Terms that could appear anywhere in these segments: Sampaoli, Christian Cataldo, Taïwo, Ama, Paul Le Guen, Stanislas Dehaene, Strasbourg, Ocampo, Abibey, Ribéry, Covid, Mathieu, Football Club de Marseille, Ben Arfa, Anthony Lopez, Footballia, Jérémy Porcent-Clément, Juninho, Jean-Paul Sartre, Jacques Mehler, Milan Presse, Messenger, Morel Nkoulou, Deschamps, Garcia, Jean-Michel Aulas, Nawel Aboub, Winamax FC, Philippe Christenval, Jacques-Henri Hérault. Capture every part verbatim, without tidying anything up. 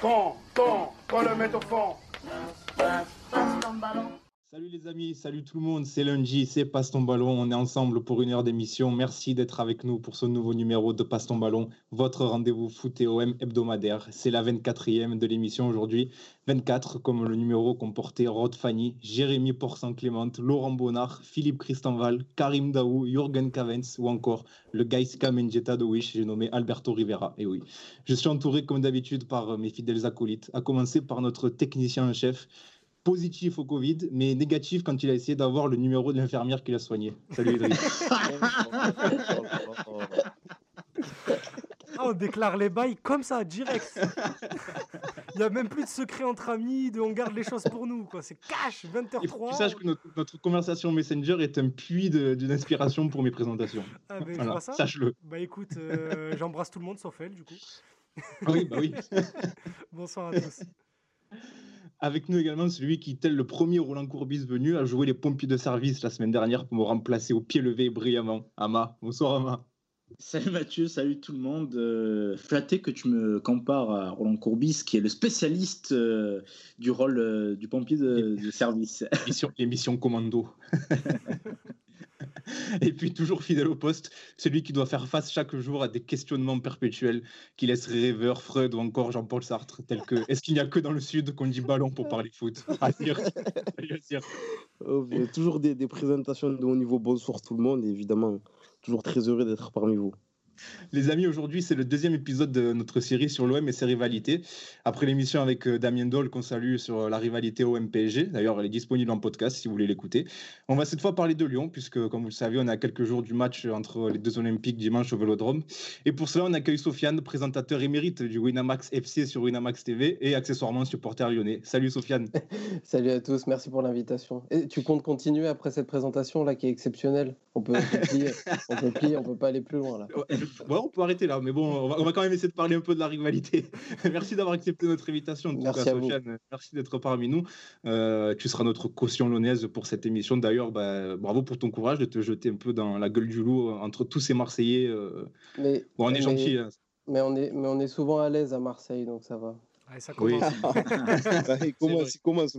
Quand, quand, quand le met au fond. Passe ton ballon. Salut les amis, salut tout le monde, c'est lundi, c'est Passe ton ballon, on est ensemble pour une heure d'émission. Merci d'être avec nous pour ce nouveau numéro de Passe ton ballon, votre rendez-vous foot et O M hebdomadaire. C'est la vingt-quatrième de l'émission aujourd'hui, vingt-quatre comme le numéro qu'on portait Rod Fanny, Jérémy Porcent-Clément, Laurent Bonnard, Philippe Christenval, Karim Daou, Jürgen Cavens ou encore le Gaïska Mengeta de Wish, j'ai nommé Alberto Rivera. Et oui, je suis entouré comme d'habitude par mes fidèles acolytes, à commencer par notre technicien en chef, positif au Covid, mais négatif quand il a essayé d'avoir le numéro de l'infirmière qui l'a soigné. Salut Idriss. Ah, on déclare les bails comme ça, direct. Il n'y a même plus de secret entre amis, de on garde les choses pour nous, quoi. C'est cash, vingt heures trois. Il faut que tu saches que notre, notre conversation Messenger est un puits d'une inspiration pour mes présentations. Ah, ben, voilà, ça sache-le. Bah écoute, euh, j'embrasse tout le monde, sauf elle, du coup. Oui, bah oui. Bonsoir à tous. Avec nous également celui qui, tel le premier Roland Courbis venu, a joué les pompiers de service la semaine dernière pour me remplacer au pied levé brillamment. Ama, bonsoir Ama. Salut Mathieu, salut tout le monde. Euh, flatté que tu me compares à Roland Courbis qui est le spécialiste euh, du rôle euh, du pompier de, de service. L'émission commando. Et puis toujours fidèle au poste, celui qui doit faire face chaque jour à des questionnements perpétuels qui laisseraient rêveur Freud ou encore Jean-Paul Sartre, tel que est-ce qu'il n'y a que dans le sud qu'on dit ballon pour parler foot. Azir. Azir. Oh, toujours des, des présentations de haut niveau. Bonsoir tout le monde, et évidemment toujours très heureux d'être parmi vous. Les amis, aujourd'hui, c'est le deuxième épisode de notre série sur l'O M et ses rivalités. Après l'émission avec Damien Dole, qu'on salue sur la rivalité O M P S G, d'ailleurs, elle est disponible en podcast si vous voulez l'écouter. On va cette fois parler de Lyon, puisque, comme vous le savez, on est à quelques jours du match entre les deux Olympiques dimanche au Vélodrome. Et pour cela, on accueille Sofiane, présentateur émérite du Winamax F C sur Winamax T V et accessoirement supporter lyonnais. Salut Sofiane. Salut à tous, merci pour l'invitation. Et tu comptes continuer après cette présentation-là qui est exceptionnelle? On peut, on peut plier, on peut plier, on peut pas aller plus loin là. Bon, on peut arrêter là, mais bon, on va, on va quand même essayer de parler un peu de la rivalité. Merci d'avoir accepté notre invitation. Merci cas, à Sofiane. Vous. Merci d'être parmi nous. Euh, tu seras notre caution lyonnaise pour cette émission. D'ailleurs, bah, bravo pour ton courage de te jeter un peu dans la gueule du loup entre tous ces Marseillais. Euh... Mais, bon, on est gentils. Hein. Mais, on est, mais on est souvent à l'aise à Marseille, donc ça va. Ouais, ça commence. Il commence, il commence.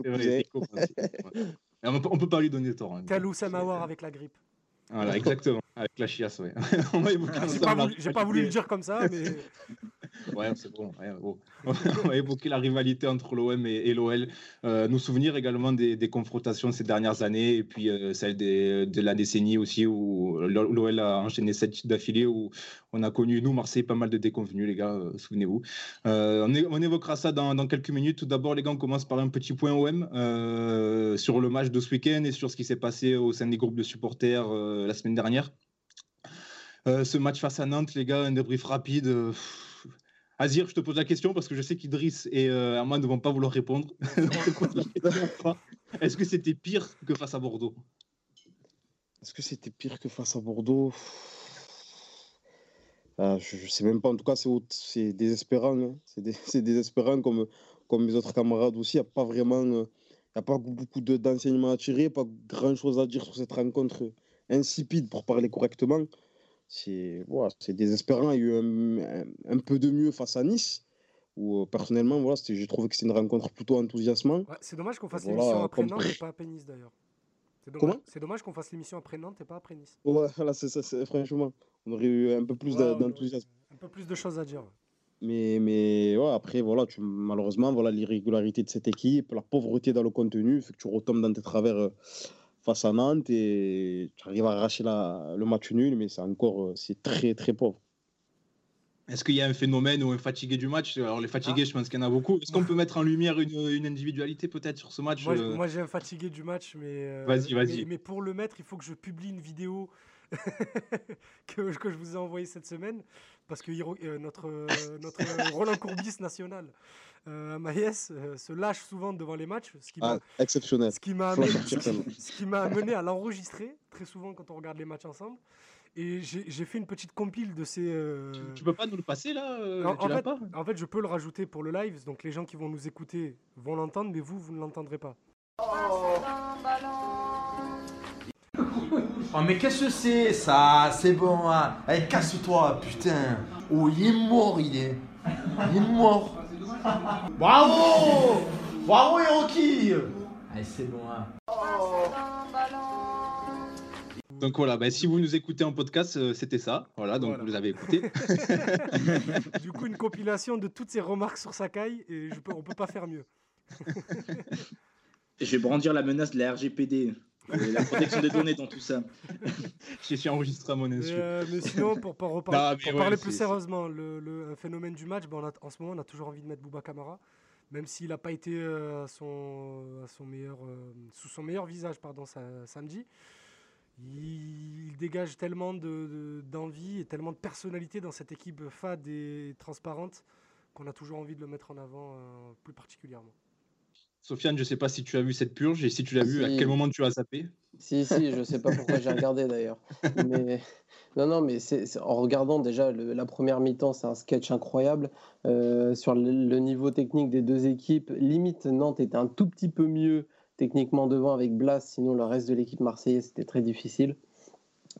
On peut pas lui donner tort. Hein. T'as Samawar avec la grippe. Voilà, exactement, avec la chiasse, ouais. On va évoquer J'ai pas, voulu, j'ai pas voulu le dire comme ça, mais... ouais, c'est bon, ouais, bon. On va évoquer la rivalité entre l'O M et, et l'O L. Euh, nous souvenir également des, des confrontations ces dernières années, et puis euh, celle des, de la décennie aussi, où l'O L a enchaîné sept titres d'affilée, où on a connu, nous, Marseille, pas mal de déconvenus, les gars, euh, souvenez-vous. Euh, on, é- on évoquera ça dans, dans quelques minutes. Tout d'abord, les gars, on commence par un petit point O M, euh, sur le match de ce week-end et sur ce qui s'est passé au sein des groupes de supporters, euh, la semaine dernière. Euh, ce match face à Nantes, les gars, un débrief rapide. Euh... Azir, je te pose la question parce que je sais qu'Idriss et euh, Ama ne vont pas vouloir répondre. Est-ce que c'était pire que face à Bordeaux ? Est-ce que c'était pire que face à Bordeaux ? euh, Je ne sais même pas. En tout cas, c'est, c'est désespérant. Hein. C'est, dé- c'est désespérant comme, comme mes autres camarades aussi. Il n'y a pas vraiment euh, y a pas beaucoup de, d'enseignements à tirer, pas grand-chose à dire sur cette rencontre insipide pour parler correctement. C'est, voilà, c'est désespérant. Il y a eu un, un, un peu de mieux face à Nice, où euh, personnellement, voilà, j'ai trouvé que c'était une rencontre plutôt enthousiasmante. Ouais, c'est dommage qu'on fasse voilà, l'émission après Nantes et pas après Nice d'ailleurs. C'est dommage, c'est dommage qu'on fasse l'émission après Nantes et pas après Nice. Ouais, là, c'est, ça, c'est, franchement, on aurait eu un peu plus ouais, d'enthousiasme. Un peu plus de choses à dire. Mais, mais ouais, après, voilà, tu, malheureusement, voilà, l'irrégularité de cette équipe, la pauvreté dans le contenu, fait que tu retombes dans tes travers. Euh, face à Nantes et tu arrives à arracher la, le match nul, mais c'est encore c'est très très pauvre. Est-ce qu'il y a un phénomène ou un fatigué du match? Alors les fatigués, ah. je pense qu'il y en a beaucoup. Est-ce qu'on peut mettre en lumière une, une individualité peut-être sur ce match? Moi, euh... moi j'ai un fatigué du match, mais, euh, vas-y, vas-y. mais mais pour le mettre, il faut que je publie une vidéo que, que je vous ai envoyée cette semaine parce que euh, notre euh, notre Roland Courbis national Euh, Maïs euh, se lâche souvent devant les matchs, ce qui m'a, ah, exceptionnel. Ce qui m'a amené, ce qui m'a amené à l'enregistrer très souvent quand on regarde les matchs ensemble. Et j'ai, j'ai fait une petite compile de ces. Euh... Tu, tu peux pas nous le passer là euh, en, tu en, l'as fait, pas en fait, je peux le rajouter pour le live, donc les gens qui vont nous écouter vont l'entendre, mais vous, vous ne l'entendrez pas. Oh, oh mais qu'est-ce que c'est ça? C'est bon, hein. Allez, casse-toi, putain. Oh, il est mort, il est. Il est mort. Bravo, bravo Héroki. Allez, c'est bon, hein. Oh. Donc voilà, bah, si vous nous écoutez en podcast, euh, c'était ça. Voilà, donc voilà. Vous les avez écoutés. Du coup, une compilation de toutes ces remarques sur Sakai, et je peux, on peut pas faire mieux. Je vais brandir la menace de la R G P D, euh, la protection des données dans tout ça. Je suis enregistré à mon insu. Euh, mais sinon, pour, pour, reparler, non, pour ouais, parler plus sérieusement, le, le phénomène du match, ben on a, en ce moment, on a toujours envie de mettre Bouba Kamara, même s'il n'a pas été euh, à son, à son meilleur, euh, sous son meilleur visage pardon, sa, samedi. Il dégage tellement de, de, d'envie et tellement de personnalité dans cette équipe fade et transparente qu'on a toujours envie de le mettre en avant euh, plus particulièrement. Sofiane, je ne sais pas si tu as vu cette purge et si tu l'as si. vu, à quel moment tu as zappé. Si, si, je ne sais pas pourquoi j'ai regardé d'ailleurs. Mais, non, non, mais c'est, c'est, en regardant déjà le, la première mi-temps, c'est un sketch incroyable. Euh, sur le, le niveau technique des deux équipes, limite Nantes était un tout petit peu mieux techniquement devant avec Blas, sinon le reste de l'équipe marseillaise c'était très difficile.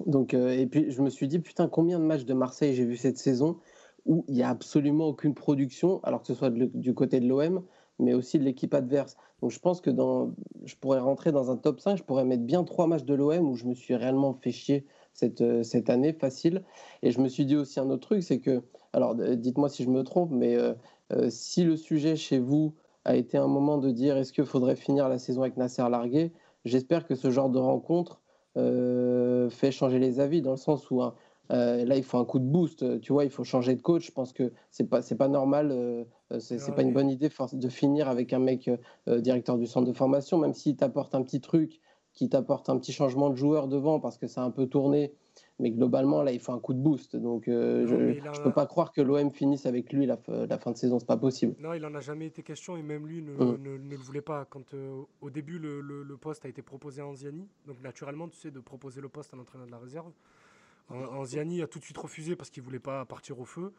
Donc, euh, et puis je me suis dit, putain, combien de matchs de Marseille j'ai vu cette saison où il n'y a absolument aucune production, alors que ce soit de, du côté de l'O M, mais aussi de l'équipe adverse. Donc je pense que dans, je pourrais rentrer dans un top cinq, je pourrais mettre bien trois matchs de l'O M où je me suis réellement fait chier cette, euh, cette année, facile. Et je me suis dit aussi un autre truc, c'est que, alors dites-moi si je me trompe, mais euh, euh, si le sujet chez vous a été un moment de dire est-ce qu'il faudrait finir la saison avec Nasser Largué, j'espère que ce genre de rencontre euh, fait changer les avis, dans le sens où hein, euh, là il faut un coup de boost, tu vois, il faut changer de coach. Je pense que c'est pas, c'est pas normal, euh, c'est, c'est pas une bonne idée de finir avec un mec euh, directeur du centre de formation, même s'il t'apporte un petit truc, qui t'apporte un petit changement de joueur devant parce que ça a un peu tourné. Mais globalement, là, il faut un coup de boost. Donc, euh, non, je ne peux a... pas croire que l'O M finisse avec lui la, f- la fin de saison. Ce n'est pas possible. Non, il n'en a jamais été question. Et même lui ne, mmh. ne, ne le voulait pas. Quand, euh, au début, le, le, le poste a été proposé à Anziani. Donc, naturellement, tu sais, de proposer le poste à l'entraîneur de la réserve. Anziani a tout de suite refusé parce qu'il ne voulait pas partir au feu.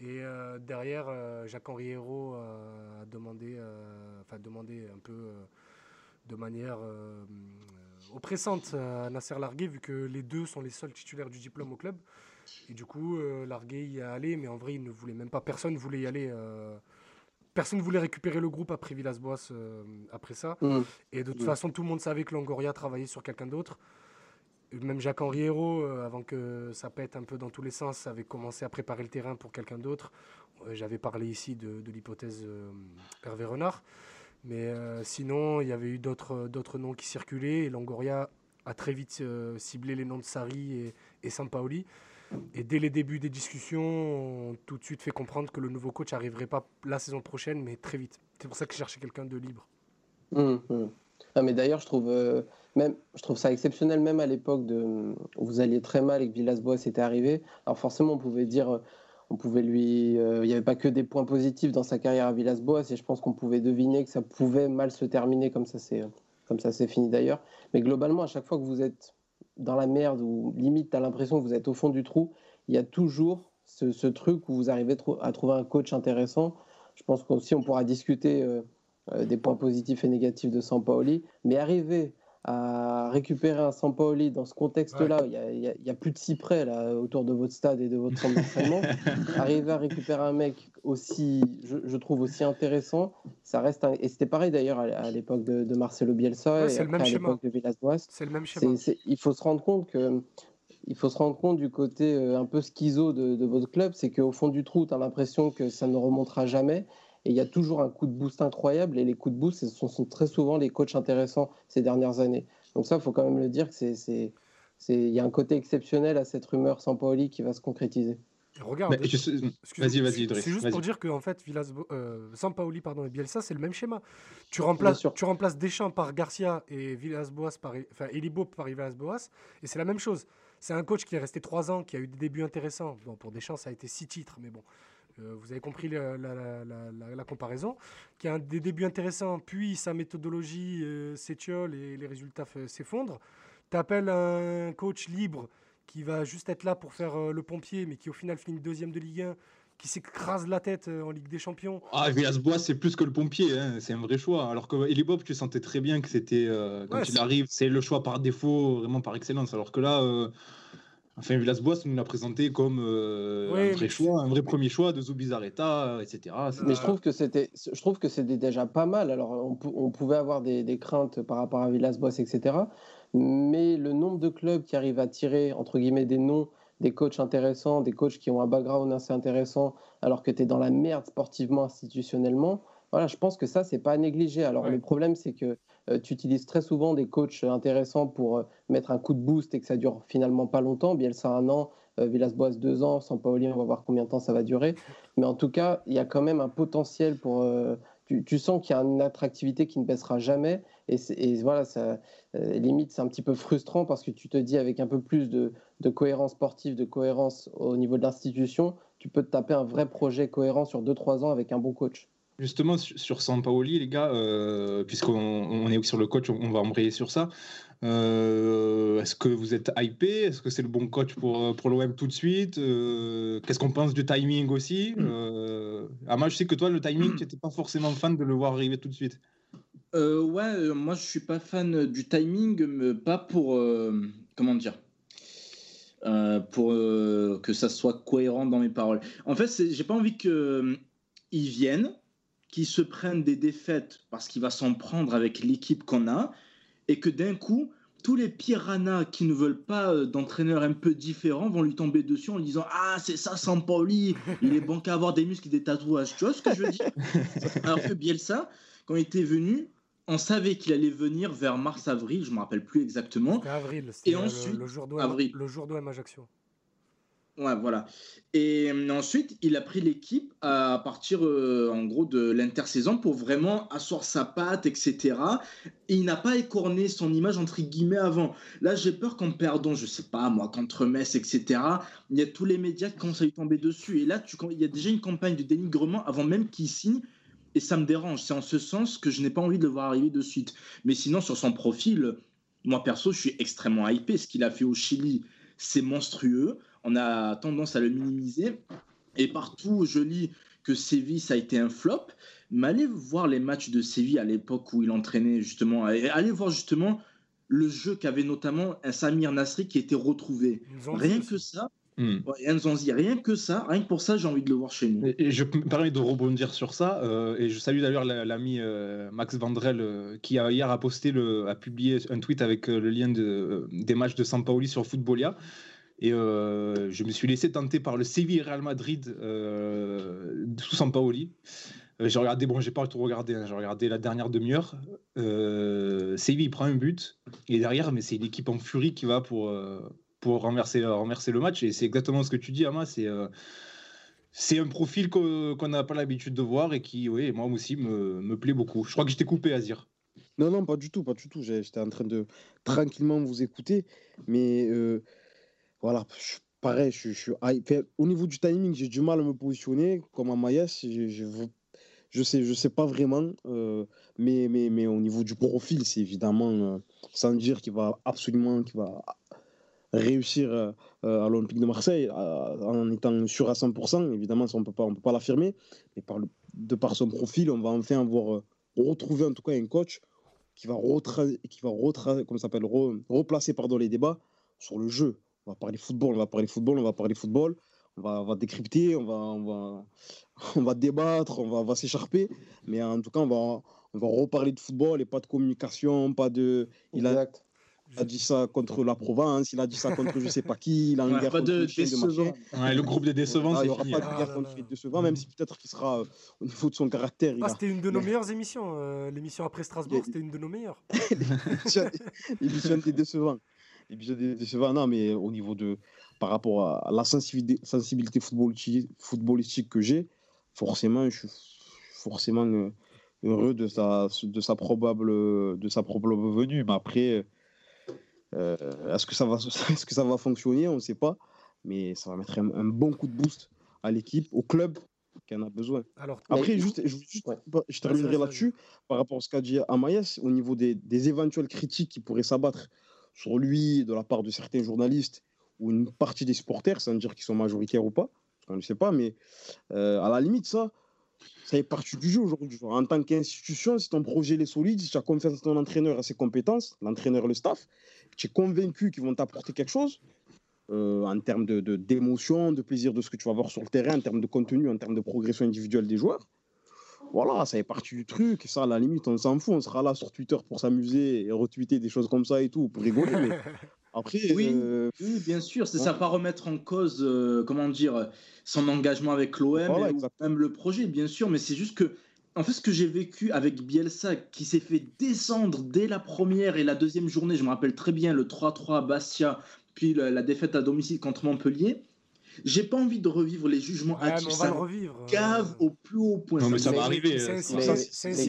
Et euh, derrière, euh, Jacques-Henri Hérault euh, a demandé, euh, enfin, demandé un peu euh, de manière... Euh, oppressante à Nasser Largué, vu que les deux sont les seuls titulaires du diplôme au club. Et du coup, euh, Largué y est allé, mais en vrai, il ne voulait même pas. Personne ne voulait y aller. Euh, personne ne voulait récupérer le groupe après Villas Boas, euh, après ça. Mmh. Et de toute mmh. façon, tout le monde savait que Longoria travaillait sur quelqu'un d'autre. Même Jacques-Henri Hérault, euh, avant que ça pète un peu dans tous les sens, avait commencé à préparer le terrain pour quelqu'un d'autre. Euh, j'avais parlé ici de, de l'hypothèse euh, Hervé Renard. Mais euh, sinon, il y avait eu d'autres, d'autres noms qui circulaient. Et Longoria a très vite euh, ciblé les noms de Sarri et, et Sampaoli. Et dès les débuts des discussions, on tout de suite fait comprendre que le nouveau coach n'arriverait pas la saison prochaine, mais très vite. C'est pour ça que je cherchais quelqu'un de libre. Mmh, mmh. Ah, mais d'ailleurs, je trouve, euh, même, je trouve ça exceptionnel, même à l'époque de, où vous alliez très mal et que Villas Boas était arrivé. Alors forcément, on pouvait dire... Euh, On pouvait lui, il euh, n'y avait pas que des points positifs dans sa carrière à Villas Boas, et je pense qu'on pouvait deviner que ça pouvait mal se terminer, comme ça c'est, comme ça c'est fini d'ailleurs. Mais globalement, à chaque fois que vous êtes dans la merde ou limite, tu as l'impression que vous êtes au fond du trou, il y a toujours ce, ce truc où vous arrivez tr- à trouver un coach intéressant. Je pense qu'aussi on pourra discuter euh, euh, des points positifs et négatifs de Sampaoli, mais arriver à récupérer un Sampaoli dans ce contexte-là, il ouais. y, y, y a plus de cyprès là, autour de votre stade et de votre centre d'entraînement. Arriver à récupérer un mec aussi, je, je trouve aussi intéressant, ça reste un... et c'était pareil d'ailleurs à, à l'époque de, de Marcelo Bielsa ouais, et après, à schéma. l'époque de Villas Boas. C'est le même schéma. C'est, c'est, il faut se rendre compte que il faut se rendre compte du côté un peu schizo de, de votre club, c'est qu'au fond du trou, tu as l'impression que ça ne remontera jamais. Et il y a toujours un coup de boost incroyable. Et les coups de boost, ce sont, sont très souvent les coachs intéressants ces dernières années. Donc ça, il faut quand même le dire que c'est, c'est, c'est, y a un côté exceptionnel à cette rumeur Sampaoli qui va se concrétiser. Et regarde, bah, je... vas-y, vas-y, Idriss. C'est juste vas-y. pour dire que en fait, Villas, euh, Sampaoli pardon, et Bielsa, c'est le même schéma. Tu remplaces, tu remplaces Deschamps par Garcia et Villas Boas par, enfin, Elibo par Villas Boas, et c'est la même chose. C'est un coach qui est resté trois ans, qui a eu des débuts intéressants. Bon, pour Deschamps, ça a été six titres, mais bon. Vous avez compris la, la, la, la, la comparaison, qui a un des débuts intéressants, puis sa méthodologie euh, s'étiole et les résultats f- s'effondrent. Tu appelles un coach libre qui va juste être là pour faire euh, le pompier, mais qui au final finit deuxième de Ligue un, qui s'écrase la tête euh, en Ligue des Champions. Ah, Villas Boas, c'est plus que le pompier, hein, c'est un vrai choix. Alors que Eli Bob, tu sentais très bien que c'était, euh, quand ouais, il c'est... arrive, c'est le choix par défaut, vraiment par excellence. Alors que là... Euh... Enfin, Villas Boas nous l'a présenté comme euh, oui, un vrai choix, un vrai premier choix de Zubizarreta, et cetera. Mais je trouve que c'était, je trouve que c'était déjà pas mal. Alors, on, on pouvait avoir des, des craintes par rapport à Villas Boas, et cetera. Mais le nombre de clubs qui arrivent à tirer, entre guillemets, des noms, des coachs intéressants, des coachs qui ont un background assez intéressant, alors que tu es dans la merde sportivement, institutionnellement, voilà, je pense que ça, c'est pas à négliger. Alors, ouais. Le problème, c'est que tu utilises très souvent des coachs intéressants pour mettre un coup de boost et que ça dure finalement pas longtemps. Bielsa un an, Villas Boas deux ans, Sampaoli on va voir combien de temps ça va durer. Mais en tout cas, il y a quand même un potentiel pour. Euh, tu, tu sens qu'il y a une attractivité qui ne baissera jamais. Et, et voilà, ça, euh, limite c'est un petit peu frustrant parce que tu te dis avec un peu plus de, de cohérence sportive, de cohérence au niveau de l'institution, tu peux te taper un vrai projet cohérent sur deux trois ans avec un bon coach. Justement, sur Sampaoli, les gars, euh, puisqu'on on est sur le coach, on va embrayer sur ça. Euh, est-ce que vous êtes hypé ? Est-ce que c'est le bon coach pour, pour l'O M tout de suite ? euh, Qu'est-ce qu'on pense du timing aussi ? euh, Ama, je sais que toi, le timing, tu n'étais pas forcément fan de le voir arriver tout de suite. Euh, ouais, euh, moi, je ne suis pas fan du timing, mais pas pour... Euh, comment dire ? euh, Pour euh, que ça soit cohérent dans mes paroles. En fait, c'est, j'ai pas envie qu'ils euh, viennent, qui se prennent des défaites parce qu'il va s'en prendre avec l'équipe qu'on a, et que d'un coup, tous les piranhas qui ne veulent pas d'entraîneurs un peu différents vont lui tomber dessus en lui disant « Ah, c'est ça Sampaoli, il est bon qu'à avoir des muscles et des tatouages. » Tu vois ce que je veux dire ? Alors que Bielsa, quand il était venu, on savait qu'il allait venir vers mars-avril, je ne me rappelle plus exactement. C'était avril, c'était et ensuite, le, le jour d'O M, avril. Le jour d'O M Ajaccio. Ouais, voilà. Et ensuite, il a pris l'équipe à partir, euh, en gros, de l'intersaison pour vraiment asseoir sa patte, et cetera. Et il n'a pas écorné son image, entre guillemets, avant. Là, j'ai peur qu'en perdant, je sais pas, moi, contre Metz, et cetera, il y a tous les médias qui commencent à lui tomber dessus. Et là, tu, il y a déjà une campagne de dénigrement avant même qu'il signe. Et ça me dérange. C'est en ce sens que je n'ai pas envie de le voir arriver de suite. Mais sinon, sur son profil, moi, perso, je suis extrêmement hypé. Ce qu'il a fait au Chili, c'est monstrueux. On a tendance à le minimiser. Et partout, je lis que Séville, ça a été un flop. Mais allez voir les matchs de Séville à l'époque où il entraînait, justement. Allez voir, justement, le jeu qu'avait notamment un Samir Nasri qui était retrouvé. Rien que ça. Mmh. Ouais, rien que ça, rien que pour ça, j'ai envie de le voir chez nous. Et, et je me permets de rebondir sur ça, euh, et je salue d'ailleurs l'ami euh, Max Vandrel euh, qui a, hier a posté, le, a publié un tweet avec euh, le lien de, des matchs de Sampaoli sur Footballia. Et euh, je me suis laissé tenter par le Séville Real Madrid euh, sous Sampaoli. Euh, j'ai regardé, bon, j'ai pas tout regardé, hein, j'ai regardé la dernière demi-heure. Euh, Séville prend un but, et derrière, mais c'est une équipe en furie qui va pour. Euh, pour renverser, renverser le match, et c'est exactement ce que tu dis, Ama, c'est, euh, c'est un profil qu'on n'a pas l'habitude de voir et qui, oui, moi aussi, me, me plaît beaucoup. Je crois que je t'ai coupé, Azir. Non, non, pas du tout, pas du tout, j'étais en train de tranquillement vous écouter, mais euh, voilà, je, pareil, je, je, enfin, au niveau du timing, j'ai du mal à me positionner, comme à Maïs, je, je, je sais, je sais pas vraiment, euh, mais, mais, mais au niveau du profil, c'est évidemment, euh, sans dire qu'il va absolument, qu'il va... réussir euh, euh, à l'Olympique de Marseille euh, en étant sûr à cent pour cent, évidemment ça, on ne peut pas l'affirmer, mais par le, de par son profil on va enfin avoir euh, retrouvé en tout cas un coach qui va, retra- qui va retra- comment ça s'appelle, re- replacer pardon, les débats sur le jeu. On va parler football, on va parler football, on va parler football, on va, on va décrypter, on va, on, va, on va débattre, on va, on va s'écharper, mais en tout cas on va, on va reparler de football et pas de communication, pas de... Il a... Exact. Il a dit ça contre la Provence, il a dit ça contre je ne sais pas qui, il a une ouais, guerre contre de, décevant. De ouais, le groupe des décevants, ah, c'est il n'y aura fini. Pas de ah, guerre là, contre les décevants, même si peut-être qu'il sera euh, au niveau de son caractère. Ah, a... C'était une de nos meilleures émissions, euh, l'émission après Strasbourg, les... c'était une de nos meilleures. L'émission des décevants. L'émission des décevants, non, mais au niveau de, par rapport à la sensibilité, sensibilité footballistique que j'ai, forcément, je suis forcément euh, heureux de sa, de, sa probable, de sa probable venue, mais après... Euh, est-ce que ça va, est-ce que ça va fonctionner ? On ne sait pas, mais ça va mettre un, un bon coup de boost à l'équipe, au club qui en a besoin. Alors, après, ouais, juste, je, juste, ouais. je terminerai ouais, là-dessus par rapport à ce qu'a dit Amaïs au niveau des, des éventuelles critiques qui pourraient s'abattre sur lui de la part de certains journalistes ou une partie des supporters, sans dire qu'ils sont majoritaires ou pas, on ne sait pas, mais euh, à la limite ça. Ça fait partie du jeu aujourd'hui. En tant qu'institution, si ton projet est solide, si tu as confiance en ton entraîneur, à ses compétences, l'entraîneur, le staff, tu es convaincu qu'ils vont t'apporter quelque chose, euh, en termes de, de, d'émotion, de plaisir de ce que tu vas voir sur le terrain, en termes de contenu, en termes de progression individuelle des joueurs. Voilà, ça est parti du truc. Ça, à la limite, on s'en fout. On sera là sur Twitter pour s'amuser et retweeter des choses comme ça et tout, pour rigoler. Mais après, oui, euh... oui, bien sûr. C'est ouais. ça, pas remettre en cause, euh, comment dire, son engagement avec l'O M, voilà, et même le projet, bien sûr. Mais c'est juste que, en fait, ce que j'ai vécu avec Bielsa, qui s'est fait descendre dès la première et la deuxième journée, je me rappelle très bien le trois trois à Bastia, puis la, la défaite à domicile contre Montpellier. J'ai pas envie de revivre les jugements ah, actifs. On va ça le revivre. Cave euh... au plus haut point. Non mais ça va arriver. C'est ainsi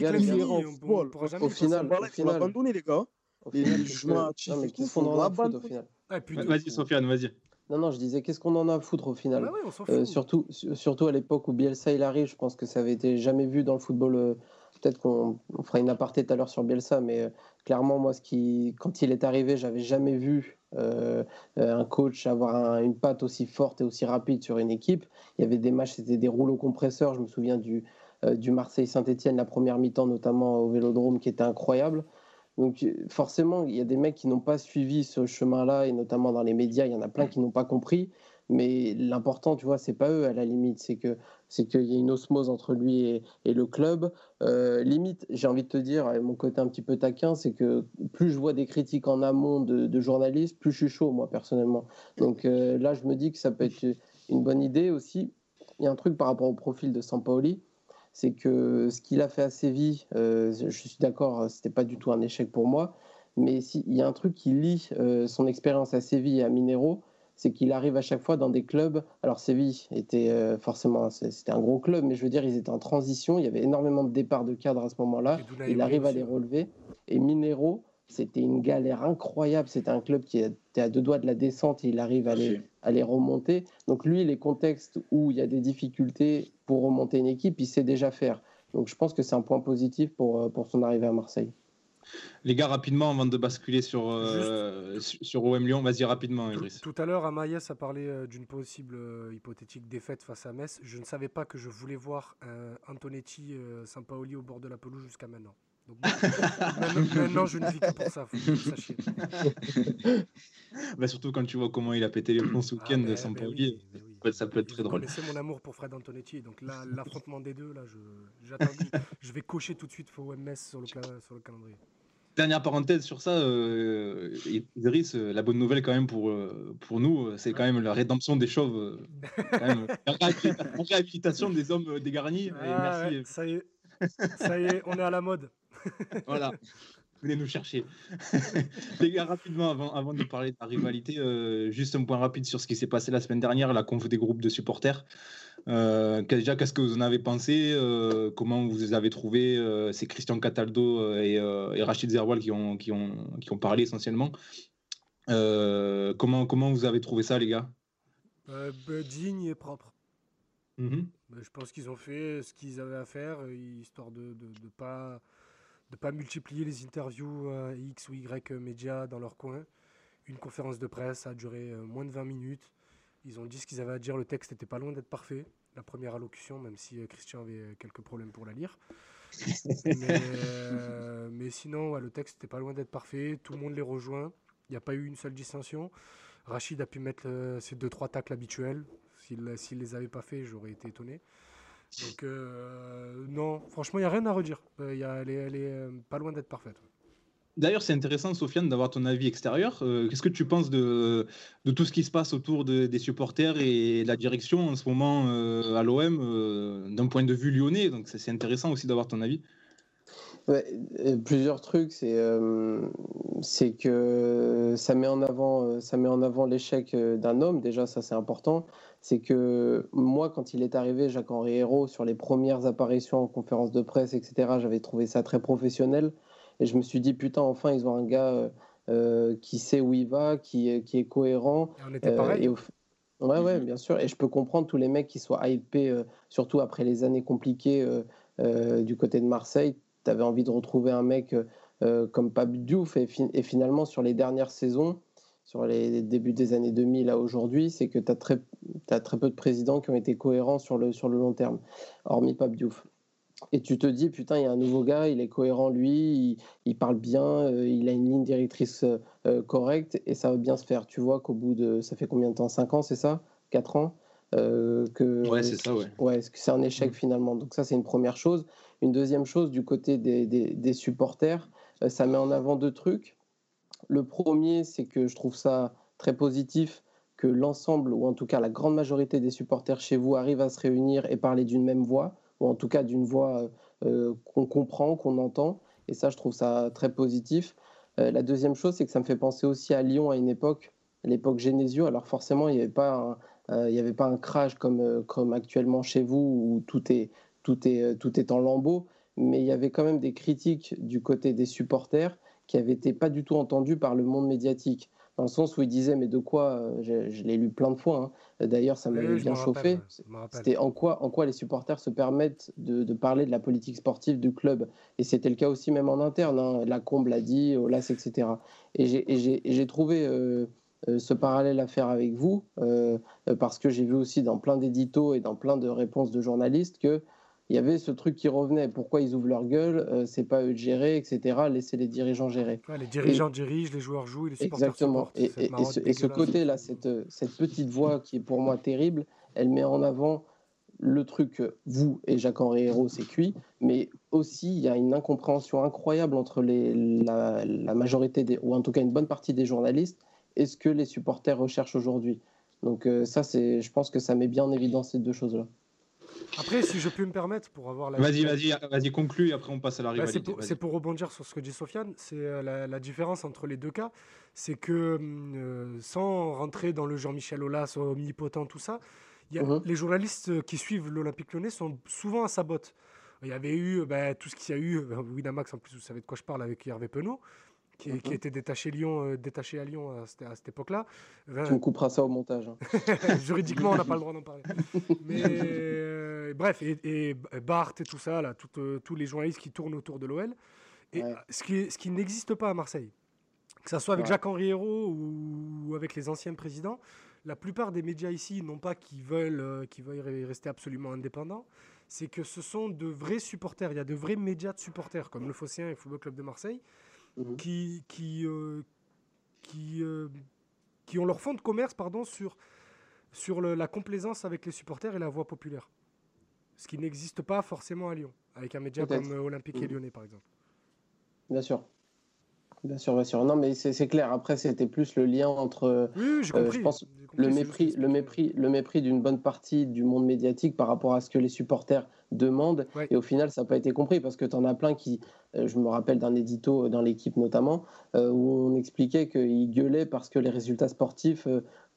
que les gars, on pourra jamais. Au final, on va abandonner les gars. Les jugements actifs, ils font dans la faute au final. Vas-y Sofiane, vas-y. Non non, je disais qu'est-ce qu'on en a à foutre au final. Ah ouais, on s'en fout. Euh, surtout, surtout à l'époque où Bielsa il arrive, je pense que ça avait été jamais vu dans le football. Euh, peut-être qu'on on fera une aparté tout à l'heure sur Bielsa, mais euh, clairement moi, ce qui, quand il est arrivé, j'avais jamais vu euh, un coach avoir un, une patte aussi forte et aussi rapide sur une équipe. Il y avait des matchs, c'était des rouleaux compresseurs. Je me souviens du euh, du Marseille-Saint-Etienne, la première mi-temps notamment au Vélodrome, qui était incroyable. Donc forcément, il y a des mecs qui n'ont pas suivi ce chemin-là, et notamment dans les médias, il y en a plein qui n'ont pas compris. Mais l'important, tu vois, c'est pas eux à la limite, c'est que c'est qu'il y a une osmose entre lui et, et le club. Euh, limite, j'ai envie de te dire, mon côté un petit peu taquin, c'est que plus je vois des critiques en amont de, de journalistes, plus je suis chaud, moi, personnellement. Donc euh, là, je me dis que ça peut être une bonne idée aussi. Il y a un truc par rapport au profil de Sampaoli, c'est que ce qu'il a fait à Séville, euh, je suis d'accord, c'était pas du tout un échec pour moi, mais si, il y a un truc qui lie euh, son expérience à Séville et à Mineiro, c'est qu'il arrive à chaque fois dans des clubs. Alors Séville était euh, forcément, c'était un gros club, mais je veux dire, ils étaient en transition, il y avait énormément de départs de cadres à ce moment-là, il arrive à les relever. Et Mineiro, c'était une galère incroyable, c'était un club qui était à deux doigts de la descente et il arrive à les, à les remonter. Donc lui, les contextes où il y a des difficultés pour remonter une équipe, il sait déjà faire. Donc je pense que c'est un point positif pour, pour son arrivée à Marseille. Les gars, rapidement, avant de basculer sur, euh, sur O M Lyon, vas-y rapidement, Idriss. Tout, tout à l'heure, Amaïs a parlé d'une possible euh, hypothétique défaite face à Metz. Je ne savais pas que je voulais voir euh, Antonetti euh, Sampaoli au bord de la pelouse jusqu'à maintenant. Donc, maintenant, je ne vis que pour ça, faut que vous sachiez. Bah, surtout quand tu vois comment il a pété les plombs ce week-end, ah, bah, Sampaoli, bah, oui, oui. Ça, ça peut être très drôle. C'est mon amour pour Fred Antonetti, donc là, l'affrontement des deux, là, je, j'attends, je vais cocher tout de suite pour O M S sur le, sur le calendrier. Dernière parenthèse sur ça, euh, Idriss, la bonne nouvelle quand même pour, euh, pour nous, c'est quand même la rédemption des chauves, euh, quand même, la, ré- la réhabilitation des hommes dégarnis. Ah, merci. Ouais, ça y est. Ça y est, on est à la mode. Voilà, venez nous chercher. Les gars, rapidement, avant, avant de parler de la rivalité, euh, juste un point rapide sur ce qui s'est passé la semaine dernière, la conf des groupes de supporters. Euh, déjà, qu'est-ce que vous en avez pensé, euh, comment vous les avez trouvés, euh, c'est Christian Cataldo et, euh, et Rachid Zeroual qui ont, qui, ont, qui ont parlé essentiellement. Euh, comment, comment vous avez trouvé ça, les gars? euh, Digne et propre. Mmh. Je pense qu'ils ont fait ce qu'ils avaient à faire, histoire de ne de, de pas, de pas multiplier les interviews à X ou Y médias dans leur coin. Une conférence de presse a duré moins de vingt minutes. Ils ont dit ce qu'ils avaient à dire, le texte n'était pas loin d'être parfait. La première allocution, même si Christian avait quelques problèmes pour la lire. mais, euh, mais sinon, ouais, le texte n'était pas loin d'être parfait. Tout le monde les rejoint. Il n'y a pas eu une seule dissension. Rachid a pu mettre ses deux trois tacles habituels. S'il, s'il les avait pas fait, j'aurais été étonné. Donc euh, non, franchement, il n'y a rien à redire. Euh, y a, elle, est, elle est pas loin d'être parfaite. D'ailleurs, c'est intéressant, Sofiane, d'avoir ton avis extérieur. Euh, qu'est-ce que tu penses de, de tout ce qui se passe autour de, des supporters et de la direction en ce moment euh, à l'O M, euh, d'un point de vue lyonnais? Donc c'est, c'est intéressant aussi d'avoir ton avis. Ouais, plusieurs trucs, c'est, euh, c'est que ça met en avant, ça met en avant l'échec d'un homme, déjà ça c'est important. C'est que moi, quand il est arrivé, Jacques-Henri Hérault, sur les premières apparitions en conférence de presse, et cetera, j'avais trouvé ça très professionnel et je me suis dit, putain, enfin ils ont un gars euh, qui sait où il va, qui, qui est cohérent. Et on était pareil. Euh, et au... ouais, ouais, bien sûr, et je peux comprendre tous les mecs qui soient hypés, euh, surtout après les années compliquées euh, euh, du côté de Marseille. Tu avais envie de retrouver un mec euh, comme Pape Diouf et, fi- et finalement sur les dernières saisons, sur les débuts des années deux mille à aujourd'hui, c'est que tu as très, très peu de présidents qui ont été cohérents sur le, sur le long terme, hormis Pape Diouf. Et tu te dis, putain, il y a un nouveau gars, il est cohérent, lui, il, il parle bien, euh, il a une ligne directrice euh, correcte, et ça va bien se faire. Tu vois qu'au bout de, ça fait combien de temps, cinq ans, c'est ça, quatre ans euh, que, ouais, c'est ça, ouais. Ouais, c'est un échec, mmh. finalement. Donc ça, c'est une première chose. Une deuxième chose, du côté des, des, des supporters, euh, ça met en avant deux trucs. Le premier, c'est que je trouve ça très positif que l'ensemble, ou en tout cas la grande majorité des supporters chez vous, arrivent à se réunir et parler d'une même voix, ou en tout cas d'une voix euh, qu'on comprend, qu'on entend. Et ça, je trouve ça très positif. Euh, la deuxième chose, c'est que ça me fait penser aussi à Lyon à une époque, l'époque Genesio. Alors forcément, il n'y avait pas un, euh, il y avait pas un crash comme, euh, comme actuellement chez vous, où tout est, tout est, euh, tout est en lambeaux. Mais il y avait quand même des critiques du côté des supporters qui n'avaient été pas du tout entendues par le monde médiatique. Dans le sens où il disait, mais de quoi, je, je l'ai lu plein de fois, hein. D'ailleurs ça m'avait oui, bien chauffé, rappelle, c'était en quoi, en quoi les supporters se permettent de, de parler de la politique sportive du club. Et c'était le cas aussi même en interne, hein. Lacombe l'a dit, Aulas, et cetera. Et j'ai, et j'ai, et j'ai trouvé euh, ce parallèle à faire avec vous, euh, parce que j'ai vu aussi dans plein d'éditos et dans plein de réponses de journalistes que il y avait ce truc qui revenait. Pourquoi ils ouvrent leur gueule, euh, c'est pas eux de gérer, et cetera. Laissez les dirigeants gérer. Ouais, les dirigeants et... dirigent, les joueurs jouent, et les supporters Exactement. Et, et, et, ce, et ce côté-là, cette, cette petite voix qui est pour moi terrible, elle met en avant le truc, vous et Jacques-Henri Hérault, c'est cuit, mais aussi il y a une incompréhension incroyable entre les, la, la majorité, des, ou en tout cas une bonne partie des journalistes, et ce que les supporters recherchent aujourd'hui. Donc euh, ça, c'est, je pense que ça met bien en évidence ces deux choses-là. Après, si je puis me permettre, pour avoir la... Vas-y, vas-y, vas-y, conclue, et après on passe à la rivalité. Bah c'est, pour, c'est pour rebondir sur ce que dit Sofiane, c'est la, la différence entre les deux cas, c'est que, euh, sans rentrer dans le Jean-Michel Aulas, omnipotent, tout ça, y a, mmh. les journalistes qui suivent l'Olympique Lyonnais sont souvent à sa botte. Il y avait eu bah, tout ce qu'il y a eu, bah, Winamax en plus, vous savez de quoi je parle, avec Hervé Penaud, qui, mmh. qui était détaché, Lyon, euh, détaché à Lyon à, à cette époque-là. Euh, tu me couperas ça au montage. Hein. Juridiquement, on n'a pas le droit d'en parler. Mais euh, bref, et, et Barthes et tout ça, là, tout, euh, tous les journalistes qui tournent autour de l'O L. Et ouais. ce, qui, ce qui n'existe pas à Marseille, que ce soit avec ouais. Jacques-Henri Hérault ou, ou avec les anciens présidents, la plupart des médias ici, non pas qu'ils veulent, euh, qu'ils veuillent rester absolument indépendants, c'est que ce sont de vrais supporters. Il y a de vrais médias de supporters, comme le Phocéen et le Football Club de Marseille, Mmh. qui, qui, euh, qui, euh, qui ont leur fonds de commerce pardon, sur, sur le, la complaisance avec les supporters et la voix populaire. Ce qui n'existe pas forcément à Lyon, avec un média Peut-être. comme euh, Olympique mmh. et Lyonnais, par exemple. Bien sûr. Bien sûr, bien sûr. Non, mais c'est, c'est clair. Après, c'était plus le lien entre... Oui, oui j'ai compris. Euh, je pense j'ai compris le, mépris, le, mépris, le mépris d'une bonne partie du monde médiatique par rapport à ce que les supporters demandent. Ouais. Et au final, ça n'a pas été compris parce que tu en as plein qui... Je me rappelle d'un édito dans l'équipe notamment, euh, où on expliquait qu'ils gueulaient parce que les résultats sportifs,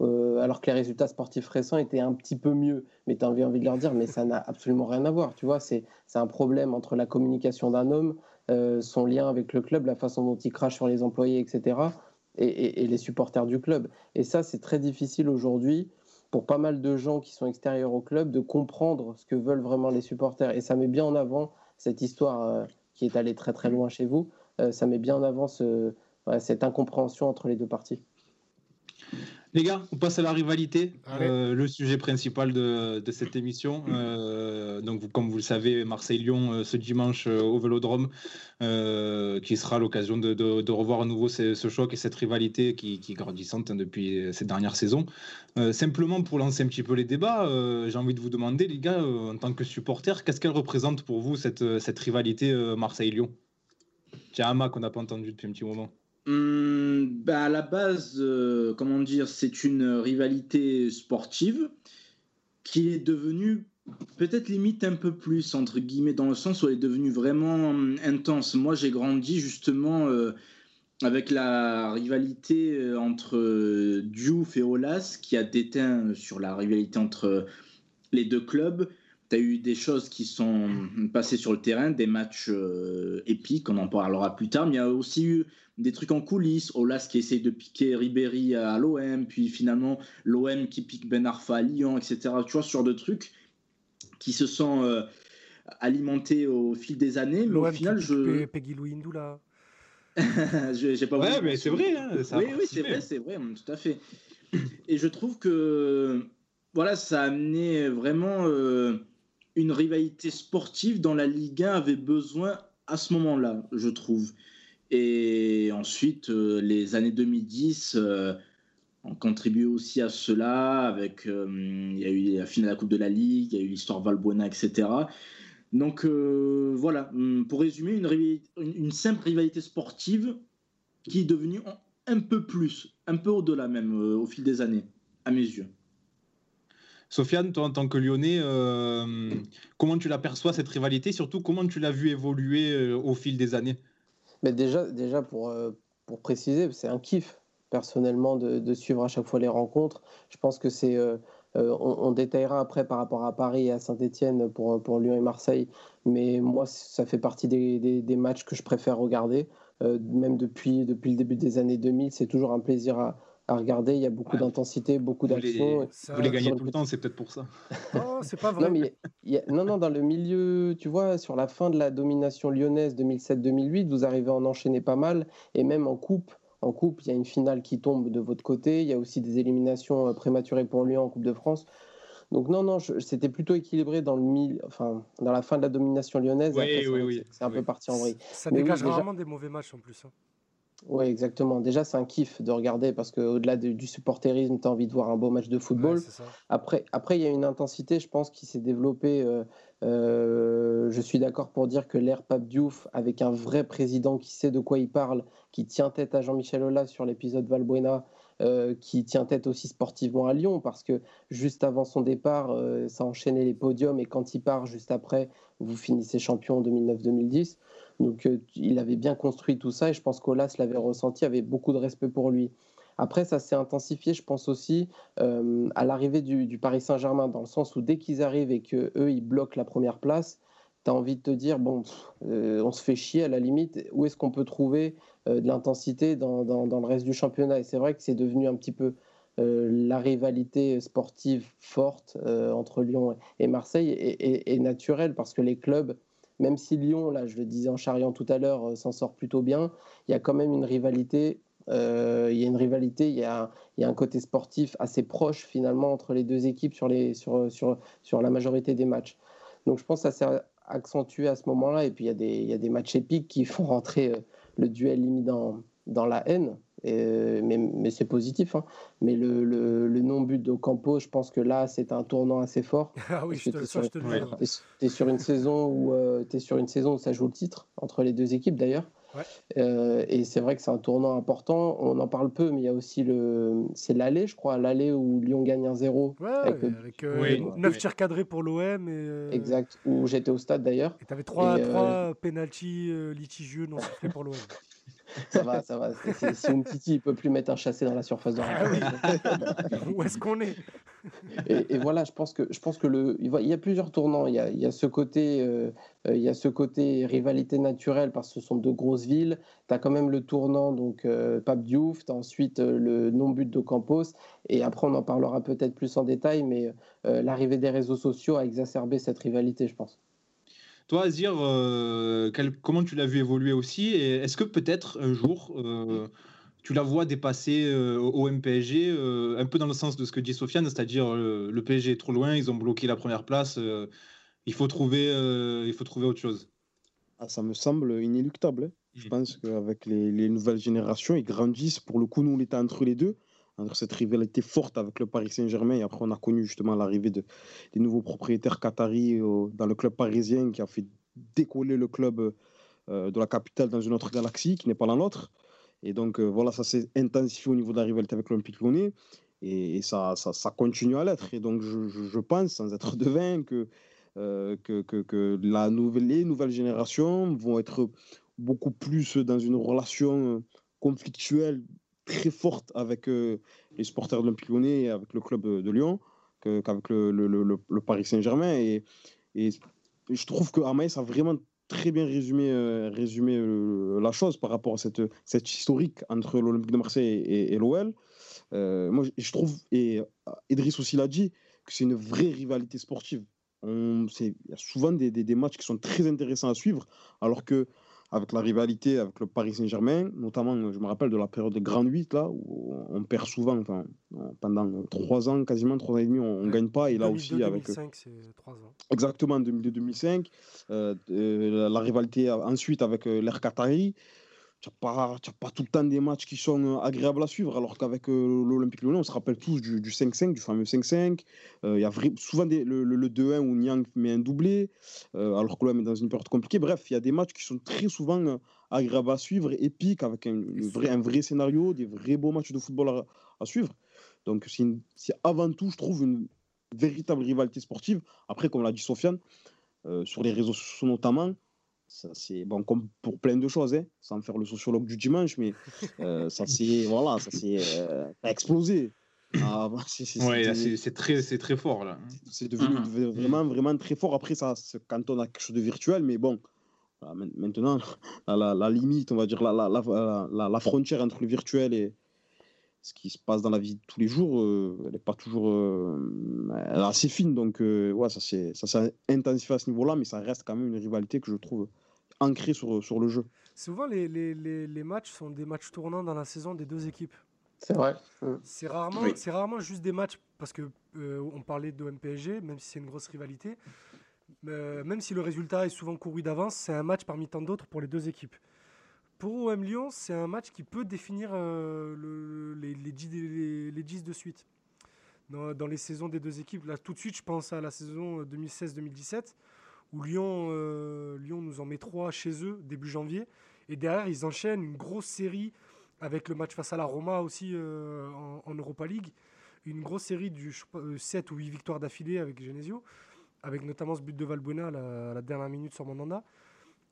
euh, alors que les résultats sportifs récents étaient un petit peu mieux. Mais tu as envie de leur dire, mais ça n'a absolument rien à voir. Tu vois, c'est, c'est un problème entre la communication d'un homme, euh, son lien avec le club, la façon dont il crache sur les employés, et cetera, et, et, et les supporters du club. Et ça, c'est très difficile aujourd'hui pour pas mal de gens qui sont extérieurs au club de comprendre ce que veulent vraiment les supporters. Et ça met bien en avant cette histoire... Euh, qui est allé très très loin chez vous, euh, ça met bien en avant ce, ouais, cette incompréhension entre les deux parties. Les gars, on passe à la rivalité, euh, le sujet principal de, de cette émission. Euh, donc, comme vous le savez, Marseille-Lyon euh, ce dimanche euh, au Vélodrome, euh, qui sera l'occasion de, de, de revoir à nouveau ce, ce choc et cette rivalité qui, qui est grandissante hein, depuis ces dernières saisons. Euh, simplement pour lancer un petit peu les débats, euh, j'ai envie de vous demander, les gars, euh, en tant que supporters, qu'est-ce qu'elle représente pour vous cette, cette rivalité euh, Marseille-Lyon ? Tiens, Ama qu'on n'a pas entendu depuis un petit moment. Mmh, bah à la base, euh, comment dire, c'est une rivalité sportive qui est devenue peut-être limite un peu plus, entre guillemets, dans le sens où elle est devenue vraiment intense. Moi, j'ai grandi justement euh, avec la rivalité entre euh, Diouf et Aulas qui a déteint sur la rivalité entre euh, les deux clubs. Tu as eu des choses qui sont passées sur le terrain, des matchs euh, épiques, on en parlera plus tard, mais il y a aussi eu des trucs en coulisses, Aulas qui essaye de piquer Ribéry à l'O M, puis finalement l'O M qui pique Ben Arfa à Lyon, et cetera. Tu vois, ce genre de trucs qui se sont euh, alimentés au fil des années. Mais l'O M au final, qui je... Peggy Louis Ndoula. J'ai pas ouais, mais c'est vrai. Hein, ça oui, oui, c'est vrai, c'est vrai, tout à fait. Et je trouve que voilà, ça a amené vraiment... Euh, une rivalité sportive dans la Ligue un avait besoin à ce moment-là, je trouve. Et ensuite, euh, les années deux mille dix euh, ont contribué aussi à cela. Avec, euh, il y a eu la finale de la Coupe de la Ligue, il y a eu l'histoire Valbuena, et cetera. Donc euh, voilà, pour résumer, une, riv- une simple rivalité sportive qui est devenue un peu plus, un peu au-delà même, euh, au fil des années, à mes yeux. Sofiane, toi en tant que Lyonnais, euh, comment tu l'aperçois cette rivalité? Surtout, comment tu l'as vue évoluer euh, au fil des années? Mais déjà, déjà pour, euh, pour préciser, c'est un kiff personnellement de, de suivre à chaque fois les rencontres. Je pense que c'est, euh, euh, on, on détaillera après par rapport à Paris et à Saint-Etienne pour, pour Lyon et Marseille. Mais moi, ça fait partie des, des, des matchs que je préfère regarder. Euh, même depuis, depuis le début des années deux mille, c'est toujours un plaisir à... à regarder, il y a beaucoup ouais. d'intensité, beaucoup vous d'action. Les... Ça, vous les gagnez tout le, le temps, c'est peut-être pour ça. Oh, c'est pas vrai. non, mais y a, y a, non, non, dans le milieu, tu vois, sur la fin de la domination lyonnaise deux mille sept deux mille huit, vous arrivez à en enchaîner pas mal, et même en coupe, en coupe, il y a une finale qui tombe de votre côté, il y a aussi des éliminations prématurées pour Lyon en Coupe de France. Donc non, non, je, c'était plutôt équilibré dans le mille, enfin, dans la fin de la domination lyonnaise. Ouais, après, oui, ça, oui, c'est, c'est un oui. peu parti en vrille. Ça, ça dégage oui, rarement déjà... des mauvais matchs en plus. Hein. Oui, exactement. Déjà, c'est un kiff de regarder parce qu'au-delà de, du supporterisme, tu as envie de voir un beau match de football. Ouais, après, après, il y a une intensité, je pense, qui s'est développée. Euh, euh, je suis d'accord pour dire que l'ère Pape Diouf, avec un vrai président qui sait de quoi il parle, qui tient tête à Jean-Michel Aulas sur l'épisode Valbuena, euh, qui tient tête aussi sportivement à Lyon parce que juste avant son départ, euh, ça enchaînait les podiums et quand il part, juste après, vous finissez champion en deux mille neuf deux mille dix. Donc euh, il avait bien construit tout ça et je pense qu'Aulas l'avait ressenti, avait beaucoup de respect pour lui. Après ça s'est intensifié, je pense aussi euh, à l'arrivée du, du Paris Saint-Germain, dans le sens où dès qu'ils arrivent et qu'eux ils bloquent la première place, t'as envie de te dire bon, pff, euh, on se fait chier à la limite, où est-ce qu'on peut trouver euh, de l'intensité dans, dans, dans le reste du championnat? Et c'est vrai que c'est devenu un petit peu euh, la rivalité sportive forte euh, entre Lyon et Marseille est naturelle parce que les clubs, même si Lyon, là, je le disais en charriant tout à l'heure, euh, s'en sort plutôt bien, il y a quand même une rivalité, euh, il y a une rivalité, il y a, il y a un côté sportif assez proche finalement entre les deux équipes sur, les, sur, sur, sur la majorité des matchs. Donc je pense que ça s'est accentué à ce moment-là et puis il y a des, il y a des matchs épiques qui font rentrer euh, le duel limite dans, dans la haine, et, euh, mais, mais c'est positif. Hein. Mais le, le, le non-but d'Ocampo, je pense que là, c'est un tournant assez fort. Ah oui, je te, ça, je te le dis. Tu es sur une saison où euh, tu es sur une saison où ça joue le titre, entre les deux équipes d'ailleurs. Ouais. Euh, et c'est vrai que c'est un tournant important. On en parle peu, mais il y a aussi le... C'est l'aller, je crois, l'aller où Lyon gagne un zéro. Ouais, avec, avec euh, oui, neuf oui. tirs cadrés pour l'O M. Et, euh... Exact, où j'étais au stade d'ailleurs. Et tu avais trois euh... pénaltys euh, litigieux non sifflés pour l'O M. Ça va, ça va. Si Umtiti ne peut plus mettre un chassé dans la surface de réparation. Où est-ce qu'on est? et, et voilà, je pense que, je pense que le, il y a plusieurs tournants. Il y a, il y a ce côté, euh, il y a ce côté rivalité naturelle parce que ce sont deux grosses villes. Tu as quand même le tournant, donc euh, Pape Diouf, tu as ensuite euh, le non-but d'Ocampos. Et après, on en parlera peut-être plus en détail, mais euh, l'arrivée des réseaux sociaux a exacerbé cette rivalité, je pense. Toi, Azir, euh, quel, comment tu l'as vu évoluer aussi? Et est-ce que peut-être un jour, euh, tu la vois dépasser euh, au M P S G, euh, un peu dans le sens de ce que dit Sofiane, c'est-à-dire euh, le P S G est trop loin, ils ont bloqué la première place, euh, il, faut trouver, euh, il faut trouver autre chose? Ah, ça me semble inéluctable. Hein. Mmh. Je pense qu'avec les, les nouvelles générations, ils grandissent. Pour le coup, nous, on était entre les deux, entre cette rivalité forte avec le Paris Saint-Germain, et après on a connu justement l'arrivée de, des nouveaux propriétaires qataris euh, dans le club parisien, qui a fait décoller le club euh, de la capitale dans une autre galaxie qui n'est pas la nôtre, et donc euh, voilà, ça s'est intensifié au niveau de la rivalité avec l'Olympique Lyonnais, et, et ça, ça, ça continue à l'être, et donc je, je, je pense, sans être devin, que, euh, que, que, que la nouvelle, les nouvelles générations vont être beaucoup plus dans une relation conflictuelle très forte avec euh, les supporters de l'Olympique Lyonnais et avec le club de, de Lyon que, qu'avec le, le, le, le Paris Saint-Germain. Et, et je trouve que Amaïs a vraiment très bien résumé, euh, résumé euh, la chose par rapport à cette, cette historique entre l'Olympique de Marseille et, et l'O L. Euh, moi, je trouve, et Idriss aussi l'a dit, que c'est une vraie rivalité sportive. Il y a souvent des, des, des matchs qui sont très intéressants à suivre, alors que avec la rivalité avec le Paris Saint-Germain, notamment, je me rappelle de la période des Grands huit, là, où on perd souvent, enfin, pendant trois ans, quasiment trois ans et demi, on ne gagne pas. Et là aussi, avec. deux mille cinq, c'est trois ans. Exactement, deux mille deux deux mille cinq. Euh, euh, la rivalité ensuite avec euh, l'Air Qatari. Tu n'as pas, pas tout le temps des matchs qui sont agréables à suivre, alors qu'avec euh, l'Olympique Lyonnais, on se rappelle tous du, du cinq cinq, du fameux cinq cinq. Il euh, y a vri- souvent des, le, le, le deux un où Niang met un doublé, euh, alors que l'O M est dans une période compliquée. Bref, il y a des matchs qui sont très souvent euh, agréables à suivre, épiques, avec un, une vraie, un vrai scénario, des vrais beaux matchs de football à, à suivre. Donc c'est, une, c'est avant tout, je trouve, une véritable rivalité sportive. Après, comme l'a dit Sofiane, euh, sur les réseaux sociaux notamment, ça, c'est bon, comme pour plein de choses, hein, sans faire le sociologue du dimanche, mais euh, ça s'est voilà, ça s'est euh, explosé. Ah, c'est, c'est, ouais, là, c'est, c'est très, c'est très fort là. C'est devenu ah. vraiment, vraiment très fort. Après, ça, quand on a quelque chose de virtuel, mais bon, là, maintenant, là, la, la limite, on va dire, la, la, la, la, la frontière entre le virtuel et ce qui se passe dans la vie de tous les jours, euh, elle n'est pas toujours, euh, elle est assez fine. Donc, euh, ouais, ça s'est, ça s'est intensifié à ce niveau-là, mais ça reste quand même une rivalité que je trouve ancré sur, sur le jeu. Souvent, les, les, les, les matchs sont des matchs tournants dans la saison des deux équipes. C'est vrai. C'est rarement, oui. c'est rarement juste des matchs, parce qu'on euh, parlait d'O M P S G, même si c'est une grosse rivalité, euh, même si le résultat est souvent couru d'avance, c'est un match parmi tant d'autres pour les deux équipes. Pour O M Lyon, c'est un match qui peut définir euh, le, les, les, les, les dix de suite. Dans, dans les saisons des deux équipes, là, tout de suite, je pense à la saison deux mille seize deux mille dix-sept, où Lyon, euh, Lyon nous en met trois chez eux début janvier. Et derrière, ils enchaînent une grosse série avec le match face à la Roma aussi euh, en, en Europa League. Une grosse série du euh, sept ou huit victoires d'affilée avec Genesio, avec notamment ce but de Valbuena à la, la dernière minute sur Mandanda.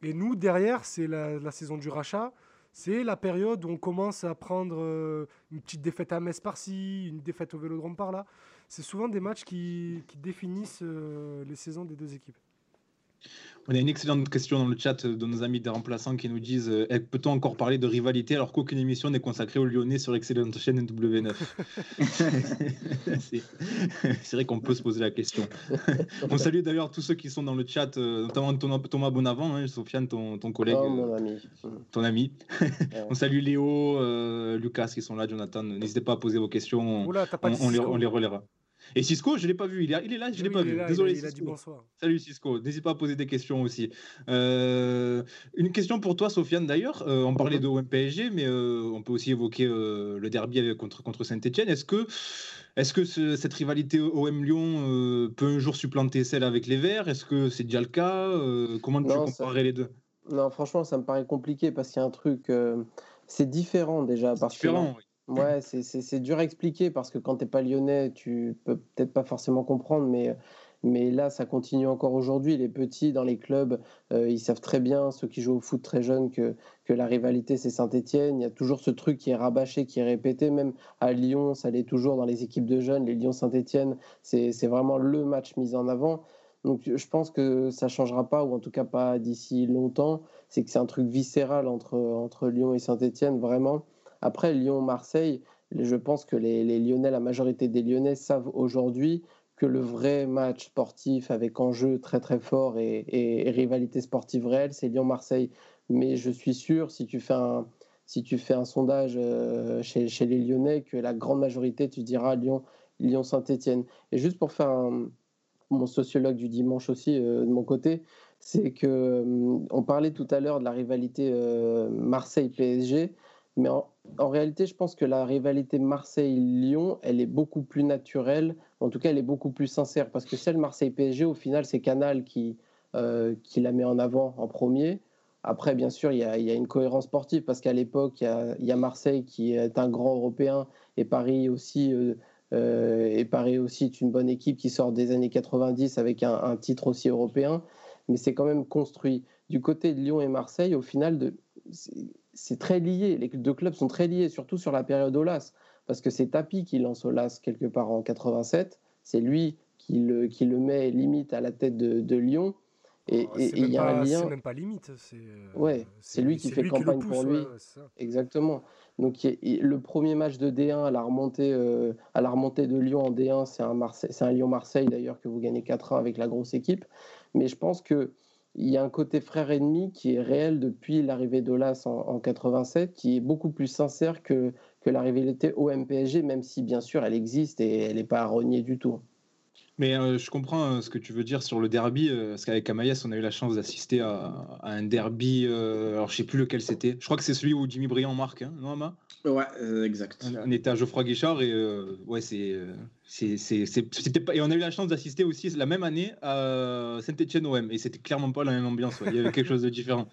Et nous, derrière, c'est la, la saison du rachat. C'est la période où on commence à prendre euh, une petite défaite à Metz par-ci, une défaite au Vélodrome par-là. C'est souvent des matchs qui, qui définissent euh, les saisons des deux équipes. On a une excellente question dans le chat de nos amis des remplaçants qui nous disent euh, « Peut-on encore parler de rivalité alors qu'aucune émission n'est consacrée aux Lyonnais sur l'excellente chaîne W neuf ?» c'est, c'est vrai qu'on peut se poser la question. On salue d'ailleurs tous ceux qui sont dans le chat, euh, notamment Thomas Bonavent, hein, Sofiane, ton, ton collègue, oh, mon ami. Euh, ton ami. On salue Léo, euh, Lucas qui sont là, Jonathan. N'hésitez pas à poser vos questions, Oula, t'as pas on, on, les, on les relèvera. Et Cisco, je ne l'ai pas vu, il est là, je ne l'ai oui, pas vu. Là, désolé, il a, il a dit bonsoir. Salut Cisco, n'hésite pas à poser des questions aussi. Euh, une question pour toi, Sofiane, d'ailleurs. Euh, on parlait de O M P S G, mais euh, on peut aussi évoquer euh, le derby contre, contre Saint-Etienne. Est-ce que, est-ce que ce, cette rivalité O M-Lyon euh, peut un jour supplanter celle avec les Verts ? Est-ce que c'est déjà le cas ? euh, Comment tu comparerais les deux ? Non, franchement, ça me paraît compliqué parce qu'il y a un truc... Euh, c'est différent déjà. C'est différent, oui. Ouais, c'est, c'est, c'est dur à expliquer parce que quand t'es pas lyonnais, tu peux peut-être pas forcément comprendre, mais, mais là, ça continue encore aujourd'hui. Les petits, dans les clubs, euh, ils savent très bien, ceux qui jouent au foot très jeunes, que, que la rivalité, c'est Saint-Etienne. Il y a toujours ce truc qui est rabâché, qui est répété. Même à Lyon, ça l'est toujours dans les équipes de jeunes. Les Lyon-Saint-Etienne, c'est, c'est vraiment le match mis en avant. Donc je pense que ça ne changera pas, ou en tout cas pas d'ici longtemps. C'est que c'est un truc viscéral entre, entre Lyon et Saint-Etienne, vraiment. Après, Lyon-Marseille, je pense que les, les Lyonnais, la majorité des Lyonnais savent aujourd'hui que le vrai match sportif avec enjeu très très fort et, et, et rivalité sportive réelle, c'est Lyon-Marseille. Mais je suis sûr, si tu fais un, si tu fais un sondage euh, chez, chez les Lyonnais, que la grande majorité, tu diras Lyon, Lyon-Saint-Etienne. Et juste pour faire un, mon sociologue du dimanche aussi, euh, de mon côté, c'est qu'on euh, parlait tout à l'heure de la rivalité euh, Marseille-P S G. Mais en, en réalité, je pense que la rivalité Marseille-Lyon, elle est beaucoup plus naturelle. En tout cas, elle est beaucoup plus sincère. Parce que celle Marseille-P S G, au final, c'est Canal qui, euh, qui la met en avant en premier. Après, bien sûr, il y a, il y a une cohérence sportive. Parce qu'à l'époque, il y a, il y a Marseille qui est un grand européen. Et Paris aussi, euh, euh, et Paris aussi est une bonne équipe qui sort des années quatre-vingt-dix avec un, un titre aussi européen. Mais c'est quand même construit. Du côté de Lyon et Marseille, au final... de c'est, c'est très lié, les deux clubs sont très liés, surtout sur la période Aulas, parce que c'est Tapie qui lance Aulas quelque part en quatre-vingt-sept, c'est lui qui le, qui le met limite à la tête de, de Lyon, et il y a pas, un lien... C'est même pas limite, c'est... Ouais, c'est, c'est lui qui c'est fait lui campagne qui pousse, pour lui, ouais, ouais, exactement. Donc il, il, le premier match de D un à la remontée, euh, à la remontée de Lyon en D un, c'est un, Marseille, c'est un Lyon-Marseille d'ailleurs que vous gagnez quatre à un avec la grosse équipe, mais je pense que il y a un côté frère-ennemi qui est réel depuis l'arrivée d'Aulas en, en quatre-vingt-sept, qui est beaucoup plus sincère que, que la rivalité O M P S G, même si bien sûr elle existe et elle n'est pas à renier du tout. Mais euh, je comprends euh, ce que tu veux dire sur le derby, euh, parce qu'avec Amaïs, on a eu la chance d'assister à, à un derby, euh, alors je ne sais plus lequel c'était, je crois que c'est celui où Jimmy Briand marque, hein, non Ama ? Ouais, euh, exact. On, on était à Geoffroy Guichard et euh, ouais, c'est, c'est, c'est, c'est, c'était pas, et on a eu la chance d'assister aussi la même année à Saint-Étienne-O M, et c'était clairement pas la même ambiance, ouais. Il y avait quelque chose de différent.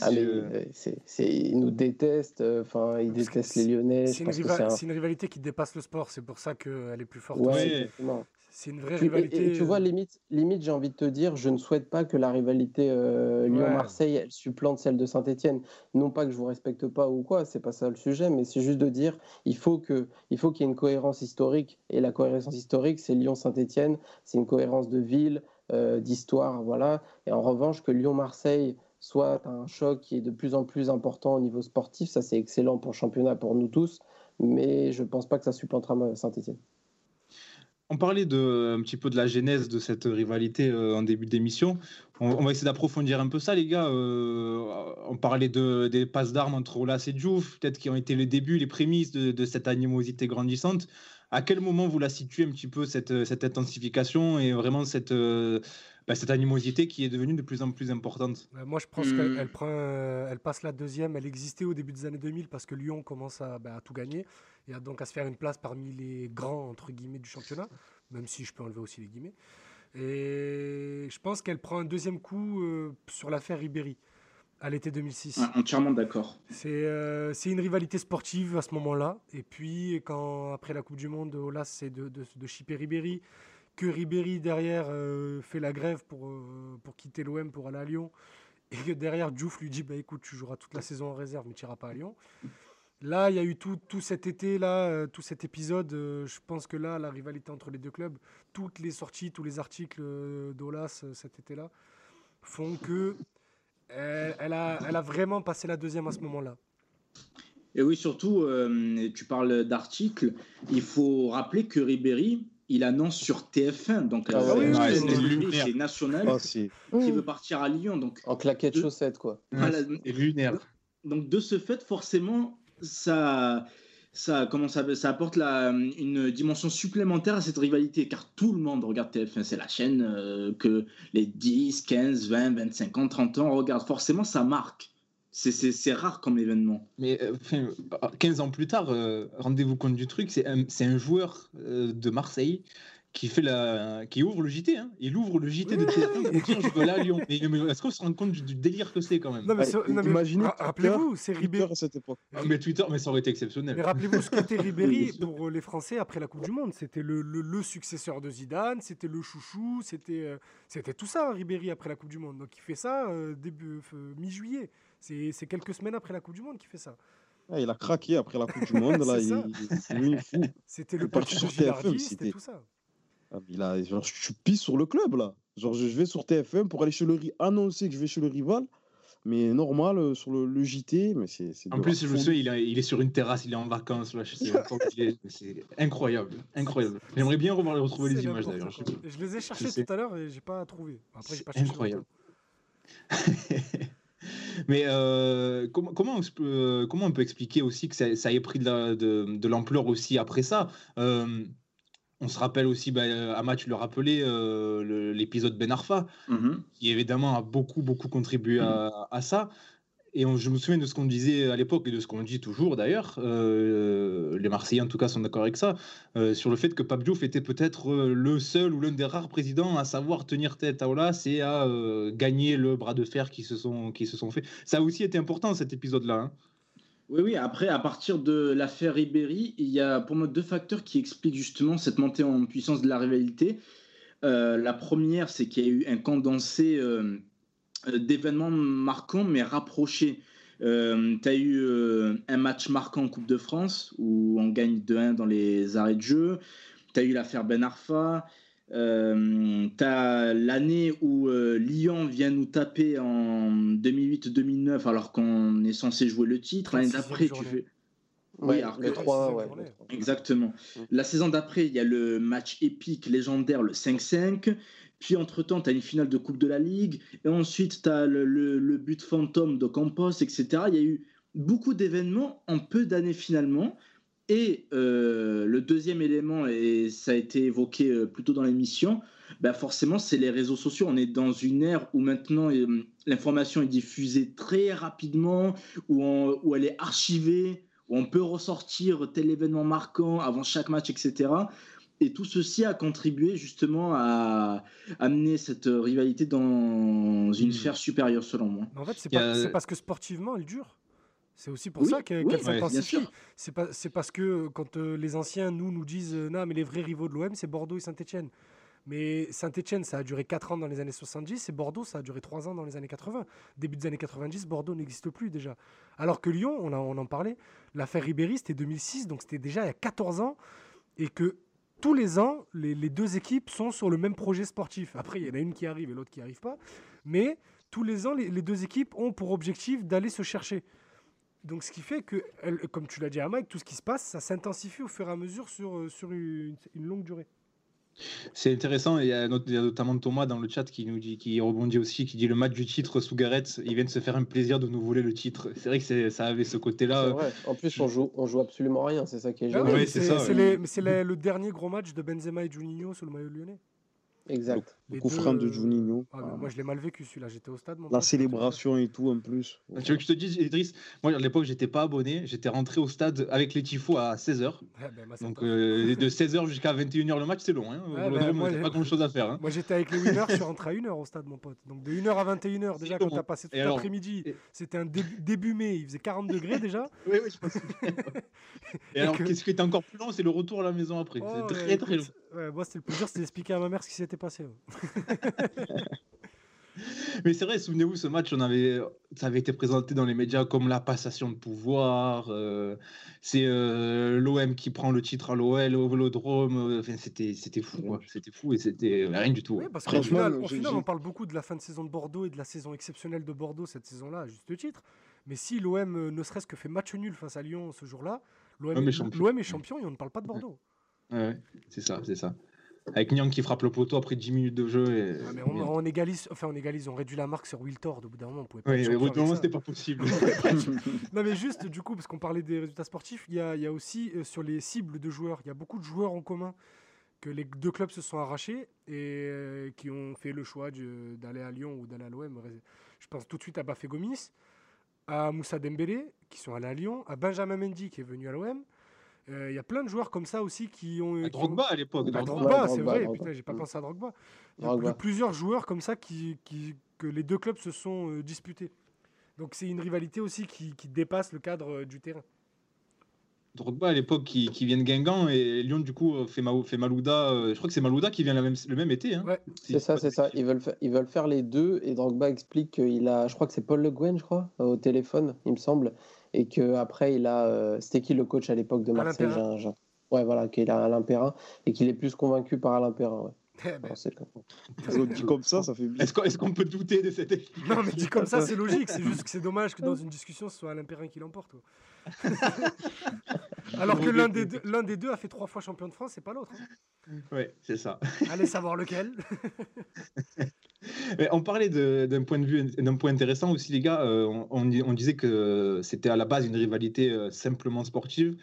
Ah mais, euh, c'est, c'est, ils nous détestent, enfin euh, ils détestent les Lyonnais. C'est une, riva- c'est, un... c'est une rivalité qui dépasse le sport, c'est pour ça qu'elle est plus forte. Ouais, exactement. C'est une vraie tu, rivalité. Et, et tu vois, limite, limite, j'ai envie de te dire, je ne souhaite pas que la rivalité euh, Lyon-Marseille elle supplante celle de Saint-Étienne. Non pas que je vous respecte pas ou quoi, c'est pas ça le sujet, mais c'est juste de dire, il faut que, il faut qu'il y ait une cohérence historique. Et la cohérence historique, c'est Lyon-Saint-Étienne, c'est une cohérence de ville, euh, d'histoire, voilà. Et en revanche, que Lyon-Marseille soit un choc qui est de plus en plus important au niveau sportif, ça c'est excellent pour le championnat, pour nous tous, mais je pense pas que ça supplantera Saint-Étienne. On parlait de, un petit peu de la genèse de cette rivalité euh, en début d'émission. On, on va essayer d'approfondir un peu ça, les gars. Euh, on parlait de, des passes d'armes entre Aulas et Diouf, peut-être qui ont été les débuts, les prémices de, de cette animosité grandissante. À quel moment vous la situez un petit peu, cette, cette intensification et vraiment cette, euh, bah, cette animosité qui est devenue de plus en plus importante ? Moi, je pense mmh. qu'elle elle prend, elle passe la deuxième. Elle existait au début des années deux mille parce que Lyon commence à, bah, à tout gagner. Et donc à se faire une place parmi les grands, entre guillemets, du championnat, même si je peux enlever aussi les guillemets. Et je pense qu'elle prend un deuxième coup euh, sur l'affaire Ribéry, à l'été deux mille six. Ouais, entièrement d'accord. C'est, euh, c'est une rivalité sportive à ce moment-là. Et puis, quand, après la Coupe du Monde, Aulas c'est de, de, de chipper Ribéry, que Ribéry, derrière, euh, fait la grève pour, euh, pour quitter l'O M pour aller à Lyon, et que derrière, Diouf lui dit bah, « Écoute, tu joueras toute la saison en réserve, mais tu n'iras pas à Lyon ». Là, il y a eu tout, tout cet été, là, euh, tout cet épisode. Euh, je pense que là, la rivalité entre les deux clubs, toutes les sorties, tous les articles euh, d'Aulas euh, cet été-là font que elle, elle, a, elle a vraiment passé la deuxième à ce moment-là. Et oui, surtout, euh, tu parles d'articles. Il faut rappeler que Ribéry, il annonce sur T F un, donc ah euh, oui, oui, c'est, oui, c'est, c'est national, oh, si. qui mmh. veut partir à Lyon. Donc, en claquette de, chaussette, quoi. Voilà, et lunaire. Donc, de ce fait, forcément. Ça, ça, comment ça, ça apporte la, une dimension supplémentaire à cette rivalité, car tout le monde regarde T F un, c'est la chaîne euh, que les dix, quinze, vingt, vingt-cinq ans, trente ans regardent. Forcément, ça marque. C'est, c'est, c'est rare comme événement. Mais euh, quinze ans plus tard, euh, rendez-vous compte du truc, c'est un, c'est un joueur euh, de Marseille qui, fait la, qui ouvre le J T. Hein. Il ouvre le J T de T F un pour dire je veux aller à Lyon. Mais, mais est-ce qu'on se rend compte du, du délire que c'est quand même ? Non, mais ça, Allez, non, imaginez, mais, rappelez-vous, c'est Ribéry. À cette époque. Ah, mais Twitter, mais ça aurait été exceptionnel. Mais rappelez-vous ce qu'était Ribéry pour les Français après la Coupe du Monde. C'était le, le, le successeur de Zidane, c'était le chouchou, c'était, euh, c'était tout ça, Ribéry, après la Coupe du Monde. Donc il fait ça euh, début, euh, mi-juillet. C'est, c'est quelques semaines après la Coupe du Monde qu'il fait ça. Ah, il a craqué après la Coupe du Monde. Là, il, il, fou. C'était le parti sur T F un, c'était tout ça. Il a, genre, je pisse sur le club là. Genre, je vais sur T F un pour aller chez le annoncer que je vais chez le rival, mais normal sur le, le J T. Mais c'est, c'est en plus, je me souviens, il, a, il est sur une terrasse, il est en vacances. Là, je sais, c'est, c'est incroyable, incroyable. J'aimerais bien revoir, retrouver c'est les images d'ailleurs. Je, je les ai cherchées tout à l'heure et j'ai pas trouvé. Après, j'ai pas cherché. Incroyable. Mais euh, comment, comment, on peut, comment on peut expliquer aussi que ça, ça ait pris de, la, de, de l'ampleur aussi après ça euh, on se rappelle aussi, bah, Ama, tu le rappelais, euh, le, l'épisode Ben Arfa, mm-hmm. qui évidemment a beaucoup, beaucoup contribué à, à ça. Et on, je me souviens de ce qu'on disait à l'époque et de ce qu'on dit toujours d'ailleurs, euh, les Marseillais en tout cas sont d'accord avec ça, euh, sur le fait que Pape Diouf était peut-être le seul ou l'un des rares présidents à savoir tenir tête à Aulas et à euh, gagner le bras de fer qui se sont, qui se sont fait. Ça a aussi été important cet épisode-là. Hein. Oui, oui, après, à partir de l'affaire Ribéry, il y a pour moi deux facteurs qui expliquent justement cette montée en puissance de la rivalité. Euh, la première, c'est qu'il y a eu un condensé euh, d'événements marquants, mais rapprochés. Euh, tu as eu euh, un match marquant en Coupe de France, où on gagne deux un dans les arrêts de jeu. Tu as eu l'affaire Ben Arfa. Euh, tu as l'année où euh, Lyon vient nous taper en deux mille huit deux mille neuf alors qu'on est censé jouer le titre. L'année d'après, tu fais... Oui, ouais, le trois, ouais. Exactement. La saison d'après, il y a le match épique légendaire, le cinq cinq. Puis entre-temps, tu as une finale de Coupe de la Ligue. Et ensuite, tu as le, le, le but fantôme de Campos, et cetera. Il y a eu beaucoup d'événements en peu d'années finalement. Et euh, le deuxième élément, et ça a été évoqué euh, plus tôt dans l'émission, bah forcément, c'est les réseaux sociaux. On est dans une ère où maintenant euh, l'information est diffusée très rapidement, où, on, où elle est archivée, où on peut ressortir tel événement marquant avant chaque match, et cetera. Et tout ceci a contribué justement à amener cette rivalité dans une sphère supérieure, selon moi. Mais en fait, c'est a... parce que sportivement, elle dure. C'est aussi pour oui, ça qu'elle oui, s'intensifie. Ouais, c'est, pas, c'est parce que quand euh, les anciens nous, nous disent euh, « Non, mais les vrais rivaux de l'O M, c'est Bordeaux et Saint-Etienne ». Mais Saint-Etienne, ça a duré quatre ans dans les années soixante-dix et Bordeaux, ça a duré trois ans dans les années quatre-vingts. Début des années quatre-vingt-dix, Bordeaux n'existe plus déjà. Alors que Lyon, on, a, on en parlait, l'affaire Ribéry, c'était deux mille six, donc c'était déjà il y a quatorze ans. Et que tous les ans, les, les deux équipes sont sur le même projet sportif. Après, il y en a une qui arrive et l'autre qui n'arrive pas. Mais tous les ans, les, les deux équipes ont pour objectif d'aller se chercher. Donc, ce qui fait que, elle, comme tu l'as dit à Mike, tout ce qui se passe, ça s'intensifie au fur et à mesure sur, sur une, une longue durée. C'est intéressant. Il y a notamment Thomas dans le chat qui nous dit, qui rebondit aussi, qui dit le match du titre sous Gareth, ils viennent se faire un plaisir de nous voler le titre. C'est vrai que c'est, ça avait ce côté-là. C'est vrai. En plus, on joue, on joue absolument rien. C'est ça qui est génial. Ah oui, c'est, c'est, ça, c'est, oui. les, mais c'est la, le dernier gros match de Benzema et Juninho sous le maillot lyonnais. Exact. Le coup franc de Juninho. Ah, ah. Moi, je l'ai mal vécu celui-là. J'étais au stade. Mon La célébration et tout en plus. Ah, tu veux que je te dise, Idriss, moi à l'époque, j'étais pas abonné. J'étais rentré au stade avec les tifos à seize heures. Ah, ben, moi, donc euh, de seize heures jusqu'à vingt et une heures le match, c'est long. Hein. Ah, ben, moi, c'est pas grand-chose à faire. Hein. Moi, j'étais avec les winners. Je suis rentré à une heure au stade, mon pote. Donc de une heure à vingt et une heures déjà, quand t'as passé tout l'après-midi. Et... C'était un début, début mai. Il faisait quarante degrés déjà. Oui, oui, je pense. Et alors, que... qu'est-ce qui était encore plus long, c'est le retour à la maison après. Oh, c'est très très long. Ouais, moi, c'était le plus dur, c'était d'expliquer à ma mère ce qui s'était passé. Mais c'est vrai, souvenez-vous, ce match, on avait, ça avait été présenté dans les médias comme la passation de pouvoir. Euh, c'est euh, l'O M qui prend le titre à l'O L, au Vélodrome. Enfin, c'était, c'était fou, quoi. C'était fou et c'était rien du tout. Oui, parce qu'au final, au final, on parle beaucoup de la fin de saison de Bordeaux et de la saison exceptionnelle de Bordeaux cette saison-là, à juste titre. Mais si l'O M ne serait-ce que fait match nul face à Lyon ce jour-là, l'O M, ouais, est, champion. L'O M est champion et on ne parle pas de Bordeaux. Ouais, c'est ça, c'est ça. Avec Niang qui frappe le poteau après dix minutes de jeu. Et... Ouais, mais on, on égalise, enfin on égalise, on réduit la marque sur Wiltord. Au bout d'un moment, on pouvait pas. Oui, au bout d'un moment, c'était pas possible. Non, mais juste du coup, parce qu'on parlait des résultats sportifs, il y a, y a aussi euh, sur les cibles de joueurs, il y a beaucoup de joueurs en commun que les deux clubs se sont arrachés et euh, qui ont fait le choix de, d'aller à Lyon ou d'aller à l'O M. Je pense tout de suite à Bafé Gomis, à Moussa Dembélé qui sont allés à Lyon, à Benjamin Mendy qui est venu à l'O M. Il euh, y a plein de joueurs comme ça aussi qui ont... À Drogba ont... à l'époque. À Drogba, Drogba, c'est Drogba, vrai. Drogba. Putain, j'ai pas pensé à Drogba. Il y a plusieurs joueurs comme ça qui, qui, que les deux clubs se sont euh, disputés. Donc c'est une rivalité aussi qui, qui dépasse le cadre euh, du terrain. Drogba à l'époque qui, qui vient de Guingamp et Lyon du coup fait, Ma- fait Malouda. Euh, je crois que c'est Malouda qui vient la même, le même été. Hein. Ouais. C'est, c'est ça, c'est ça. Ils veulent, fa- ils veulent faire les deux et Drogba explique qu'il a... Je crois que c'est Paul Le Guen, je crois, au téléphone, il me semble. Et qu'après, il a... Euh, c'était qui le coach à l'époque de Marseille, Jean, Jean. Ouais, voilà, qu'il a Alain Perrin et qu'il est plus convaincu par Alain Perrin, ouais. Alors, c'est comme... comme ça, ça fait... Est-ce qu'on, est-ce qu'on peut douter de cette équipe ? Non, mais dit comme ça, c'est logique. C'est juste que c'est dommage que dans une discussion, ce soit Alain Perrin qui l'emporte. Quoi. Alors que l'un des, deux, l'un des deux a fait trois fois champion de France et pas l'autre. Hein. Ouais, c'est ça. Allez savoir lequel. Mais on parlait de, d'un point de vue, d'un point intéressant aussi, les gars. Euh, on, on, on disait que c'était à la base une rivalité euh, simplement sportive.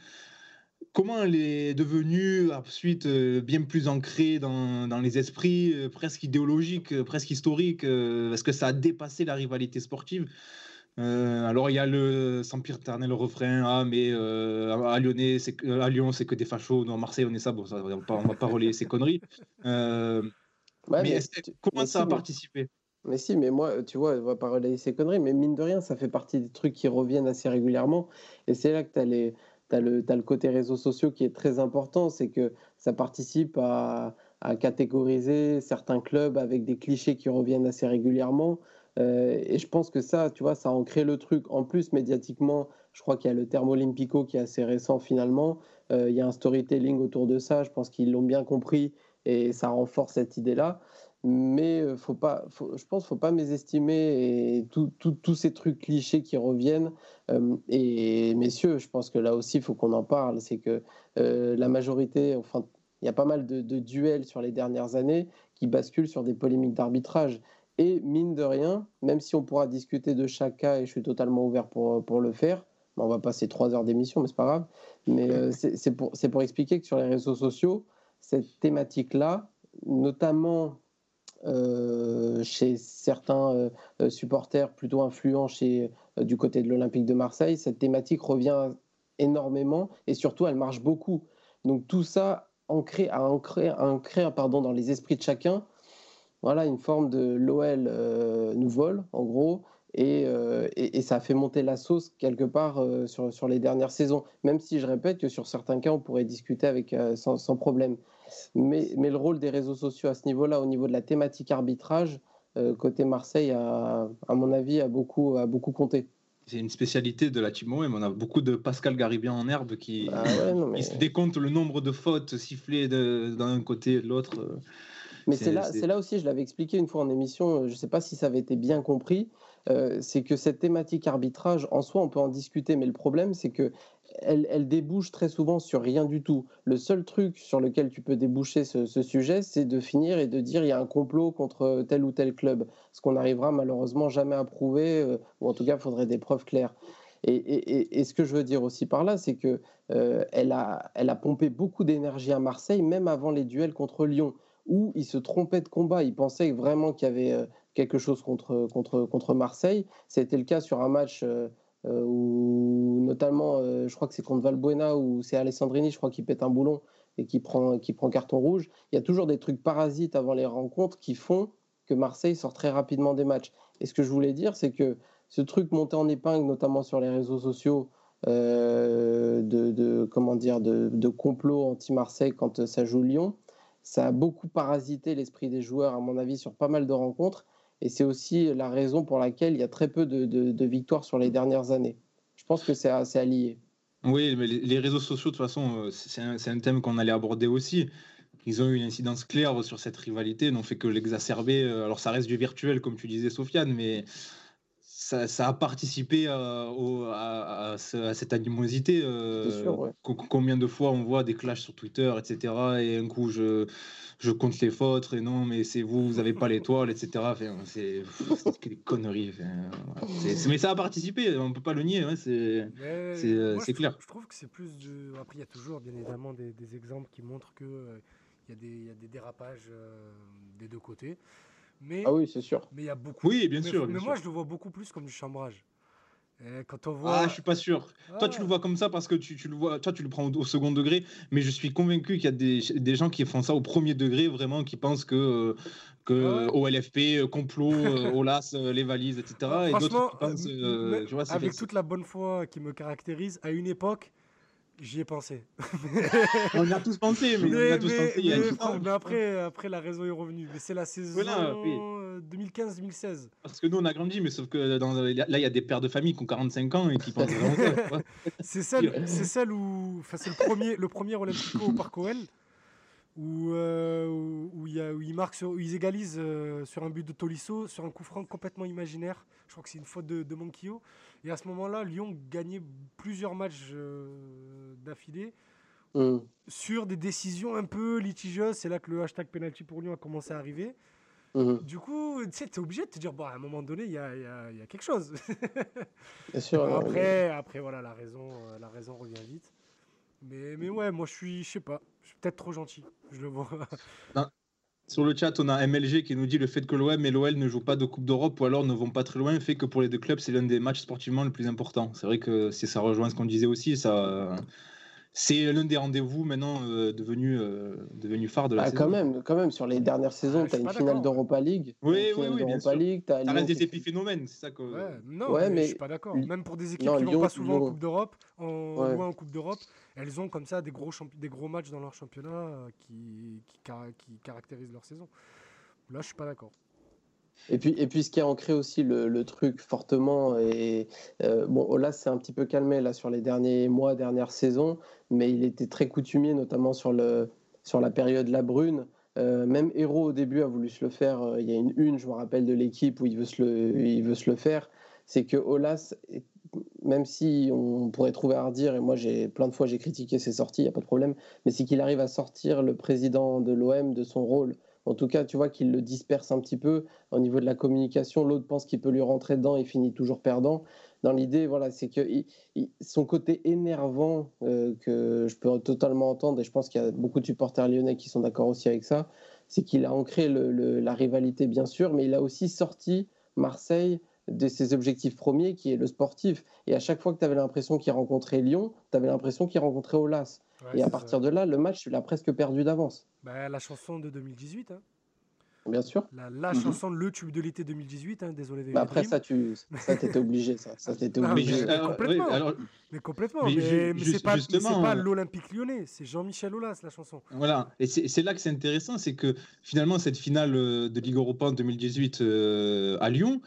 Comment elle est devenue ensuite euh, bien plus ancrée dans, dans les esprits, euh, presque idéologiques, euh, presque historiques, euh, parce que ça a dépassé la rivalité sportive. Euh, alors il y a le sans pire éternel le refrain, ah mais euh, à, Lyonnais, c'est que, à Lyon c'est que des fachos, non, à Marseille on est ça, bon, ça, on ne va pas relayer ces conneries. Euh, ouais, mais mais tu, comment mais ça si, a participé ? Mais si, mais moi, tu vois, on ne va pas relayer ces conneries, mais mine de rien, ça fait partie des trucs qui reviennent assez régulièrement, et c'est là que tu as les... T'as le, t'as le côté réseaux sociaux qui est très important, c'est que ça participe à, à catégoriser certains clubs avec des clichés qui reviennent assez régulièrement. Euh, et je pense que ça, tu vois, ça a ancré le truc. En plus, médiatiquement, je crois qu'il y a le terme Olympico qui est assez récent finalement. Euh, il y a un storytelling autour de ça. Je pense qu'ils l'ont bien compris et ça renforce cette idée-là. Mais faut pas, faut, je pense qu'il ne faut pas mésestimer tous ces trucs clichés qui reviennent. Euh, et messieurs, je pense que là aussi, il faut qu'on en parle. C'est que euh, la majorité, enfin, il y a pas mal de, de duels sur les dernières années qui bascule sur des polémiques d'arbitrage. Et mine de rien, même si on pourra discuter de chaque cas, et je suis totalement ouvert pour, pour le faire, on va passer trois heures d'émission, mais c'est pas grave, mais euh, c'est, c'est, pour, c'est pour expliquer que sur les réseaux sociaux, cette thématique-là, notamment euh, chez certains euh, supporters plutôt influents chez, euh, du côté de l'Olympique de Marseille, cette thématique revient énormément et surtout elle marche beaucoup. Donc tout ça ancré, a ancré, a ancré pardon, dans les esprits de chacun, voilà, une forme de l'O L euh, nous vole en gros. Et, euh, et, et ça a fait monter la sauce quelque part euh, sur, sur les dernières saisons, même si je répète que sur certains cas on pourrait discuter avec, euh, sans, sans problème, mais, mais le rôle des réseaux sociaux à ce niveau-là, au niveau de la thématique arbitrage euh, côté Marseille a, à mon avis a beaucoup, a beaucoup compté. C'est une spécialité de la Team O M, on a beaucoup de Pascal Garibian en herbe qui, ah ouais, non, mais... qui se décompte le nombre de fautes sifflées de, d'un côté et de l'autre. Mais c'est, c'est, là, c'est... c'est là aussi, je l'avais expliqué une fois en émission, je ne sais pas si ça avait été bien compris, euh, c'est que cette thématique arbitrage, en soi, on peut en discuter, mais le problème, c'est qu'elle elle débouche très souvent sur rien du tout. Le seul truc sur lequel tu peux déboucher ce, ce sujet, c'est de finir et de dire il y a un complot contre tel ou tel club, ce qu'on n'arrivera malheureusement jamais à prouver, euh, ou en tout cas, il faudrait des preuves claires. Et, et, et ce que je veux dire aussi par là, c'est que euh, elle a, elle a pompé beaucoup d'énergie à Marseille, même avant les duels contre Lyon, où ils se trompaient de combat, ils pensaient vraiment qu'il y avait quelque chose contre, contre, contre Marseille. C'était le cas sur un match où, notamment, je crois que c'est contre Valbuena, où c'est Alessandrini, je crois, qui pète un boulon et qui prend, qui prend carton rouge. Il y a toujours des trucs parasites avant les rencontres qui font que Marseille sort très rapidement des matchs. Et ce que je voulais dire, c'est que ce truc monté en épingle, notamment sur les réseaux sociaux, euh, de, de, comment dire, de, de complot anti-Marseille quand ça joue Lyon, ça a beaucoup parasité l'esprit des joueurs, à mon avis, sur pas mal de rencontres. Et c'est aussi la raison pour laquelle il y a très peu de, de, de victoires sur les dernières années. Je pense que c'est à, c'est à lier. Oui, mais les réseaux sociaux, de toute façon, c'est un, c'est un thème qu'on allait aborder aussi. Ils ont eu une incidence claire sur cette rivalité, n'ont fait que l'exacerber. Alors, ça reste du virtuel, comme tu disais, Sofiane, mais ça, ça a participé à, au, à, à, à cette animosité. Euh, sûr, ouais. Combien de fois on voit des clashs sur Twitter, et cetera. Et un coup, je, je compte les fautes, et non, mais c'est vous, vous n'avez pas l'étoile, et cetera. Enfin, c'est, c'est des conneries. Enfin, c'est, c'est, mais ça a participé, on ne peut pas le nier, hein, c'est, c'est, moi, c'est je clair. Trouve, je trouve que c'est plus de... Après, il y a toujours, bien évidemment, des, des exemples qui montrent qu'il euh, y, y a des dérapages euh, des deux côtés. Mais, ah oui, c'est sûr. Mais il y a beaucoup. Oui, bien mais, sûr. Mais bien moi, sûr. Je le vois beaucoup plus comme du chambrage. Et quand on voit... Ah, je suis pas sûr. Ah. Toi, tu le vois comme ça parce que tu, tu le vois. Toi, tu le prends au, au second degré. Mais je suis convaincu qu'il y a des, des gens qui font ça au premier degré, vraiment, qui pensent que, que ah ouais. O L F P, complot, Aulas, les valises, et cetera. Ah, et d'autres qui pensent. Euh, tu vois, c'est avec fait. Toute la bonne foi qui me caractérise, à une époque. J'y ai pensé. On y a tous pensé, mais, mais on a tous mais, pensé mais, il y a une fois. Mais après, après, la raison est revenue. Mais c'est la saison voilà, oui. deux mille quinze deux mille seize. Parce que nous, on a grandi, mais sauf que dans, là, il y a des pères de famille qui ont quarante-cinq ans et qui pensent vraiment ça. Ouais. C'est, celle, c'est celle où... C'est le premier, le premier Olympico au Parc O L où, euh, où, il y a, où, ils, marquent sur, où ils égalisent euh, sur un but de Tolisso, sur un coup franc complètement imaginaire. Je crois que c'est une faute de, de Manquillo. Et à ce moment-là, Lyon gagnait plusieurs matchs euh, d'affilée mmh. sur des décisions un peu litigieuses. C'est là que le hashtag penalty pour Lyon a commencé à arriver. Mmh. Du coup, tu sais, t'es obligé de te dire, bah, à un moment donné, il y a, y a, y a quelque chose. Bien sûr. Après, oui. après, voilà, la raison, euh, la raison revient vite. Mais, mais ouais, moi, je suis, je sais pas, je suis peut-être trop gentil. Je le vois. Non. Sur le chat, on a M L G qui nous dit le fait que l'O M et l'O L ne jouent pas de Coupe d'Europe ou alors ne vont pas très loin fait que pour les deux clubs, c'est l'un des matchs sportivement le plus important. C'est vrai que si ça rejoint ce qu'on disait aussi, ça, c'est l'un des rendez-vous maintenant euh, devenu, euh, devenu phare de la ah, saison. Quand même, quand même, sur les dernières saisons, ah, tu as une finale d'Europa League. Oui, oui, oui, bien sûr. League, t'as ça reste des épiphénomènes, c'est ça que... Ouais, non, ouais, mais mais je suis pas d'accord. Même pour des équipes non, qui ne vont pas souvent Lyon. en Coupe d'Europe, en... Ouais. loin en Coupe d'Europe, elles ont comme ça des gros, champi- des gros matchs dans leur championnat euh, qui, qui, car- qui caractérisent leur saison. Là, je ne suis pas d'accord. Et puis, et puis ce qui a ancré aussi le, le truc fortement, et euh, bon, Aulas s'est un petit peu calmé là, sur les derniers mois, dernières saisons, mais il était très coutumier, notamment sur, le, sur la période La Brune. Euh, même Hérault, au début, a voulu se le faire. Euh, il y a une une, je me rappelle, de l'équipe où il veut se le, il veut se le faire. C'est que Aulas, même si on pourrait trouver à redire, et moi, j'ai, plein de fois, j'ai critiqué ses sorties, il n'y a pas de problème, mais c'est qu'il arrive à sortir le président de l'O M de son rôle. en tout cas tu vois qu'il le disperse un petit peu au niveau de la communication, l'autre pense qu'il peut lui rentrer dedans et finit toujours perdant. Dans l'idée, voilà, c'est que il, il, son côté énervant euh, que je peux totalement entendre, et je pense qu'il y a beaucoup de supporters lyonnais qui sont d'accord aussi avec ça, c'est qu'il a ancré le, le, la rivalité bien sûr, mais il a aussi sorti Marseille de ses objectifs premiers qui est le sportif. Et à chaque fois que tu avais l'impression qu'il rencontrait Lyon, tu avais l'impression qu'il rencontrait Aulas. Ouais, et à partir ça. de là, le match, tu l'as presque perdu d'avance. Bah, la chanson de deux mille dix-huit, hein. Bien sûr. La, la mm-hmm. chanson, le tube de l'été deux mille dix-huit, hein, désolé. Bah après, ça, tu ça, t'étais obligé. Ça, ça t'étais obligé. Mais, mais complètement. Oui, alors, mais complètement. Mais, mais, ju- mais juste, c'est pas, mais c'est pas l'Olympique lyonnais, c'est Jean-Michel Aulas, la chanson. Voilà. Et c'est, c'est là que c'est intéressant, c'est que finalement, cette finale de Ligue Europa en deux mille dix-huit euh, à Lyon,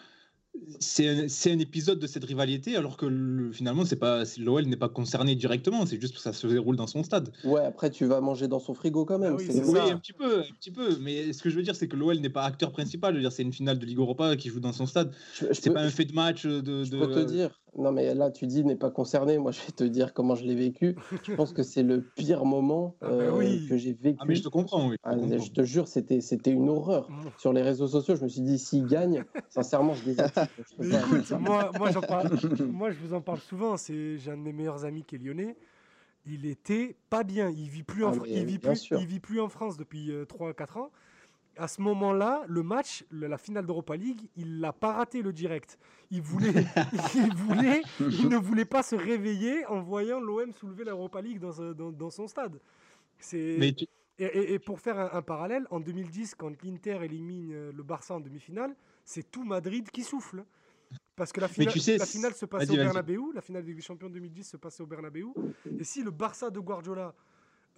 C'est un, c'est un épisode de cette rivalité, alors que le, finalement, c'est pas, l'O L n'est pas concerné directement, c'est juste que ça se déroule dans son stade. Ouais, après, tu vas manger dans son frigo quand même. Ah oui, c'est oui un, petit peu, un petit peu, mais ce que je veux dire, c'est que l'O L n'est pas acteur principal. Je veux dire, c'est une finale de Ligue Europa qui joue dans son stade. Je, je c'est peux, pas un fait de match. De, je de... peux te dire, non, mais là, tu dis n'est pas concerné. Moi, je vais te dire comment je l'ai vécu. Je pense que c'est le pire moment euh, ah ben oui. que j'ai vécu. Ah, mais je te comprends, oui. Je te, ah, comprends. Je te jure, c'était, c'était une horreur. Sur les réseaux sociaux, je me suis dit, s'il gagne, sincèrement, je désactive. Écoute, moi, moi, j'en parle, moi je vous en parle souvent, c'est, j'ai un de mes meilleurs amis qui est lyonnais, il était pas bien, il vit plus en, ah, il vit plus, il vit plus en France depuis trois à quatre ans, à ce moment-là, le match, la finale d'Europa League, il l'a pas raté le direct, il, voulait, il, voulait, il ne voulait pas se réveiller en voyant l'O M soulever l'Europa League dans, ce, dans, dans son stade. C'est... Mais tu... Et, et, et pour faire un, un parallèle, en deux mille dix, quand l'Inter élimine le Barça en demi-finale, c'est tout Madrid qui souffle. Parce que la finale, tu sais, la finale se passait vas-y, au Bernabeu, vas-y. La finale des champions deux mille dix se passait au Bernabeu. Et si le Barça de Guardiola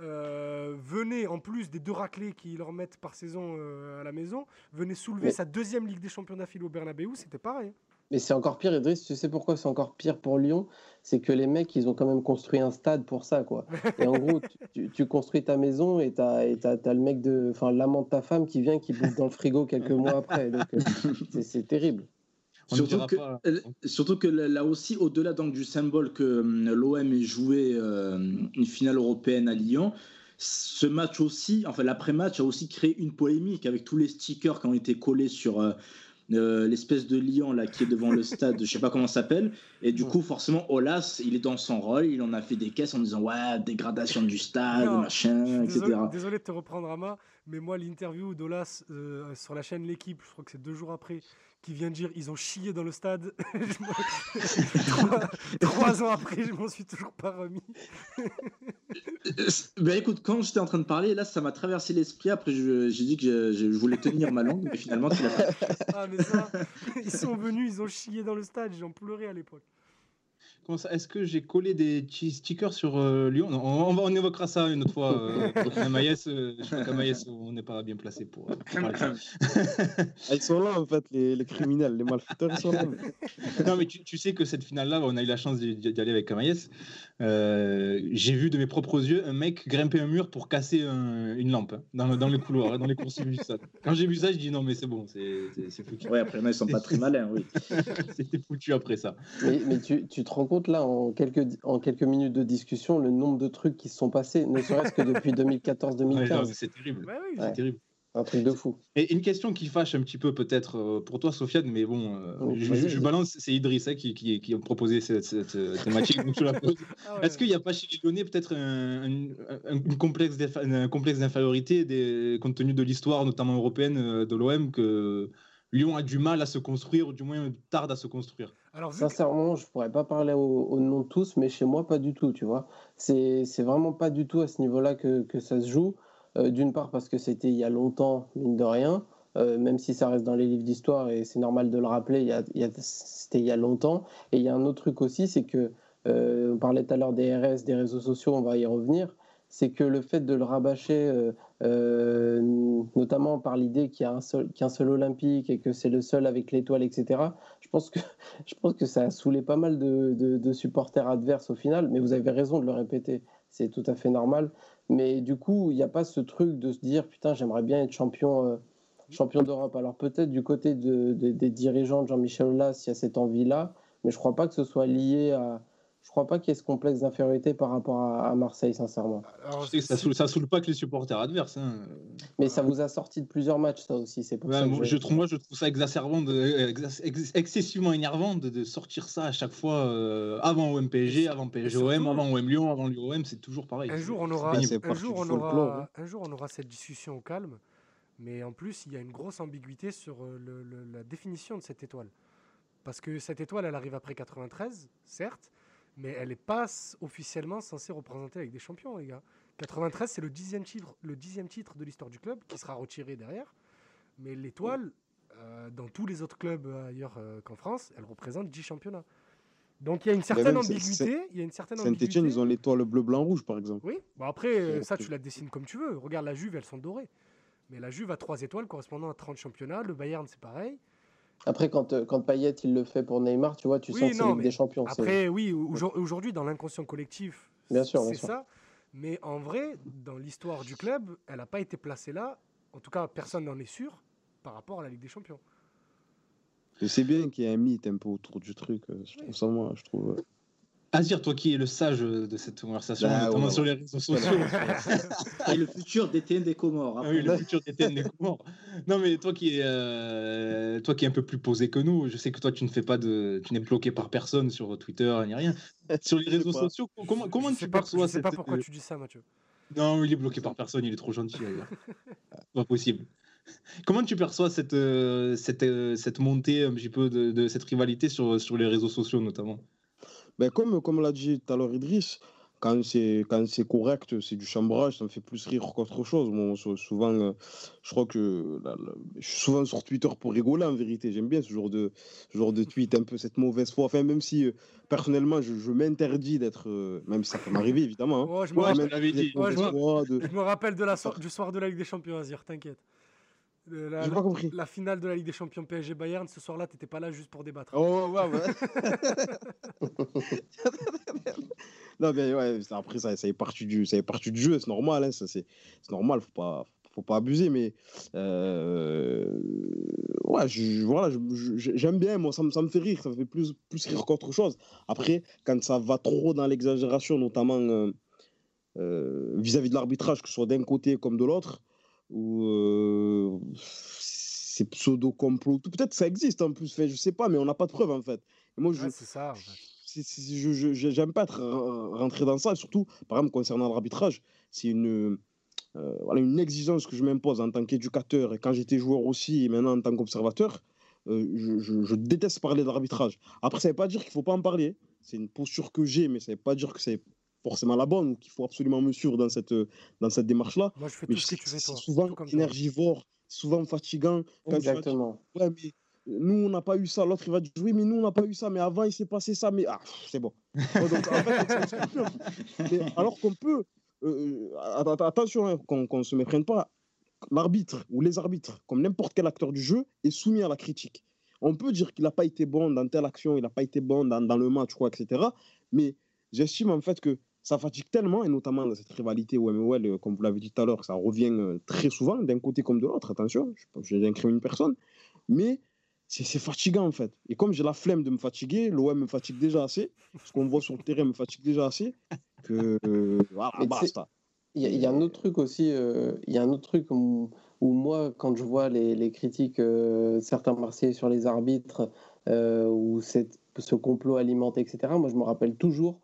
euh, venait, en plus des deux raclés qu'ils leur mettent par saison euh, à la maison, venait soulever ouais. sa deuxième Ligue des champions d'affilée au Bernabeu, c'était pareil. Mais c'est encore pire, Idriss, tu sais pourquoi c'est encore pire pour Lyon ? C'est que les mecs, ils ont quand même construit un stade pour ça, quoi. Et en gros, tu, tu construis ta maison et t'as, et t'as, t'as le mec de... Enfin, l'amant de ta femme qui vient, qui bouffe dans le frigo quelques mois après. Donc, c'est, c'est terrible. Surtout que, pas, surtout que là aussi, au-delà donc, du symbole que l'O M ait joué euh, une finale européenne à Lyon, ce match aussi, enfin l'après-match a aussi créé une polémique avec tous les stickers qui ont été collés sur... Euh, Euh, l'espèce de lion là qui est devant le stade, je sais pas comment ça s'appelle, et du coup forcément Aulas il est dans son rôle, il en a fait des caisses en disant ouais dégradation du stade non, machin désolé, et cetera. Désolé de te reprendre Ama, mais moi l'interview d'Aulas euh, sur la chaîne L'Équipe, je crois que c'est deux jours après, qui vient de dire ils ont chié dans le stade trois, trois ans après je m'en suis toujours pas remis. Ben écoute, quand j'étais en train de parler là ça m'a traversé l'esprit, après je, j'ai dit que je, je voulais tenir ma langue mais finalement tu l'as pas. Ah, mais ça, ils sont venus, ils ont chié dans le stade, j'en pleurais à l'époque. Comment ça, est-ce que j'ai collé des stickers sur euh, Lyon ? Non, on, on évoquera ça une autre fois. Euh, à Maïs, euh, je crois qu'à Maïs, on n'est pas bien placé pour, euh, pour parler. Ils sont là, en fait, les, les criminels, les malfaiteurs, ils sont là. Non, mais tu, tu sais que cette finale-là, on a eu la chance d'y, d'y aller avec Maïs. Euh, j'ai vu de mes propres yeux un mec grimper un mur pour casser un, une lampe hein, dans, le, dans le couloir, hein, dans les coursives du stade. Quand j'ai vu ça, je dis non, mais c'est bon, c'est, c'est, c'est foutu. Oui, après, ils ne sont pas très malins, oui. C'était foutu après ça. Mais, mais tu, tu te rends compte là, en quelques, en quelques minutes de discussion, le nombre de trucs qui se sont passés, ne serait-ce que depuis deux mille quatorze deux mille quinze. Ouais, c'est terrible. Ouais, oui, c'est ouais. terrible. Un truc de fou. Et une question qui fâche un petit peu peut-être pour toi, Sofiane, mais bon, oh, je, oui, je oui. balance, c'est Idriss hein, qui, qui, qui a proposé cette, cette thématique. Donc je la pose. Ah ouais. Est-ce qu'il n'y a pas chez les Lyonnais peut-être un, un, un, complexe un complexe d'infériorité des, compte tenu de l'histoire, notamment européenne, de l'O M que... Lyon a du mal à se construire, ou du moins tarde à se construire. Alors, sincèrement, que... je ne pourrais pas parler au, au nom de tous, mais chez moi, pas du tout, tu vois. C'est, c'est vraiment pas du tout à ce niveau-là que, que ça se joue. Euh, d'une part, parce que c'était il y a longtemps, mine de rien, euh, même si ça reste dans les livres d'histoire, et c'est normal de le rappeler, il y a, il y a, c'était il y a longtemps. Et il y a un autre truc aussi, c'est que, euh, on parlait tout à l'heure des R S, des réseaux sociaux, on va y revenir, c'est que le fait de le rabâcher, euh, euh, notamment par l'idée qu'il y a un seul, qu'un seul Olympique et que c'est le seul avec l'étoile, et cetera, je pense que, je pense que ça a saoulé pas mal de, de, de supporters adverses au final, mais vous avez raison de le répéter, c'est tout à fait normal. Mais du coup, il n'y a pas ce truc de se dire « Putain, j'aimerais bien être champion, euh, champion d'Europe ». Alors peut-être du côté de, de, des dirigeants de Jean-Michel Aulas, il y a cette envie-là, mais je ne crois pas que ce soit lié à... je ne crois pas qu'il y ait ce complexe d'infériorité par rapport à, à Marseille, sincèrement. Alors, ça ne saoule, saoule pas que les supporters adverses. Hein. Mais euh... ça vous a sorti de plusieurs matchs, ça aussi. C'est pour ouais, ça que moi, je... Je trouve, moi, je trouve ça exacerbant de, ex, ex, excessivement énervant de, de sortir ça à chaque fois euh, avant O M P S G, avant P S G O M, avant O M Lyon, avant l'U O M, c'est toujours pareil. Un jour, on aura, un jour, on aura, plan, hein. un jour, on aura cette discussion au calme, mais en plus, il y a une grosse ambiguïté sur le, le, la définition de cette étoile. Parce que cette étoile, elle arrive après quatre-vingt-treize, certes, mais elle n'est pas officiellement censée représenter avec des champions, les gars. quatre-vingt-treize, c'est le dixième titre, le dixième titre de l'histoire du club, qui sera retiré derrière. Mais l'étoile, euh, dans tous les autres clubs ailleurs euh, qu'en France, elle représente dix championnats. Donc il y a une certaine ambiguïté. Saint-Etienne, ils ont l'étoile bleu-blanc-rouge, par exemple. Oui, bon, après, euh, ça, tu la dessines comme tu veux. Regarde, la Juve, elles sont dorées. Mais la Juve a trois étoiles correspondant à trente championnats. Le Bayern, c'est pareil. Après, quand, quand Payet, il le fait pour Neymar, tu vois, tu oui, sens que c'est des champions. Après, c'est... oui, aujourd'hui, dans l'inconscient collectif, bien sûr, c'est bien sûr. Ça. Mais en vrai, dans l'histoire du club, elle n'a pas été placée là. En tout cas, personne n'en est sûr par rapport à la Ligue des Champions. Je sais bien qu'il y a un mythe un peu autour du truc. Je trouve ça, moi, je trouve... Azir, toi qui es le sage de cette conversation, bah, notamment ouais, ouais. sur les réseaux sociaux. Et le futur D T N des Comores. Ah oui, le futur D T N des Comores. Non, mais toi qui es, euh, toi qui es un peu plus posé que nous, je sais que toi tu ne fais pas de, tu n'es bloqué par personne sur Twitter ni rien. Sur les réseaux sociaux, comment, comment tu perçois cette... Je ne sais pas pourquoi tu dis ça, Mathieu. Non, il est bloqué par personne, il est trop gentil. Pas possible. Comment tu perçois cette, euh, cette, euh, cette montée un petit peu de, de cette rivalité sur, sur les réseaux sociaux notamment? Ben comme comme l'a dit tout à l'heure Idriss, quand c'est, quand c'est correct, c'est du chambrage, ça me fait plus rire qu'autre chose. Bon, souvent, je crois que là, là, je suis souvent sur Twitter pour rigoler en vérité. J'aime bien ce genre de, ce genre de tweet, un peu cette mauvaise foi. Enfin, même si personnellement, je, je m'interdis d'être, même si ça peut m'arriver évidemment. Hein. Oh, je, ouais, me je, dit. Ouais, je, me... De... je me rappelle de la so- du soir de la Ligue des Champions, Azir, t'inquiète. Euh, la, J'ai pas compris. La finale de la Ligue des Champions P S G Bayern, ce soir-là, t'étais pas là juste pour débattre. Oh ouais ouais. Non mais ouais, après ça, ça est parti du, ça est parti du jeu, c'est normal, hein, ça c'est, c'est normal, faut pas, faut pas abuser, mais euh, ouais, je, voilà, je, je, j'aime bien, moi, ça me, ça me fait rire, ça me fait plus, plus rire qu'autre chose. Après, quand ça va trop dans l'exagération, notamment euh, euh, vis-à-vis de l'arbitrage, que ce soit d'un côté comme de l'autre. Ou euh, ces pseudo-complots, peut-être que ça existe en plus, fait, je sais pas, mais on n'a pas de preuves en fait. Et moi, je, ouais, c'est ça. En fait. c'est, c'est, je, je, j'aime pas être rentré dans ça, et surtout, par exemple, concernant l'arbitrage, c'est une, euh, voilà, une exigence que je m'impose en tant qu'éducateur et quand j'étais joueur aussi, et maintenant en tant qu'observateur, euh, je, je, je déteste parler d'arbitrage. Après, ça veut pas dire qu'il faut pas en parler, c'est une posture que j'ai, mais ça veut pas dire que c'est forcément la bonne ou qu'il faut absolument me suivre dans cette, dans cette démarche-là. Moi, je fais mais tout je, ce que tu fais, toi. Souvent énergivore, souvent fatigant. Exactement. Dis, ouais, mais nous, on n'a pas eu ça. L'autre, il va dire, oui, mais nous, on n'a pas eu ça. Mais avant, il s'est passé ça. Mais ah, c'est bon. Donc, en fait, c'est mais, alors qu'on peut... Euh, attention, hein, qu'on ne se méprenne pas. L'arbitre ou les arbitres, comme n'importe quel acteur du jeu, est soumis à la critique. On peut dire qu'il n'a pas été bon dans telle action, il n'a pas été bon dans, dans le match, quoi, et cetera. Mais j'estime en fait que ça fatigue tellement, et notamment dans cette rivalité O M O L, comme vous l'avez dit tout à l'heure, ça revient très souvent, d'un côté comme de l'autre, attention, je n'incrimine personne, mais c'est, c'est fatigant en fait. Et comme j'ai la flemme de me fatiguer, l'O M me fatigue déjà assez, ce qu'on voit sur le terrain me fatigue déjà assez, que euh, voilà, basta. Il y, y a un autre truc aussi, il euh, y a un autre truc où, où moi, quand je vois les, les critiques, euh, certains Marseillais sur les arbitres, euh, ou cette, ce complot alimenté, et cetera, moi je me rappelle toujours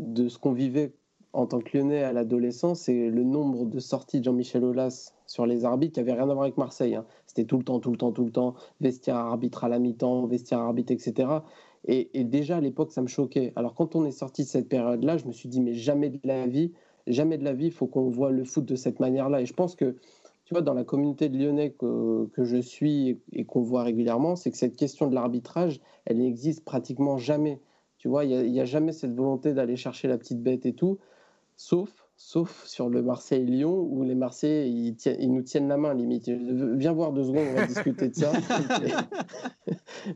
de ce qu'on vivait en tant que Lyonnais à l'adolescence et le nombre de sorties de Jean-Michel Aulas sur les arbitres qui n'avaient rien à voir avec Marseille. Hein. C'était tout le temps, tout le temps, tout le temps, vestiaire arbitre à la mi-temps, vestiaire arbitre, et cetera. Et, et déjà à l'époque, ça me choquait. Alors quand on est sorti de cette période-là, je me suis dit mais jamais de la vie, jamais de la vie, il faut qu'on voit le foot de cette manière-là. Et je pense que, tu vois, dans la communauté de Lyonnais que, que je suis et qu'on voit régulièrement, c'est que cette question de l'arbitrage, elle n'existe pratiquement jamais. Tu vois, il n'y a, a jamais cette volonté d'aller chercher la petite bête et tout, sauf, sauf sur le Marseille-Lyon où les Marseillais, ils, tiennent, ils nous tiennent la main, limite. Viens voir deux secondes, on va discuter de ça.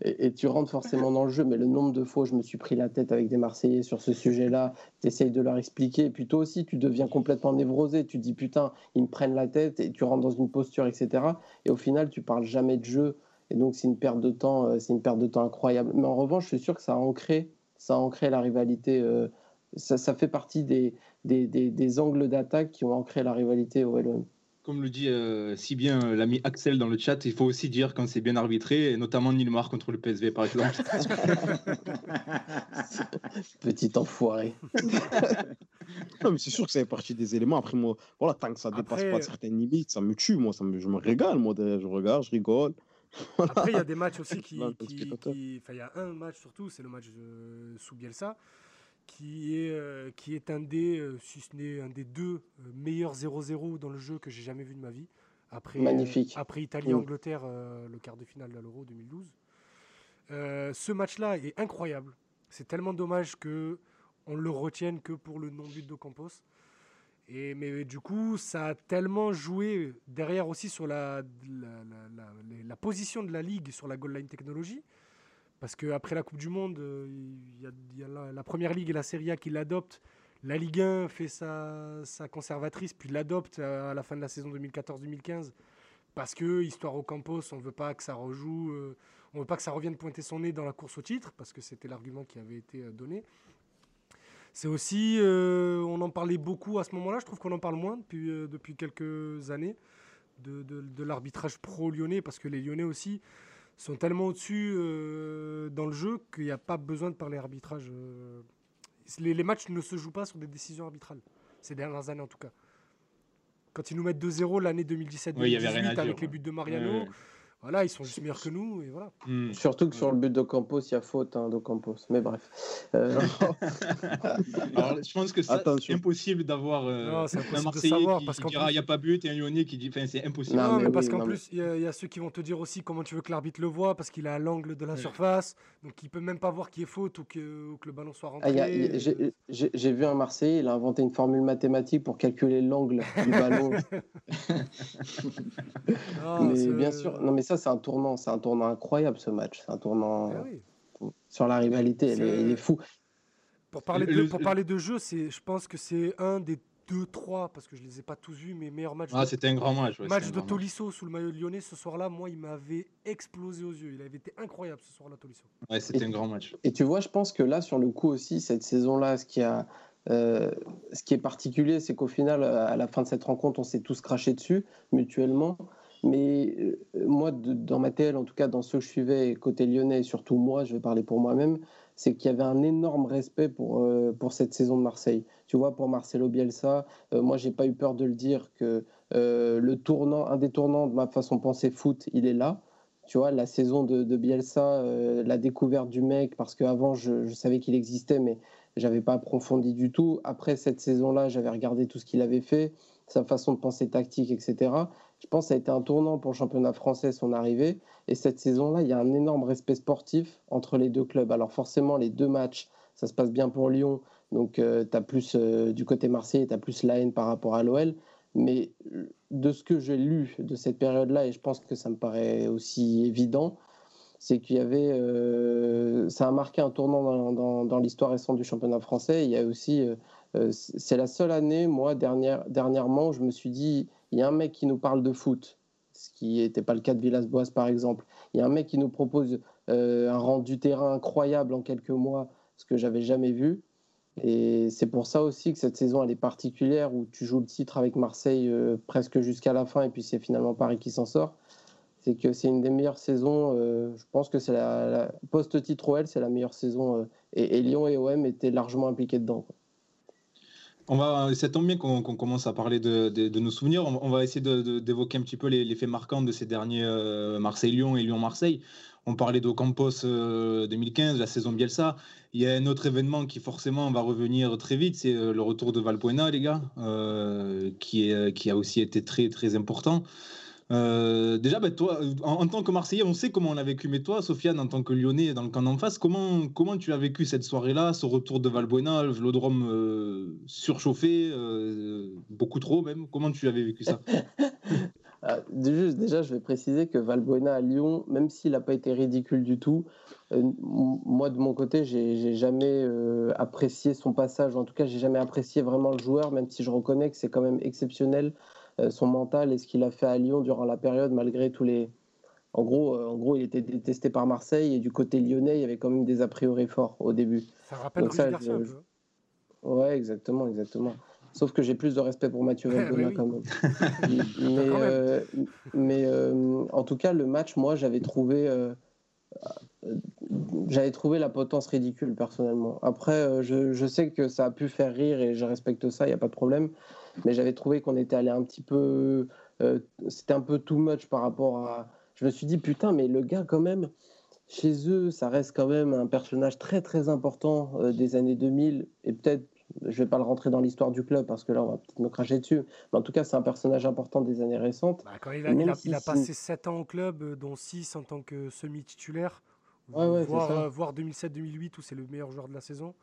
et, et, et tu rentres forcément dans le jeu. Mais le nombre de fois, je me suis pris la tête avec des Marseillais sur ce sujet-là. Tu essayes de leur expliquer. Et puis toi aussi, tu deviens complètement névrosé. Tu dis, putain, ils me prennent la tête. Et tu rentres dans une posture, et cetera. Et au final, tu parles jamais de jeu. Et donc, c'est une perte de temps, c'est une perte de temps incroyable. Mais en revanche, je suis sûr que ça a ancré ça a ancré la rivalité, euh, ça, ça fait partie des, des, des, des angles d'attaque qui ont ancré la rivalité au L O M. Comme le dit euh, si bien euh, l'ami Axel dans le chat, il faut aussi dire quand c'est bien arbitré, et notamment Nilmar contre le P S V par exemple. Petit enfoiré. Non, mais c'est sûr que ça fait partie des éléments. Après moi, voilà, tant que ça ne dépasse Après... pas de certaines limites, ça me tue. Moi, ça me, je me régale. Moi, je regarde, je rigole. Voilà. Après, il y a des matchs aussi qui, qui, qui... Enfin, il y a un match surtout, c'est le match euh, sous Bielsa, qui est, euh, qui est un des, euh, si ce n'est un des deux euh, meilleurs zéro zéro dans le jeu que j'ai jamais vu de ma vie. Après, Magnifique. Euh, après Italie-Angleterre, euh, le quart de finale de l'Euro deux mille douze. Euh, ce match-là est incroyable. C'est tellement dommage qu'on le retienne que pour le non-but de Campos. Et, mais du coup, ça a tellement joué derrière aussi sur la, la, la, la, la position de la Ligue sur la goal line technologie. Parce qu'après la Coupe du Monde, il euh, y, y a la, la Première Ligue et la Serie A qui l'adoptent. La Ligue un fait sa, sa conservatrice, puis l'adopte à la fin de la saison deux mille quatorze deux mille quinze. Parce que, histoire au Campos, on ne veut pas que ça rejoue, euh, on veut pas que ça revienne pointer son nez dans la course au titre, parce que c'était l'argument qui avait été donné. C'est aussi, euh, on en parlait beaucoup à ce moment-là, je trouve qu'on en parle moins depuis, euh, depuis quelques années, de, de, de l'arbitrage pro-lyonnais, parce que les Lyonnais aussi sont tellement au-dessus euh, dans le jeu qu'il n'y a pas besoin de parler arbitrage. Euh, les, les matchs ne se jouent pas sur des décisions arbitrales, ces dernières années en tout cas. Quand ils nous mettent deux zéro l'année deux mille dix-sept deux mille dix-huit, oui, avec ouais. les buts de Mariano, ouais. voilà, ils sont juste meilleurs que nous. Et voilà. mmh. Surtout que ouais. sur le but d'Ocampos, il y a faute hein, d'Ocampos. Mais bref. Euh, Alors, je pense que ça, c'est impossible d'avoir euh, non, c'est impossible un Marseillais de savoir, qui, parce qui dira il n'y a pas but et un Lyonnais qui dit c'est impossible. Non, non mais, mais parce oui, qu'en plus, il mais... y, y a ceux qui vont te dire aussi comment tu veux que l'arbitre le voit parce qu'il a l'angle de la ouais. surface. Donc, il ne peut même pas voir qu'il y ait faute ou que, ou que le ballon soit rentré. Ah, y a, y a, j'ai, j'ai, j'ai vu un Marseillais, il a inventé une formule mathématique pour calculer l'angle du ballon. non, mais c'est... bien sûr. Non, mais ça, c'est un tournant, c'est un tournant incroyable ce match, c'est un tournant ah oui. sur la rivalité, elle est, il est fou. Pour parler de, pour parler de jeu, c'est, je pense que c'est un des deux, trois, parce que je les ai pas tous vus, mais meilleurs matchs. Ah, de, c'était un grand match. Ouais, match de Tolisso match. Sous le maillot de Lyonnais ce soir-là, moi, il m'avait explosé aux yeux. Il avait été incroyable ce soir-là, Tolisso. Ouais, c'était et, un grand match. Et tu vois, je pense que là, sur le coup aussi, cette saison-là, ce qui a, euh, ce qui est particulier, c'est qu'au final, à la fin de cette rencontre, on s'est tous crachés dessus mutuellement. Mais moi, de, dans ma T L, en tout cas dans ceux que je suivais, côté lyonnais, et surtout moi, je vais parler pour moi-même, c'est qu'il y avait un énorme respect pour, euh, pour cette saison de Marseille. Tu vois, pour Marcelo Bielsa, euh, moi, je n'ai pas eu peur de le dire, que euh, le tournant, un des tournants de ma façon de penser foot, il est là. Tu vois, la saison de, de Bielsa, euh, la découverte du mec, parce qu'avant, je, je savais qu'il existait, mais je n'avais pas approfondi du tout. Après cette saison-là, j'avais regardé tout ce qu'il avait fait, sa façon de penser tactique, et cetera. Je pense que ça a été un tournant pour le championnat français, son arrivée. Et cette saison-là, il y a un énorme respect sportif entre les deux clubs. Alors forcément, les deux matchs, ça se passe bien pour Lyon. Donc, euh, tu as plus euh, du côté marseillais, tu as plus la haine par rapport à l'O L. Mais de ce que j'ai lu de cette période-là, et je pense que ça me paraît aussi évident, c'est qu'il y avait... Euh, ça a marqué un tournant dans, dans, dans l'histoire récente du championnat français. Il y a aussi... Euh, c'est la seule année, moi, dernière, dernièrement, où je me suis dit, il y a un mec qui nous parle de foot, ce qui n'était pas le cas de Villas Boas, par exemple. Il y a un mec qui nous propose euh, un rendu terrain incroyable en quelques mois, ce que je n'avais jamais vu. Et c'est pour ça aussi que cette saison, elle est particulière, où tu joues le titre avec Marseille euh, presque jusqu'à la fin, et puis c'est finalement Paris qui s'en sort. C'est que c'est une des meilleures saisons, euh, je pense que c'est la, la post-titre O L, c'est la meilleure saison. Euh, et, et Lyon et O M étaient largement impliqués dedans, quoi. On va, ça tombe bien qu'on, qu'on commence à parler de, de, de nos souvenirs. On, on va essayer de, de, d'évoquer un petit peu les, les faits marquants de ces derniers euh, Marseille-Lyon et Lyon-Marseille. On parlait d'Ocampos euh, deux mille quinze, la saison Bielsa. Il y a un autre événement qui forcément va revenir très vite, c'est euh, le retour de Valbuena, les gars, euh, qui, est, qui a aussi été très, très important. Euh, déjà, ben, toi, en, en tant que Marseillais, on sait comment on l'a vécu, mais toi, Sofiane, en tant que Lyonnais dans le camp d'en face, comment, comment tu as vécu cette soirée-là, ce retour de Valbuena, le vélodrome euh, surchauffé, euh, beaucoup trop même, comment tu avais vécu ça? ah, juste, Déjà, je vais préciser que Valbuena à Lyon, même s'il n'a pas été ridicule du tout, euh, moi, de mon côté, j'ai, j'ai jamais euh, apprécié son passage, en tout cas, j'ai jamais apprécié vraiment le joueur, même si je reconnais que c'est quand même exceptionnel son mental et ce qu'il a fait à Lyon durant la période, malgré tous les, En gros, en gros, il était détesté par Marseille et du côté lyonnais, il y avait quand même des a priori forts au début. Ça rappelle Rudi Garcia un peu. Ouais, exactement, exactement. Sauf que j'ai plus de respect pour Mathieu Valbuena oui. quand même. mais euh, mais euh, en tout cas, le match, moi, j'avais trouvé, euh, j'avais trouvé la potence ridicule personnellement. Après, je, je sais que ça a pu faire rire et je respecte ça, il n'y a pas de problème. Mais j'avais trouvé qu'on était allé un petit peu, euh, c'était un peu too much par rapport à. Je me suis dit, putain, mais le gars, quand même, chez eux, ça reste quand même un personnage très, très important euh, des années deux mille. Et peut-être, je ne vais pas le rentrer dans l'histoire du club, parce que là, on va peut-être me cracher dessus. Mais en tout cas, c'est un personnage important des années récentes. Bah, quand il a, il a, si, il a passé sept ans au club, dont six en tant que semi-titulaire, ouais, ouais, voire, euh, voire deux mille sept deux mille huit, où c'est le meilleur joueur de la saison.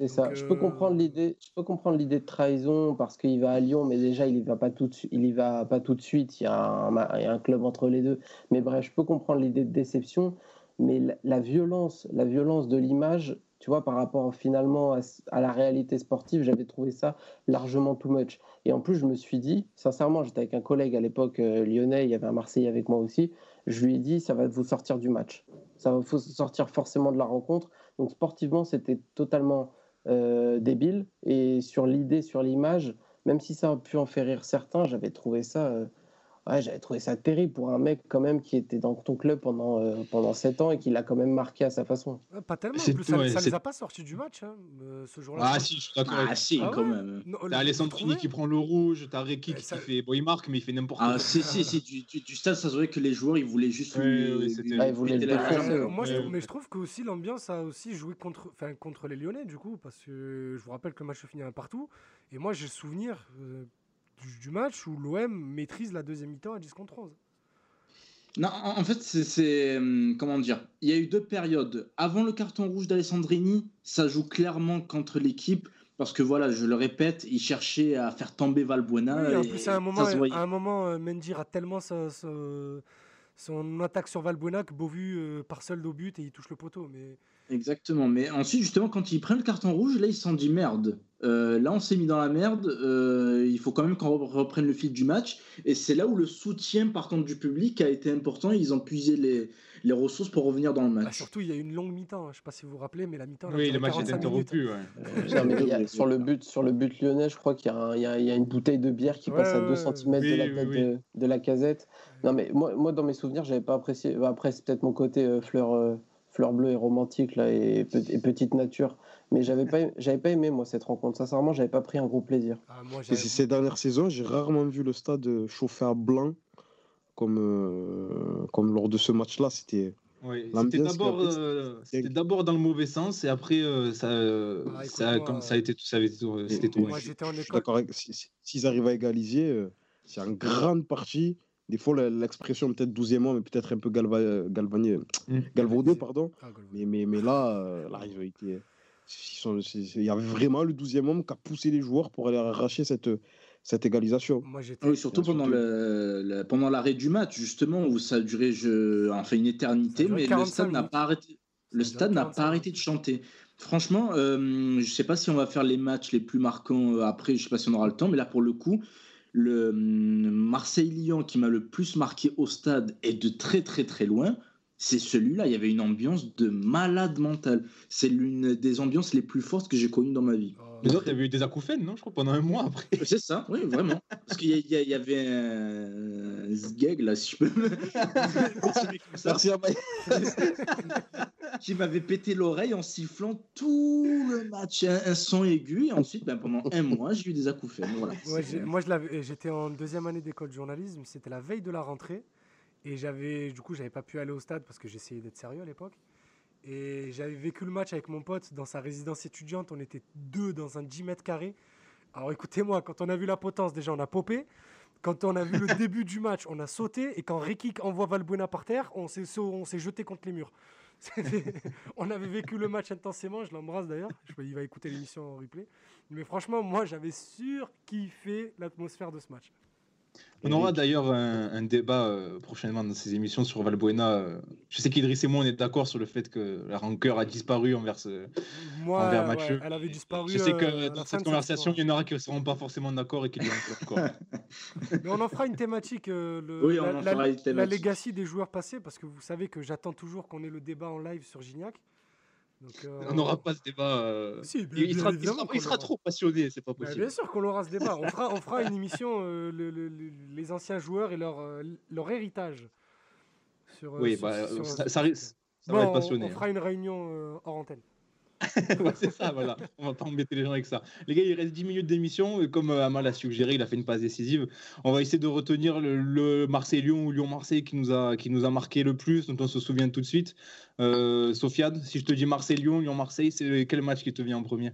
C'est ça. Euh... Je peux comprendre l'idée. Je peux comprendre l'idée de trahison parce qu'il va à Lyon, mais déjà il y va pas tout. De su- il y va pas tout de suite. Il y, a un, il y a un club entre les deux. Mais bref, je peux comprendre l'idée de déception. Mais la, la violence, la violence de l'image, tu vois, par rapport finalement à, à la réalité sportive, j'avais trouvé ça largement too much. Et en plus, je me suis dit, sincèrement, j'étais avec un collègue à l'époque euh, lyonnais. Il y avait un Marseillais avec moi aussi. Je lui ai dit, ça va vous sortir du match. Ça va vous sortir forcément de la rencontre. Donc sportivement, c'était totalement Euh, débile, et sur l'idée, sur l'image, même si ça a pu en faire rire certains, j'avais trouvé ça euh, ouais, j'avais trouvé ça terrible pour un mec quand même qui était dans ton club pendant, euh, pendant sept ans et qui l'a quand même marqué à sa façon. Pas tellement, en plus, tout, ça, ouais, ça les a pas sortis du match hein, ce jour-là. Ah si, je suis d'accord. Ah si, ah, quand ouais. même. Non, t'as Alessandrini qui prend le rouge, t'as Rekik ça... qui fait, bon il marque mais il fait n'importe ah, quoi. Ah si, si, si, du, du, du stade ça se voyait que les joueurs ils voulaient juste ouais, lui... C'était... Ah, ils voulaient le défoncer. Ouais. Moi, je trouve, mais je trouve que aussi l'ambiance a aussi joué contre, enfin, contre les Lyonnais du coup, parce que je vous rappelle que le match se finit un partout, et moi j'ai le souvenir... Euh, du match où l'O M maîtrise la deuxième mi-temps à dix contre onze. Non, en fait, c'est, c'est comment dire, il y a eu deux périodes. Avant le carton rouge d'Alessandrini, ça joue clairement contre l'équipe parce que voilà, je le répète, il cherchait à faire tomber Valbuena. Oui, et en plus, à un moment, à un moment, Mendy rate tellement sa, sa, son attaque sur Valbuena que Beauvu part seul au but et il touche le poteau. Mais exactement. Mais ensuite, justement, quand ils prennent le carton rouge, là, ils se sont dit merde. Euh, là, on s'est mis dans la merde. Euh, il faut quand même qu'on reprenne le fil du match. Et c'est là où le soutien, par contre, du public a été important. Ils ont puisé les, les ressources pour revenir dans le match. Bah, surtout, il y a une longue mi-temps. Hein. Je ne sais pas si vous vous rappelez, mais la mi-temps. Oui, le match était interrompu. Ouais. Euh, sur le but, sur le but lyonnais, je crois qu'il y a, un, il y a, il y a une bouteille de bière qui ouais, passe à deux centimètres oui, de la tête oui, oui. de, de la casette. Non, mais moi, moi, dans mes souvenirs, j'avais pas apprécié. Après, c'est peut-être mon côté euh, fleur. Euh... fleur bleue et romantique là, et, et petite nature. Mais j'avais pas, j'avais pas aimé, moi, cette rencontre. Sincèrement, j'avais pas pris un gros plaisir. Ah, moi, et ces dernières saisons, j'ai rarement vu le stade chauffé à blanc comme, euh, comme lors de ce match-là. C'était, oui, c'était, d'abord, a... euh, c'était d'abord dans le mauvais sens et après, euh, ça, euh, ah, écoute, ça, moi, comme ça a été tout. Ça avait été, c'était tout moi, ouais. J'étais en école. D'accord, si, s'ils arrivent à égaliser, c'est en grande partie... Des fois, l'expression peut-être douzièmement, mais peut-être un peu galva- galvané, mmh. galvaudée, pardon. Ah, mais, mais, mais là, euh, là ils ont été, ils sont, il y avait vraiment le douzième homme qui a poussé les joueurs pour aller arracher cette, cette égalisation. Moi, j'étais... Oui, surtout pendant, le, le, pendant l'arrêt du match, justement, où ça a duré je, enfin, une éternité, mais le stade n'a pas arrêté. Le stade n'a pas arrêté de chanter. Franchement, euh, je ne sais pas si on va faire les matchs les plus marquants après, je ne sais pas si on aura le temps, mais là, pour le coup... Le Marseille-Lyon qui m'a le plus marqué au stade et de très très très loin, c'est celui-là. Il y avait une ambiance de malade mental. C'est l'une des ambiances les plus fortes que j'ai connues dans ma vie. Oh. Mais toi, tu avais eu des acouphènes, non ? Je crois pendant un mois après. C'est ça, oui, vraiment. Parce qu'il y, y, y avait un zgeg, là, si je peux me... Merci à moi. Qui m'avait pété l'oreille en sifflant tout le match. Un, un son aigu. Et ensuite, ben, pendant un mois, j'ai eu des acouphènes. Voilà. Ouais, j'ai, moi, je l'avais, j'étais en deuxième année d'école de journalisme. C'était la veille de la rentrée. Et j'avais, du coup, j'avais pas pu aller au stade parce que j'essayais d'être sérieux à l'époque. Et j'avais vécu le match avec mon pote dans sa résidence étudiante. On était deux dans un dix mètres carrés. Alors écoutez-moi, quand on a vu la potence, déjà on a popé. Quand on a vu le début du match, on a sauté. Et quand Rekik envoie Valbuena par terre, on s'est, on s'est jeté contre les murs. On avait vécu le match intensément. Je l'embrasse d'ailleurs. Je, il va écouter l'émission en replay. Mais franchement, moi j'avais surkiffé l'atmosphère de ce match. On et aura d'ailleurs un, un débat euh, prochainement dans ces émissions sur Valbuena. Je sais qu'Idriss et moi, on est d'accord sur le fait que la rancœur a disparu envers, ce, moi, envers Mathieu. Ouais, elle avait disparu. Je sais que euh, dans cette conversation, il y en aura qui ne seront pas forcément d'accord et qui l'ont encore. Mais on en fera une thématique, euh, le, oui, la, la, une thématique. La legacy des joueurs passés, parce que vous savez que j'attends toujours qu'on ait le débat en live sur Gignac. Donc, euh... on n'aura pas ce débat. Euh... Si, bien, il sera, il sera, il sera trop passionné, c'est pas possible. Bien sûr qu'on aura ce débat. On fera, on fera une émission euh, le, le, les anciens joueurs et leur, leur héritage. Sur, oui, sur, bah, sur... ça, ça, ça bon, va être passionné. On, on fera une réunion euh, hors antenne. Ouais, c'est ça, voilà. On va pas embêter les gens avec ça. Les gars, il reste dix minutes d'émission. Comme Ama l'a suggéré, il a fait une passe décisive. On va essayer de retenir le, le Marseille-Lyon ou Lyon-Marseille qui nous a qui nous a marqué le plus, dont on se souvient tout de suite. Euh, Sofiane, si je te dis Marseille-Lyon, Lyon-Marseille, c'est quel match qui te vient en premier?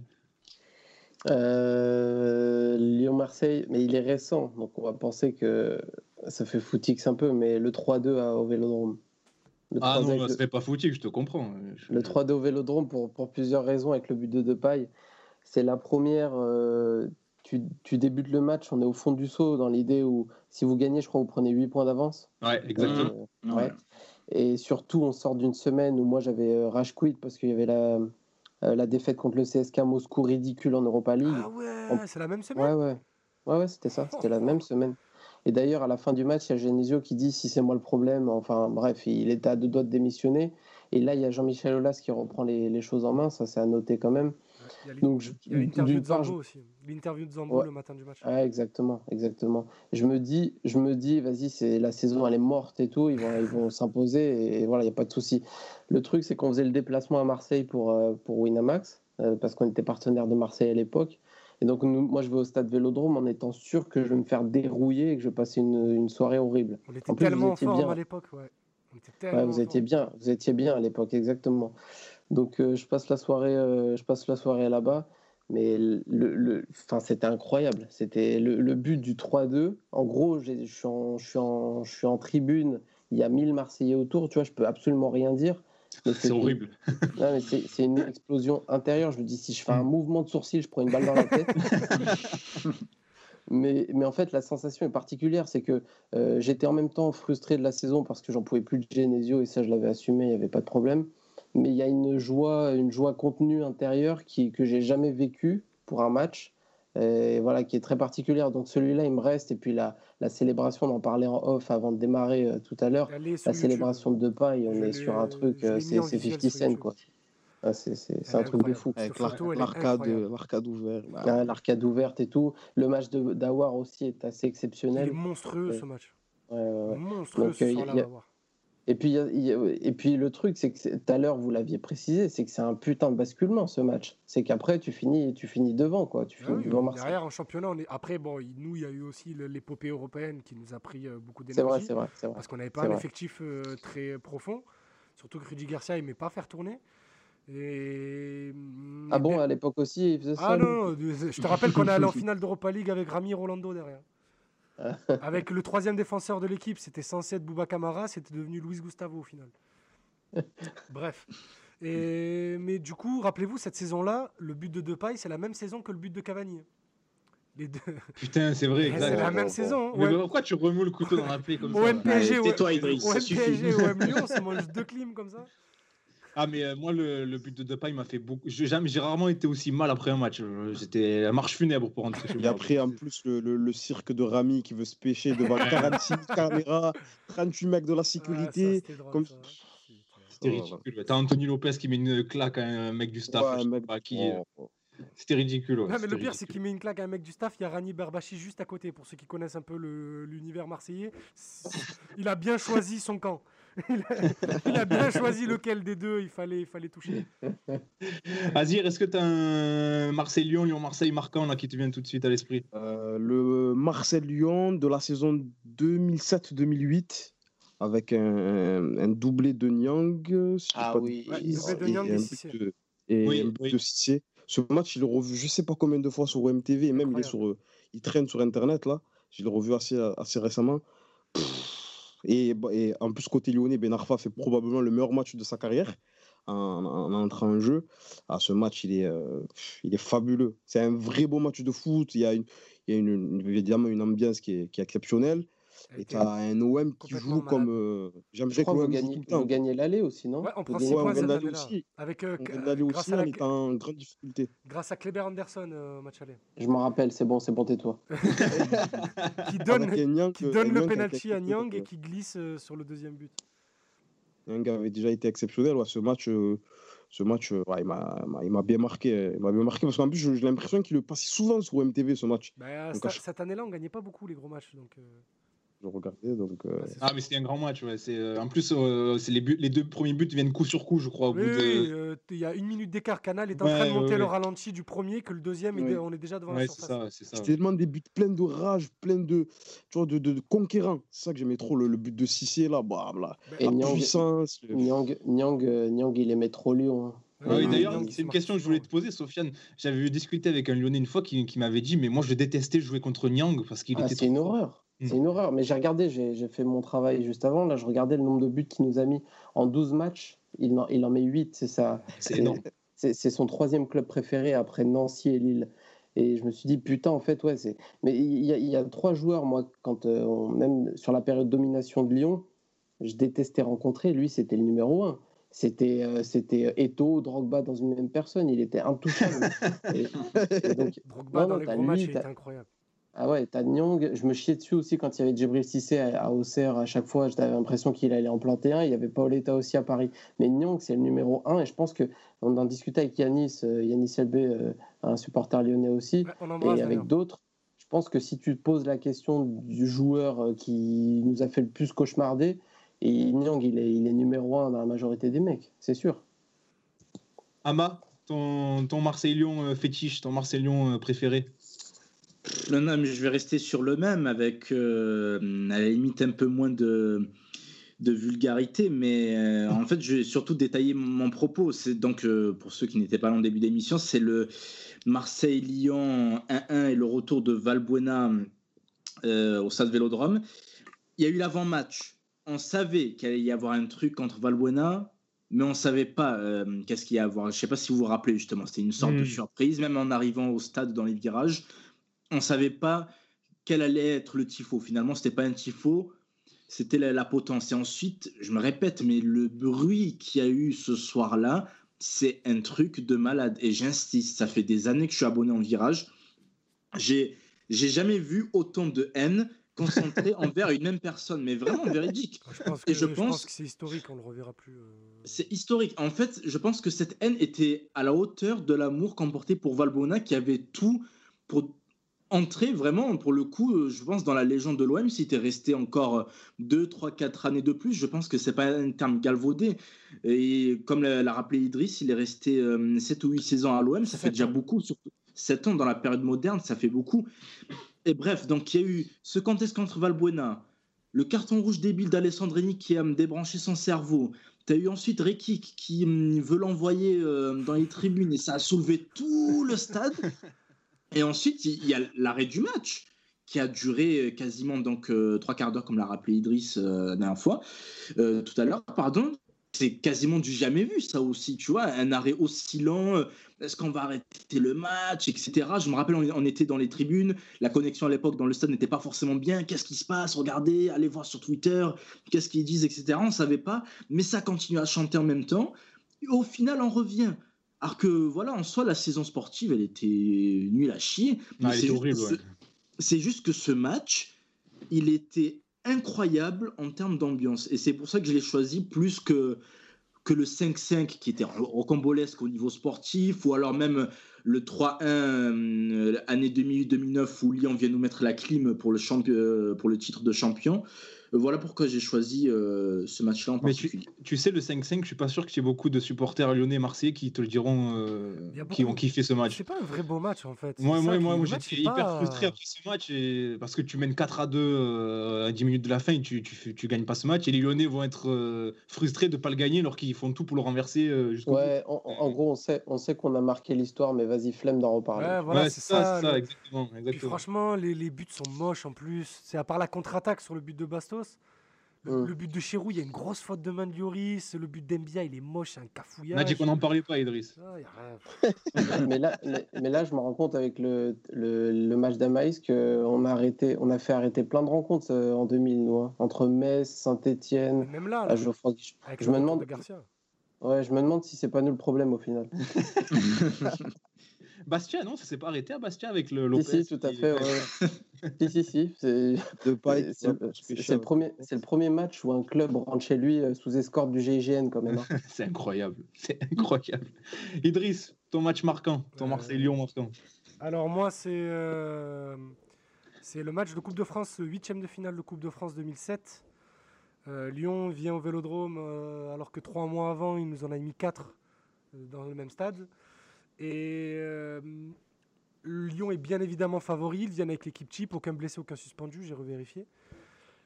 euh, Lyon-Marseille, mais il est récent, donc on va penser que ça fait footix un peu, mais le trois deux au Vélodrome. Le ah non, ce n'est pas foutu, je te comprends. Le trois deux au Vélodrome, pour, pour plusieurs raisons, avec le but de Depay. C'est la première, euh, tu, tu débutes le match, on est au fond du seau, dans l'idée où, si vous gagnez, je crois, vous prenez huit points d'avance. Ouais, exactement. Euh, ouais. Ouais. Et surtout, on sort d'une semaine où moi, j'avais euh, rage quit, parce qu'il y avait la, euh, la défaite contre le C S K Moscou ridicule en Europa League. Ah ouais, on... c'est la même semaine. Ouais, ouais, ouais, ouais c'était ça, c'était oh. la même semaine. Et d'ailleurs, à la fin du match, il y a Genesio qui dit « si c'est moi le problème ». Enfin bref, il était à deux doigts de démissionner. Et là, il y a Jean-Michel Aulas qui reprend les, les choses en main. Ça, c'est à noter quand même. Il y a, donc, je, il y a l'interview de Zambo je... aussi. L'interview de Zambo ouais. le matin du match. Ah, exactement, exactement. Je me dis, je me dis vas-y, c'est, la saison, elle est morte et tout. Ils vont, ils vont s'imposer et voilà, il n'y a pas de souci. Le truc, c'est qu'on faisait le déplacement à Marseille pour, euh, pour Winamax euh, parce qu'on était partenaire de Marseille à l'époque. Et donc, nous, moi, je vais au stade Vélodrome en étant sûr que je vais me faire dérouiller et que je vais passer une, une soirée horrible. On était en plus, tellement en forme à l'époque, ouais. On était tellement ouais, vous, étiez bien, vous étiez bien à l'époque, exactement. Donc, euh, je passe la soirée, euh, je passe la soirée là-bas. Mais le, le, c'était incroyable. C'était le, le but du trois deux. En gros, je suis en, en, en tribune. Il y a mille Marseillais autour. Tu vois, je ne peux absolument rien dire. C'est, c'est horrible. Non, mais c'est, c'est une explosion intérieure. Je me dis, si je fais un mouvement de sourcil, je prends une balle dans la tête. mais, mais en fait, la sensation est particulière. C'est que euh, j'étais en même temps frustré de la saison parce que j'en pouvais plus de Genesio et ça, je l'avais assumé, il n'y avait pas de problème. Mais il y a une joie, une joie contenue intérieure qui, que je n'ai jamais vécue pour un match, et voilà, qui est très particulière. Donc celui-là, il me reste. Et puis la, la célébration, on en parlait en off avant de démarrer euh, tout à l'heure. La célébration de Depay, on est sur un truc, euh, c'est, c'est cinquante cent quoi. Ah, c'est c'est, c'est un truc de fou. Avec l'ar- l'arcade, l'arcade ouverte. Bah. Ah, l'arcade ouverte et tout. Le match de, d'Awar aussi est assez exceptionnel. Il est monstrueux ouais. ce match. Ouais, ouais, ouais. Monstrueux Donc, ce soir-là d'Awar. Et puis, y a, y a, et puis le truc, c'est que tout à l'heure, vous l'aviez précisé, c'est que c'est un putain de basculement ce match. C'est qu'après, tu finis, tu finis devant, quoi. Tu finis ah oui, devant Marseille. Derrière, en championnat, on est... après, bon, nous, il y a eu aussi l'épopée européenne qui nous a pris beaucoup d'énergie. C'est vrai, c'est vrai. C'est vrai. Parce qu'on n'avait pas c'est un vrai. effectif euh, très profond. Surtout que Rudy Garcia, il ne met pas faire tourner. Et... Ah bon, à l'époque aussi, il faisait ça. Ah non, non, je te rappelle qu'on est allé en finale d'Europa League avec Rami Rolando derrière. Avec le troisième défenseur de l'équipe, c'était censé être Bouba Camara, c'était devenu Luis Gustavo au final. Bref. Et, mais du coup, rappelez-vous, cette saison-là, le but de Depay, c'est la même saison que le but de Cavani. Les deux. Putain, c'est vrai. Exact. C'est la même bon, saison. Bon. Ouais. Mais pourquoi tu remous le couteau dans la plaie comme ça? P S G, tais-toi, Idriss. Au M P S G, au M Lyon, on se mange deux clims comme ça. Ah mais euh, moi le, le but de Depay m'a fait beaucoup. Je, jamais, j'ai rarement été aussi mal après un match. J'étais la marche funèbre pour rentrer chez moi. Et après en plus le, le, le cirque de Rami qui veut se pêcher devant quarante-six caméras, trente-huit mecs de la sécurité. Ah, ça, drôle, comme... ça. C'était ridicule. Ouais. T'as Anthony Lopez qui met une claque à un mec du staff. Ouais, mec... Pas, qui... oh. C'était ridicule. Ouais, non, mais c'était le pire ridicule. C'est qu'il met une claque à un mec du staff. Il y a Rani Berbachi juste à côté. Pour ceux qui connaissent un peu le, l'univers marseillais, il a bien choisi son camp. il, a, il a bien choisi lequel des deux il fallait, il fallait toucher. Azir, est-ce que tu as un Marseille-Lyon, Lyon-Marseille marquant là, qui te vient tout de suite à l'esprit? euh, Le Marseille-Lyon de la saison deux mille sept deux mille huit avec un, un doublé de Niang. Si ah oui, de... ouais, doublé de Niang et, et, de, et oui, un but oui. de Cissé. Ce match, il est revu je ne sais pas combien de fois sur M T V et même il, est sur, il traîne sur Internet. Là. Je l'ai revu assez, assez récemment. Pfff. Et, et en plus, côté lyonnais, Ben Arfa fait probablement le meilleur match de sa carrière en, en entrant en jeu. Alors, ce match, il est, euh, il est fabuleux. C'est un vrai beau match de foot. Il y a, une, il y a une, évidemment une ambiance qui est, qui est exceptionnelle. Et tu as un O M qui joue comme. Euh, J'aime bien que l'O M gagne tout le temps. On gagnait l'aller aussi, non? Ouais, on prend six points cette année-là. Avec euh, euh, grâce aussi, à on est en grande difficulté. Grâce à Kleber Anderson, euh, match aller. Je m'en rappelle, c'est bon, c'est bon, tais-toi. Qui donne, Nyang, qui donne le penalty à Nyang et qui glisse euh, sur le deuxième but. Nyang avait déjà été exceptionnel. Ouais, ce match, euh, ce match euh, ouais, il m'a bien marqué. Il m'a bien marqué parce qu'en plus, j'ai l'impression qu'il le passait souvent sur M T V, ce match. Bah, donc, cette année-là, on gagnait pas beaucoup les gros matchs. Donc, euh... je regardais donc euh... ah mais c'était un grand match ouais. C'est euh, en plus euh, c'est les, buts, les deux premiers buts viennent coup sur coup je crois au oui, bout de... il euh, y a une minute d'écart. Canal est en ouais, train de monter ouais, le ouais. ralenti du premier que le deuxième ouais. et on est déjà devant ouais, la surface. C'était tellement des buts pleins de rage, pleins de tu vois de, de, de conquérants. C'est ça que j'aimais trop, le, le but de Cissé là, bah, bah, et la Nyang, puissance le... Nyang, Nyang, euh, Nyang il aimait trop Lyon hein. Ouais, ouais, d'ailleurs, c'est une question que je voulais te poser, Sofiane. J'avais discuté avec un Lyonnais une fois qui, qui m'avait dit mais moi je détestais jouer contre Nyang parce qu'il ah, était trop... une horreur. C'est une horreur, mais j'ai regardé, j'ai fait mon travail juste avant, là je regardais le nombre de buts qu'il nous a mis en douze matchs, il en, il en met huit, c'est ça. C'est énorme. C'est son troisième club préféré après Nancy et Lille. Et je me suis dit, putain, en fait, ouais, c'est... Mais il y, y a trois joueurs, moi, quand euh, on, même sur la période domination de Lyon, je détestais rencontrer, lui c'était le numéro un. C'était euh, c'était Eto'o, Drogba dans une même personne, il était intouchable. et, et donc, Drogba non, dans non, les gros lui, matchs, il était incroyable. Ah ouais, t'as Nyang, je me chiais dessus aussi quand il y avait Djibril Cissé à Auxerre, à chaque fois j'avais l'impression qu'il allait en planter un, il y avait Paoletta aussi à Paris, mais Nyang c'est le numéro un et je pense qu'on en discutait avec Yanis, euh, Yanis Elbé, euh, un supporter lyonnais aussi, ouais, et avec d'autres, je pense que si tu poses la question du joueur qui nous a fait le plus cauchemarder, et Nyang il est, il est numéro un dans la majorité des mecs, c'est sûr. Ama, ton, ton Marseille-Lyon fétiche, ton Marseille-Lyon préféré? Non, non, mais je vais rester sur le même avec, euh, à la limite, un peu moins de, de vulgarité. Mais euh, en fait, je vais surtout détailler mon propos. C'est donc, euh, pour ceux qui n'étaient pas là en début d'émission, c'est le Marseille-Lyon un un et le retour de Valbuena euh, au stade Vélodrome. Il y a eu l'avant-match. On savait qu'il allait y avoir un truc contre Valbuena, mais on ne savait pas euh, qu'est-ce qu'il y a à voir. Je ne sais pas si vous vous rappelez, justement. C'était une sorte mmh. de surprise, même en arrivant au stade dans les virages. On ne savait pas quel allait être le tifo. Finalement, ce n'était pas un tifo, c'était la, la potence. Et ensuite, je me répète, mais le bruit qu'il y a eu ce soir-là, c'est un truc de malade. Et j'insiste, ça fait des années que je suis abonné en virage. J'ai, j'ai jamais vu autant de haine concentrée envers une même personne, mais vraiment véridique. Je pense que, Et je je pense, pense que c'est historique, on ne le reverra plus. Euh... C'est historique. En fait, je pense que cette haine était à la hauteur de l'amour qu'emportait pour Valbuena, qui avait tout pour... entrer vraiment, pour le coup, je pense, dans la légende de l'O M. Si tu es resté encore deux, trois, quatre années de plus, je pense que ce n'est pas un terme galvaudé. Et comme l'a rappelé Idriss, il est resté sept ou huit saisons à l'O M, ça fait déjà beaucoup, surtout sept ans dans la période moderne, ça fait beaucoup. Et bref, donc il y a eu ce contest contre Valbuena, le carton rouge débile d'Alessandrini qui a débranché son cerveau. Tu as eu ensuite Rekik qui veut l'envoyer dans les tribunes et ça a soulevé tout le stade. Et ensuite, il y a l'arrêt du match qui a duré quasiment donc, euh, trois quarts d'heure, comme l'a rappelé Idriss euh, la dernière fois, euh, tout à l'heure. Pardon, c'est quasiment du jamais vu, ça aussi, tu vois, un arrêt aussi lent. Euh, est-ce qu'on va arrêter le match, et cetera. Je me rappelle, on, on était dans les tribunes, la connexion à l'époque dans le stade n'était pas forcément bien. Qu'est-ce qui se passe? Regardez, allez voir sur Twitter, qu'est-ce qu'ils disent, et cetera. On ne savait pas, mais ça continue à chanter en même temps. Et au final, on revient. Alors que voilà, en soi, la saison sportive, elle était nulle à chier. Ah, c'est horrible. Ce... Ouais. C'est juste que ce match, il était incroyable en termes d'ambiance. Et c'est pour ça que je l'ai choisi plus que, que le cinq cinq qui était rocambolesque au niveau sportif, ou alors même le trois un, euh, année deux mille huit deux mille neuf, où Lyon vient nous mettre la clim pour le, champi... pour le titre de champion. Voilà pourquoi j'ai choisi euh, ce match-là en particulier. Tu, tu sais, le cinq cinq, je ne suis pas sûr que tu aies beaucoup de supporters lyonnais et marseillais qui te le diront, euh, qui ont kiffé ce match. C'est pas un vrai beau match, en fait. Moi, moi, moi, moi j'étais hyper pas... frustré après ce match et... parce que tu mènes quatre à deux euh, à dix minutes de la fin et tu ne gagnes pas ce match. Et les Lyonnais vont être euh, frustrés de ne pas le gagner alors qu'ils font tout pour le renverser euh, jusqu'au ouais, bout. En, en gros, on sait, on sait qu'on a marqué l'histoire, mais vas-y, flemme d'en reparler. Ouais, voilà, ouais, c'est ça, ça le... exactement. exactement. Puis, franchement, les, les buts sont moches en plus. C'est à part la contre-attaque sur le but de Bastos. Le, euh. le but de Chérou, il y a une grosse faute de main de Lloris. Le but d'Embia, il est moche, c'est un cafouillage. On a dit qu'on n'en parlait pas, Idriss. Ah, mais, là, mais, mais là, je me rends compte avec le, le, le match d'Amaïs qu'on a, on a fait arrêter plein de rencontres en deux mille, nous, entre Metz, Saint-Etienne. Même là, là je, avec je me demande. De Garcia. Ouais, je me demande si c'est pas nous le problème au final. Bastia, non, ça s'est pas arrêté à Bastia avec le Lopez. Si, si, tout à fait. Ouais. si, si, si. C'est le premier, c'est le premier match où un club rentre chez lui sous escorte du G I G N quand même. Hein. C'est incroyable, c'est incroyable. Idriss, ton match marquant, ton euh... Marseille-Lyon marquant. Alors moi, c'est euh... c'est le match de Coupe de France, huitième de finale de Coupe de France deux mille sept. Euh, Lyon vient au Vélodrome euh, alors que trois mois avant, il nous en a mis quatre euh, dans le même stade. Et euh, Lyon est bien évidemment favori. Ils viennent avec l'équipe type, aucun blessé, aucun suspendu, j'ai revérifié.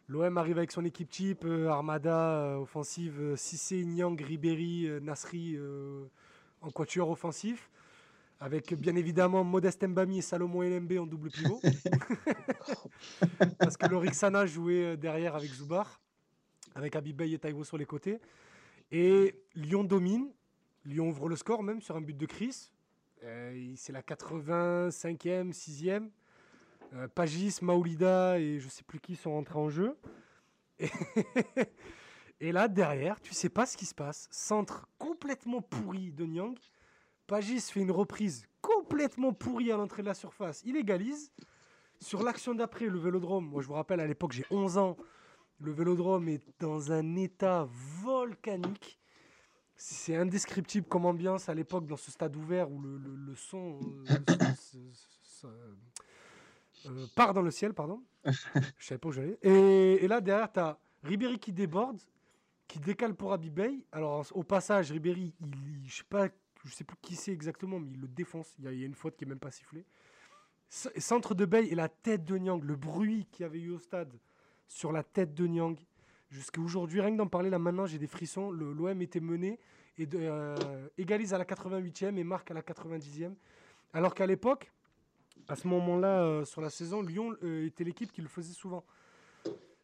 L'O M arrive avec son équipe type, euh, Armada, euh, offensive, euh, Cissé, Niang, Ribéry, euh, Nasri euh, en quatuor offensif. Avec bien évidemment Modeste Mbami et Salomon Elenbe en double pivot. Parce que Lorixana jouait derrière avec Zoubar, avec Abibey et Taïwo sur les côtés. Et Lyon domine. Lyon ouvre le score même sur un but de Chris. Euh, c'est la quatre-vingt-cinquième, sixième. Euh, Pagis, Maoulida et je ne sais plus qui sont rentrés en jeu. Et, et là, derrière, tu ne sais pas ce qui se passe. Centre complètement pourri de Niang. Pagis fait une reprise complètement pourrie à l'entrée de la surface. Il égalise. Sur l'action d'après, le Vélodrome, moi je vous rappelle, à l'époque, j'ai onze ans. Le Vélodrome est dans un état volcanique. C'est indescriptible comme ambiance à l'époque dans ce stade ouvert où le, le, le son euh, se, se, se, euh, part dans le ciel, pardon. Je ne savais pas où j'allais. Et, et là, derrière, tu as Ribéry qui déborde, qui décale pour Abibey. Alors, au passage, Ribéry, il, il, je ne sais, sais plus qui c'est exactement, mais il le défonce. Il y a, il y a une faute qui n'est même pas sifflée. C- centre de Bey et la tête de Niang, le bruit qu'il y avait eu au stade sur la tête de Niang. Jusqu'à aujourd'hui, rien que d'en parler, là maintenant, j'ai des frissons. Le, L'O M était mené, et de, euh, égalise à la quatre-vingt-huitième et marque à la quatre-vingt-dixième. Alors qu'à l'époque, à ce moment-là, euh, sur la saison, Lyon euh, était l'équipe qui le faisait souvent.